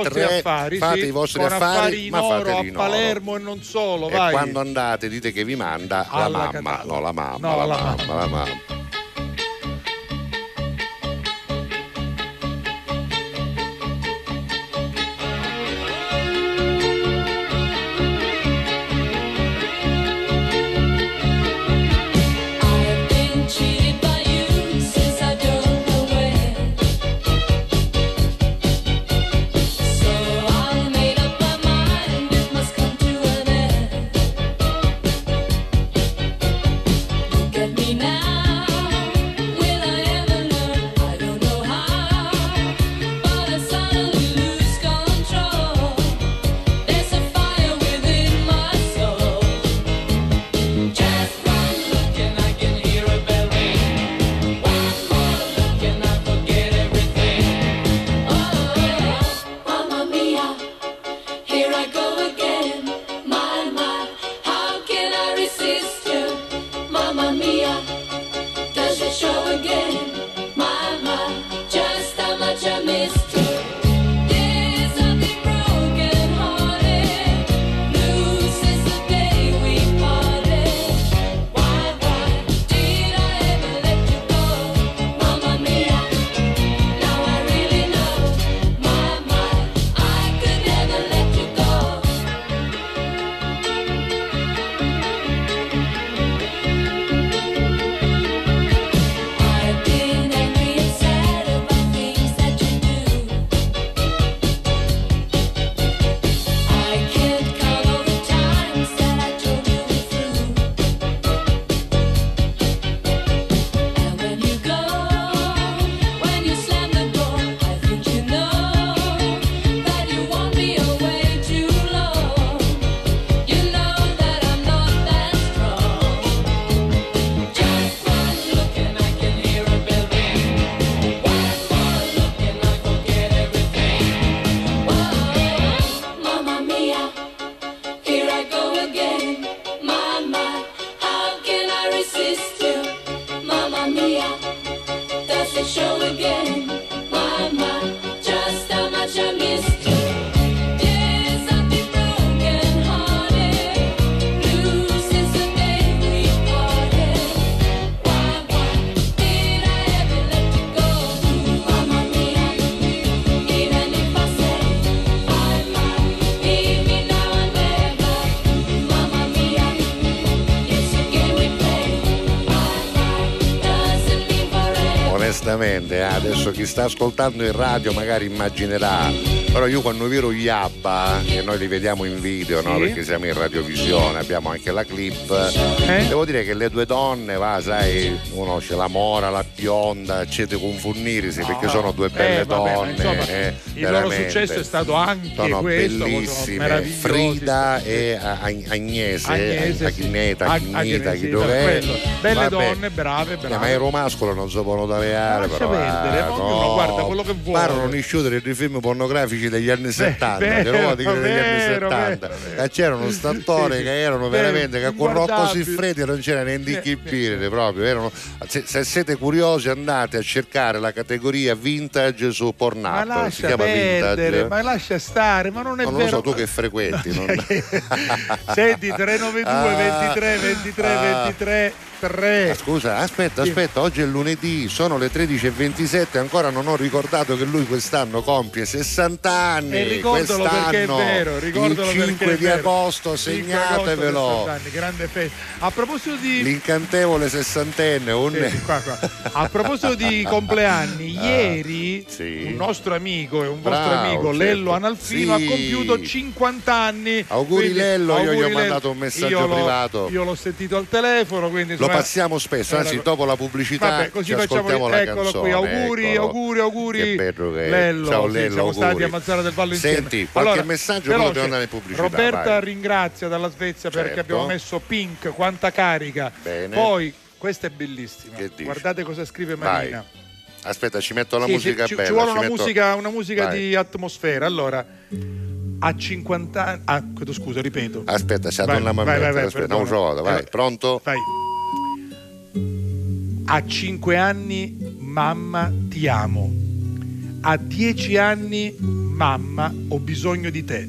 trentatré, fate i vostri affari, fate sì, i vostri affari, affari ma fateli in oro a Palermo e non solo, vai. E quando andate dite che vi manda alla la mamma, Catania. No, la mamma, no, la, la mamma, mamma, la mamma. Adesso chi sta ascoltando in radio magari immaginerà Però io quando vero gli Abba, che noi li vediamo in video, no? Sì. Perché siamo in radiovisione, abbiamo anche la clip, eh? Devo dire che le due donne, va, sai, uno c'è la mora, la bionda, c'ete confurnirsi, no, perché sono due belle eh, vabbè, donne, insomma, eh, il loro successo è stato anche sono questo, bellissime, Frida e Agnese, Agnese Agneta, Agnita, chi dov'è, belle donne, brave, brave, ma i romascolo non si possono tagliare, però uno guarda quello che vuole, parlano di shooter di film pornografici degli anni settanta, degli anni settanta, c'era uno statore che erano veramente, che con Rocco Siffredi non c'era né indichipire proprio, erano, se, se siete curiosi andate a cercare la categoria vintage su Pornhub, ma si chiama vendere, vintage, ma lascia stare, ma non è ma vero, non lo so tu che frequenti non... senti tre nove due ventitré ventitré ventitré tre. Ah, scusa, aspetta, aspetta, oggi è lunedì, sono le tredici e ventisette, ancora non ho ricordato che lui quest'anno compie sessanta anni. E ricordalo perché è vero, ricordalo il cinque perché di è vero. agosto, segnatevelo. Anni, grande festa. A proposito di l'incantevole sessantenne, un... sì, qua, qua. A proposito di compleanni, ah, ieri sì. un nostro amico e un vostro Bravo, amico certo. Lello Analfino sì. ha compiuto cinquanta anni. Auguri quindi, Lello, auguri, io gli ho Lello. mandato un messaggio io privato. Lo, io l'ho sentito al telefono, quindi lo passiamo spesso, anzi dopo la pubblicità vabbè, così facciamo, la eccolo canzone, qui, auguri, eccolo. auguri, auguri che bello che Lello, ciao Lello, sì, siamo auguri. stati a Mazzara del Vallo insieme. Senti, qualche allora, messaggio però dobbiamo andare in pubblicità. Roberta vai. ringrazia dalla Svezia certo. perché abbiamo messo Pink, quanta carica. Bene. Poi, questa è bellissima, guardate cosa scrive Marina. Vai. Aspetta, ci metto la sì, musica ci, bella. Ci vuole ci una, metto... musica, una musica vai. di atmosfera, allora... A cinquanta anni... Ah, scusa, ripeto. Aspetta, c'è una mammetta. Aspetta, non provo, vai. Pronto? Vai. A cinque anni, mamma, ti amo. A dieci anni, mamma, ho bisogno di te.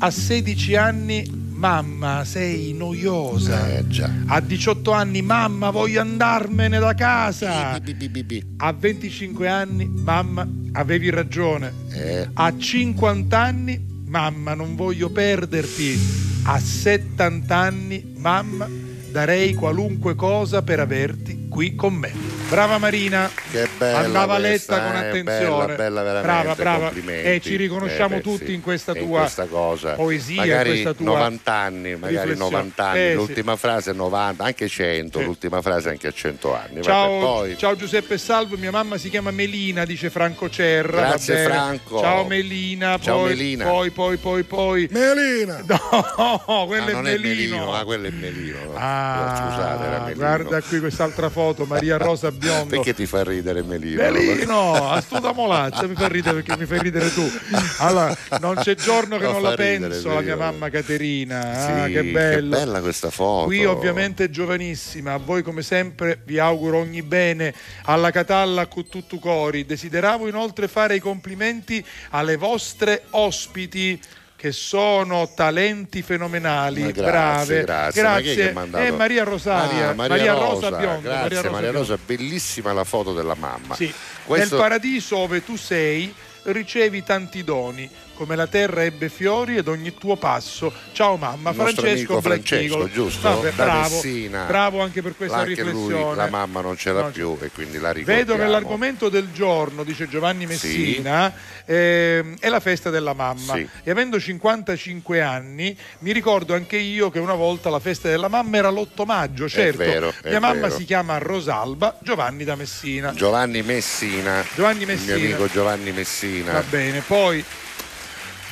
A sedici anni, mamma, sei noiosa. Eh, già. A diciotto anni, mamma, voglio andarmene da casa. Bi, bi, bi, bi. A venticinque anni, mamma, avevi ragione. Eh. A cinquanta anni, mamma, non voglio perderti. A settanta anni, mamma, darei qualunque cosa per averti qui con me. Brava Marina, che bella, andava letta con attenzione, bella, bella, brava, brava, e ci riconosciamo eh, beh, tutti sì. in questa tua in questa cosa. poesia, magari in questa tua novanta anni, magari novanta anni, eh, l'ultima sì. frase novanta, anche cento, sì. l'ultima frase anche cento anni. Ciao, vabbè, poi... ciao Giuseppe Salvo, mia mamma si chiama Melina, dice Franco Cerra. Grazie vabbè. Franco. Ciao Melina, ciao poi, Melina. Poi, poi, poi, poi, Melina. No, quello ah, è, non Melino. è Melino, ma quello è Melino. Ah, scusate, era Melino. Guarda qui quest'altra foto, Maria Rosa Biondo. Perché ti fa ridere Melino? Melino, astuta molaccia, mi fa ridere perché mi fai ridere tu. Allora, non c'è giorno che non, non la ridere, penso Melino. La mia mamma Caterina, sì, ah, che bella. Che bella questa foto. Qui ovviamente giovanissima, a voi come sempre vi auguro ogni bene, alla Catalla con tutto cori. Desideravo inoltre fare i complimenti alle vostre ospiti, che sono talenti fenomenali, grazie, brave. Grazie, grazie. Ma che è che e Maria Rosaria, ah, Maria, Maria Rosa, Rosa Bionda. Grazie Maria Rosa, Maria Rosa bellissima la foto della mamma. Sì. Questo... Nel paradiso dove tu sei ricevi tanti doni, come la terra ebbe fiori ed ogni tuo passo. Ciao mamma. Francesco Francesco, giusto? Vabbè, bravo, bravo anche per questa anche riflessione. Lui, la mamma non ce l'ha no, più e quindi la ricordiamo. Vedo che l'argomento del giorno, dice Giovanni Messina, sì. eh, è la festa della mamma. Sì. E avendo cinquantacinque anni, mi ricordo anche io che una volta la festa della mamma era l'otto maggio, certo. È vero, è Mia mamma vero. si chiama Rosalba, Giovanni da Messina. Giovanni Messina. Giovanni Messina. Il mio amico Giovanni Messina. Va bene, poi...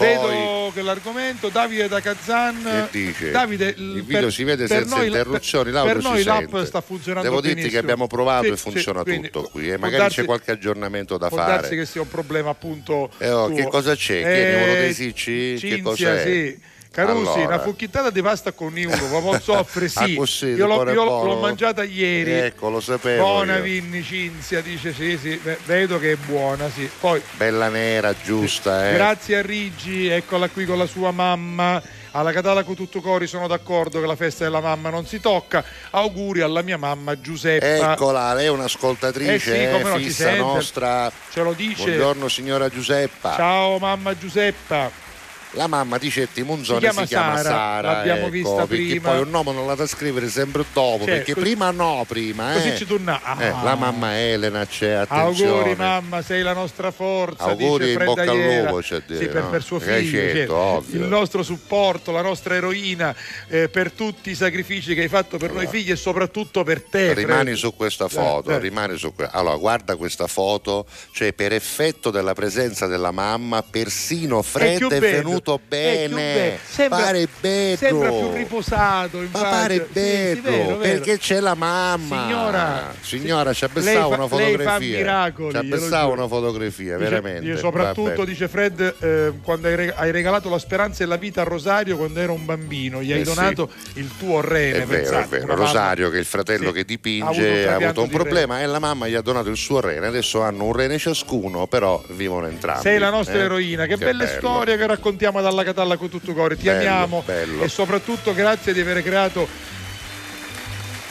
Vedo che l'argomento, Davide da Kazan, che dice? Davide, il video per, si vede senza noi, interruzioni, l'audio per noi l'app sta funzionando. Devo dirti benissimo. che abbiamo provato sì, e funziona sì, tutto quindi, qui. E magari darsi, c'è qualche aggiornamento da può fare. Può darsi che sia un problema appunto. Eh, oh, che cosa c'è? Eh, Chiedi uno dei sicci? Cinzia, che cos'è? Sì. Carusi, allora. una fucchittata di pasta con uva, posso offrire? Sì, ah, così, io, l'ho, io l'ho mangiata ieri. Ecco, lo sapevo. Buona io. Vinni, Cinzia, dice sì, sì, vedo che è buona, sì. Poi, bella nera, giusta, sì. eh. Grazie a Riggi, eccola qui con la sua mamma. Alla Catalla con tutto cori sono d'accordo che la festa della mamma non si tocca. Auguri alla mia mamma Giuseppa. Eccola, lei è un'ascoltatrice eh sì, eh, no, fissa nostra. Ce lo dice. Buongiorno signora Giuseppa. Ciao mamma Giuseppa. la mamma di Cetti Monzone si chiama, si chiama Sara, Sara l'abbiamo ecco, vista prima. Poi un nome non la da scrivere sempre dopo, cioè, perché prima no, prima così eh. ci torna. Ah. Eh, la mamma Elena c'è, attenzione. Auguri mamma, sei la nostra forza. Auguri, dice in bocca al lupo, c'è dire, sì, no? per, per suo figlio, certo, il nostro supporto, la nostra eroina, eh, per tutti i sacrifici che hai fatto per allora. noi figli e soprattutto per te. Rimani Fred. su questa foto, eh, rimani su que- allora guarda questa foto, cioè per effetto della presenza della mamma, persino Fred è, è venuto bene, sembra, pare bello, sembra più riposato, infatti. Ma pare bello, sì, vero, vero. perché c'è la mamma. Signora, signora, ci abbessava una fotografia, ci abbessava una fotografia, veramente. Dice, soprattutto Vabbè. dice Fred, eh, quando hai regalato la speranza e la vita a Rosario quando era un bambino, gli hai eh donato sì. il tuo rene. È pensate, vero, è vero. Rosario, mamma, che è il fratello sì, che dipinge, ha avuto un, ha avuto un problema rene. e la mamma gli ha donato il suo rene. Adesso hanno un rene ciascuno, però vivono entrambi. Sei la nostra eh? eroina, che, che belle bello. storie che raccontiamo dalla Catalla con tutto cuore, ti bello, amiamo bello. e soprattutto grazie di aver creato.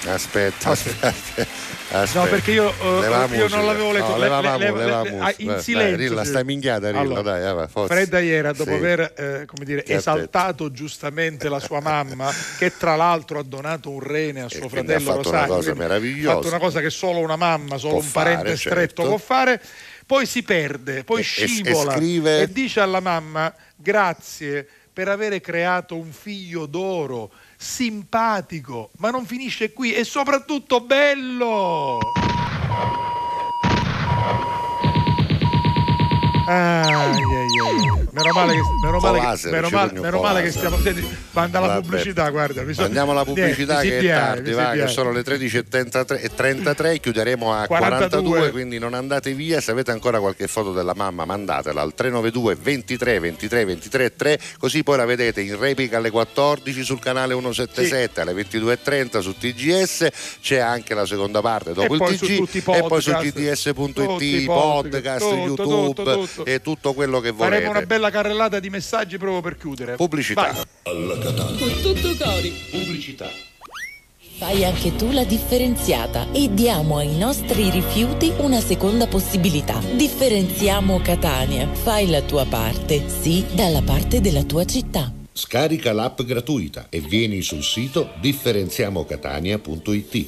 Aspetta, aspetta, aspetta. Aspetta. No, perché io, uh, io non l'avevo letto, no, le, levamo, le, le, le, le, in dai, silenzio. Rilla, stai minchiata, Rilla, allora, dai, va, forza. Fredda ieri, dopo sì. aver eh, come dire, esaltato giustamente la sua mamma, che tra l'altro ha donato un rene a suo e fratello Rosario, ha fatto Rosario, una cosa meravigliosa, ha fatto una cosa che solo una mamma, solo può un parente fare, stretto certo. può fare, poi si perde, poi e, scivola e, e, scrive... e dice alla mamma: grazie per avere creato un figlio d'oro, simpatico, ma non finisce qui, e soprattutto bello. Ah, yeah, yeah. Meno male che, meno male che, meno male, meno male che stiamo. Senti, manda la pubblicità, guarda. So, Andiamo alla pubblicità niente, che piace, è tardi, va, che sono le tredici e trentatré, chiuderemo a quarantadue, quindi non andate via. Se avete ancora qualche foto della mamma, mandatela al tre nove due ventitré ventitré ventitré tre, così poi la vedete in replica alle quattordici sul canale centosettantasette, sì. alle ventidue e trenta su T G S. C'è anche la seconda parte dopo e il T G, podcast, e poi su T G S punto I T, podcast, tutto, YouTube. Tutto, tutto, tutto. E tutto quello che volete. Faremo una bella carrellata di messaggi proprio per chiudere. Pubblicità. Vai. Alla Catania. Con tutto cori. Pubblicità. Fai anche tu la differenziata e diamo ai nostri rifiuti una seconda possibilità. Differenziamo Catania. Fai la tua parte, sì, dalla parte della tua città. Scarica l'app gratuita e vieni sul sito differenziamo catania punto I T.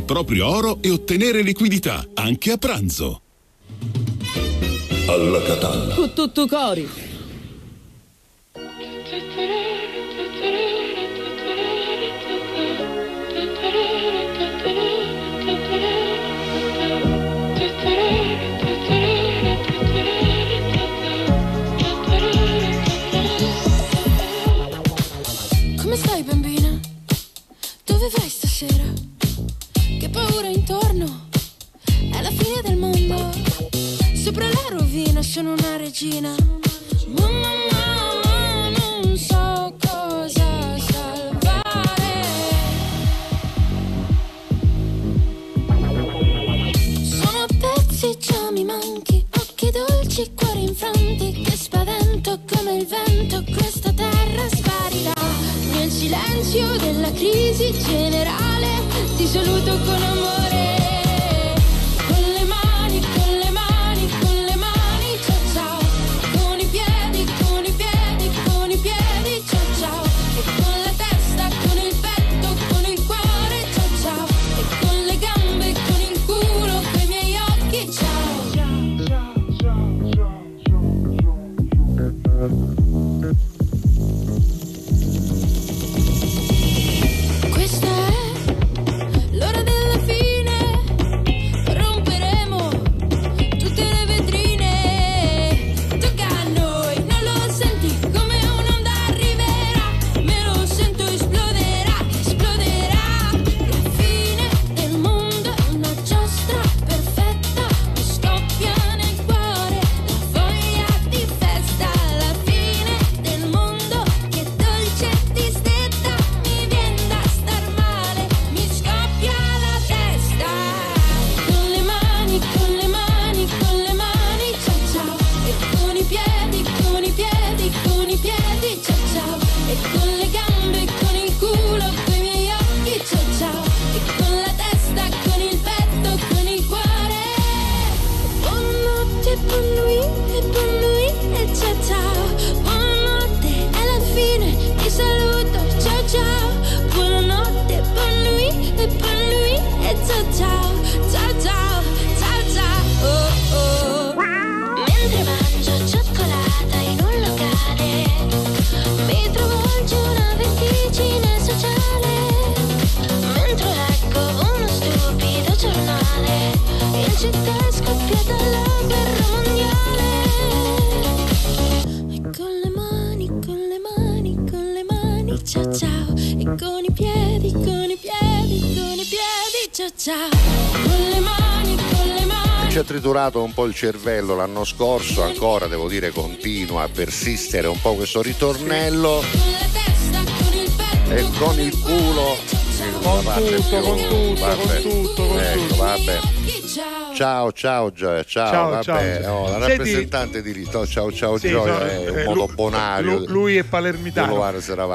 il proprio oro e ottenere liquidità anche a pranzo. Alla Catalla. Con tutto cori. Come stai, bambina? Dove vai stasera? Che paura intorno, è la fine del mondo. Sopra la rovina sono una regina. Mamma, mamma, non so cosa salvare. Sono a pezzi, già mi manchi. Occhi dolci, cuori infranti. Che spavento come il vento. Questa terra sparirà nel silenzio della crisi generale. Ti saluto con amore. Con le mani, con le mani, con le mani, ciao ciao. Con i piedi, con i piedi, con i piedi, ciao ciao. E con la testa, con il petto, con il cuore, ciao ciao. E con le gambe, con il culo, coi miei occhi, ciao. Ciao, ciao, ciao, ciao, ciao, ciao. c'è per lui e per lui e ciao ciao. Buonanotte, alla fine ti saluto, ciao ciao. Buonanotte, per lui e per lui e ciao ciao. Ciao ciao, ciao ciao, oh oh. Mentre mangio cioccolata in un locale, mi travolge una vertigine sociale. Mentre leggo uno stupido giornale, in città è scoppiata la guerra mondiale. E con le mani, con le mani, con le mani, ciao ciao. E con i piedi, con i piedi, con i piedi, ciao ciao. Con le mani, con le mani. Ci ha triturato un po' il cervello l'anno scorso, ancora devo dire continua a persistere un po' questo ritornello. Con la testa, con il petto, e con il culo. Con tutto, con tutto, con tutto, con tutto. Vabbè. Ciao, ciao, ciao, ciao, vabbè. Ciao. Oh, la rappresentante senti... di Rito, ciao, ciao, sì, Gioia, no, è un modo bonario. Lui, lui è palermitano.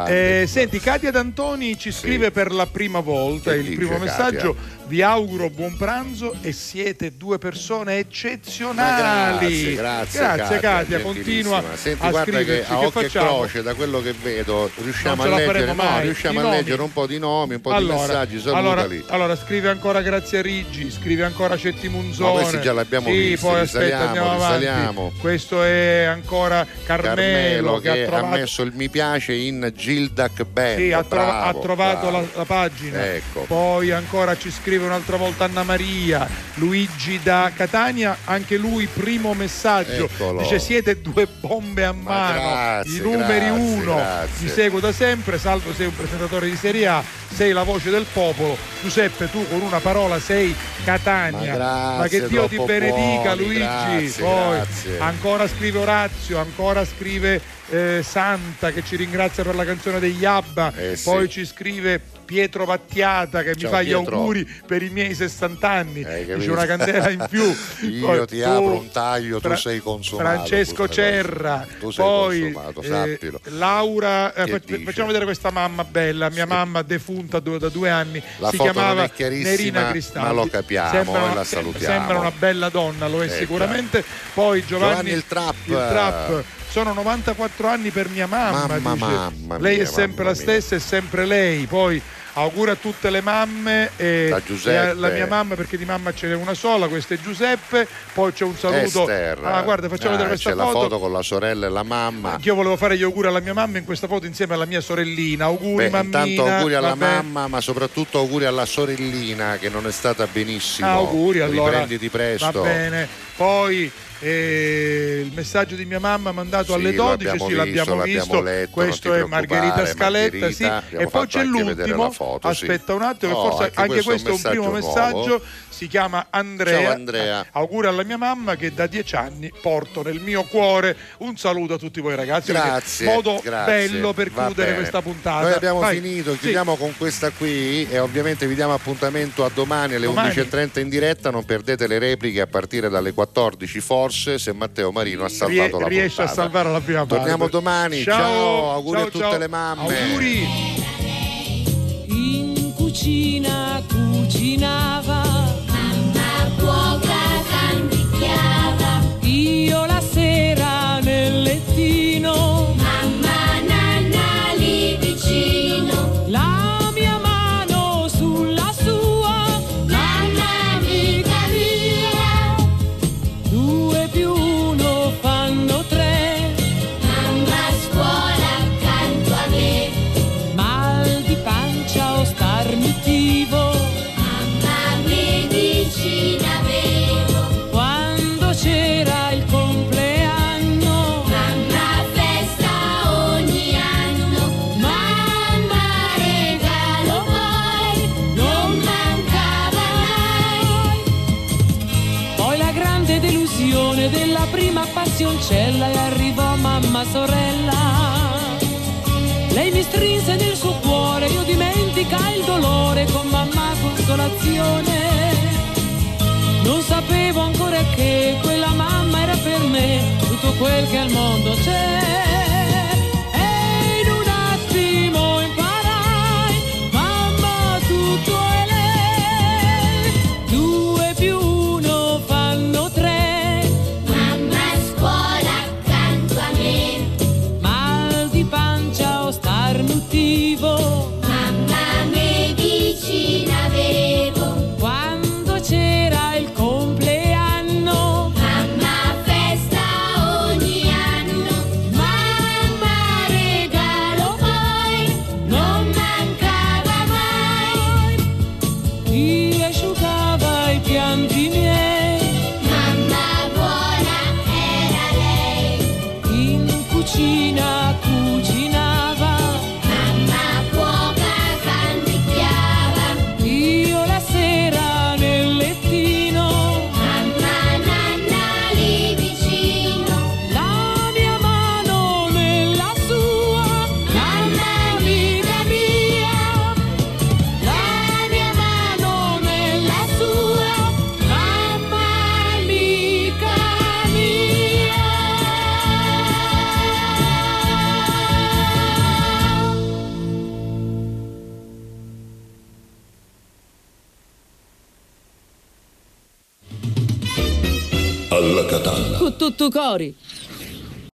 Eh, senti, Katia D'Antoni ci scrive sì. per la prima volta che il dice, primo messaggio. Katia. Vi auguro buon pranzo e siete due persone eccezionali. Ma grazie, grazie, grazie Katia, Katia continua. Senti, a guarda che a occhio e croce, da quello che vedo, riusciamo a leggere, no, riusciamo a leggere un po' di nomi, un po' allora, di messaggi. Allora, allora, scrive ancora Grazia Riggi, scrive ancora Cetti Munzone. Ma questi già l'abbiamo sì, visto. Poi aspetta, saliamo. Questo è ancora Carmelo, Carmelo che, che ha, trovato... ha messo il mi piace in Gyldac Band. Sì, ha, bravo, ha trovato la, la pagina. Ecco. Poi ancora ci scrive un'altra volta Anna Maria. Luigi da Catania, anche lui primo messaggio. Eccolo. Dice siete due bombe a mano, ma grazie, i numeri grazie, uno grazie. Ti seguo da sempre, salvo sei un presentatore di Serie A, sei la voce del popolo. Giuseppe, tu con una parola sei Catania, ma, grazie, ma che Dio ti benedica buoni, Luigi grazie, poi grazie. Ancora scrive Orazio, ancora scrive eh, Santa che ci ringrazia per la canzone degli Abba, eh, poi sì. ci scrive Pietro Vattiata che ciao, mi fa Pietro. Gli auguri per i miei sessanta anni, c'è una candela in più. Io poi, ti tu, apro un taglio, tu sei consumato. Francesco Cerra, tu sei poi consumato, sappilo. Eh, Laura, eh, fac- facciamo vedere questa mamma bella, mia sì. mamma defunta due, da due anni, la si chiamava Nerina Cristalli. Ma lo capiamo, sembra, e la salutiamo. Sembra una bella donna, lo è ecco. sicuramente. Poi Giovanni, Giovanni il Trap. Il trap. Sono novantaquattro anni per mia mamma, mamma, dice. mamma mia, lei è sempre la stessa, mia. è sempre lei. Poi auguri a tutte le mamme e la, la mia mamma, perché di mamma ce n'è una sola, questa è Giuseppe. Poi c'è un saluto ah, guarda, facciamo ah, vedere questa c'è foto. La foto con la sorella e la mamma. Anche io volevo fare gli auguri alla mia mamma in questa foto insieme alla mia sorellina. Auguri mammina, tanto auguri alla vabbè. mamma, ma soprattutto auguri alla sorellina che non è stata benissimo. Ah, auguri allora. Riprenditi presto. Va bene. Poi E il messaggio di mia mamma mandato sì, alle dodici, l'abbiamo sì visto, l'abbiamo visto, letto, questo è Margherita Scaletta, Margherita, sì. E poi c'è l'ultimo, foto, aspetta sì. un attimo, no, forse anche, anche questo è un, questo è un primo nuovo. messaggio, si chiama Andrea. Ciao Andrea. Auguri alla mia mamma che da dieci anni porto nel mio cuore. Un saluto a tutti voi ragazzi. Grazie. Modo grazie. bello per Va chiudere bene. questa puntata. Noi abbiamo Vai. finito, sì. chiudiamo con questa qui e ovviamente vi diamo appuntamento a domani alle undici e trenta in diretta, non perdete le repliche a partire dalle quattordici forse. Se Matteo Marino ha salvato la riesce puntata. a salvare la prima parte. Torniamo domani. Ciao, ciao auguri ciao, a tutte ciao. le mamme. Auguri. In cucina cucinava, mamma cuoca canticchiava. Io la sera nel lettino, mamma nanna lì vicino. La passiuncella e arrivò mamma sorella, lei mi strinse nel suo cuore, io dimenticai il dolore con mamma consolazione, non sapevo ancora che quella mamma era per me tutto quel che al mondo c'è. Mamma alla Catalla. Con tutto cori.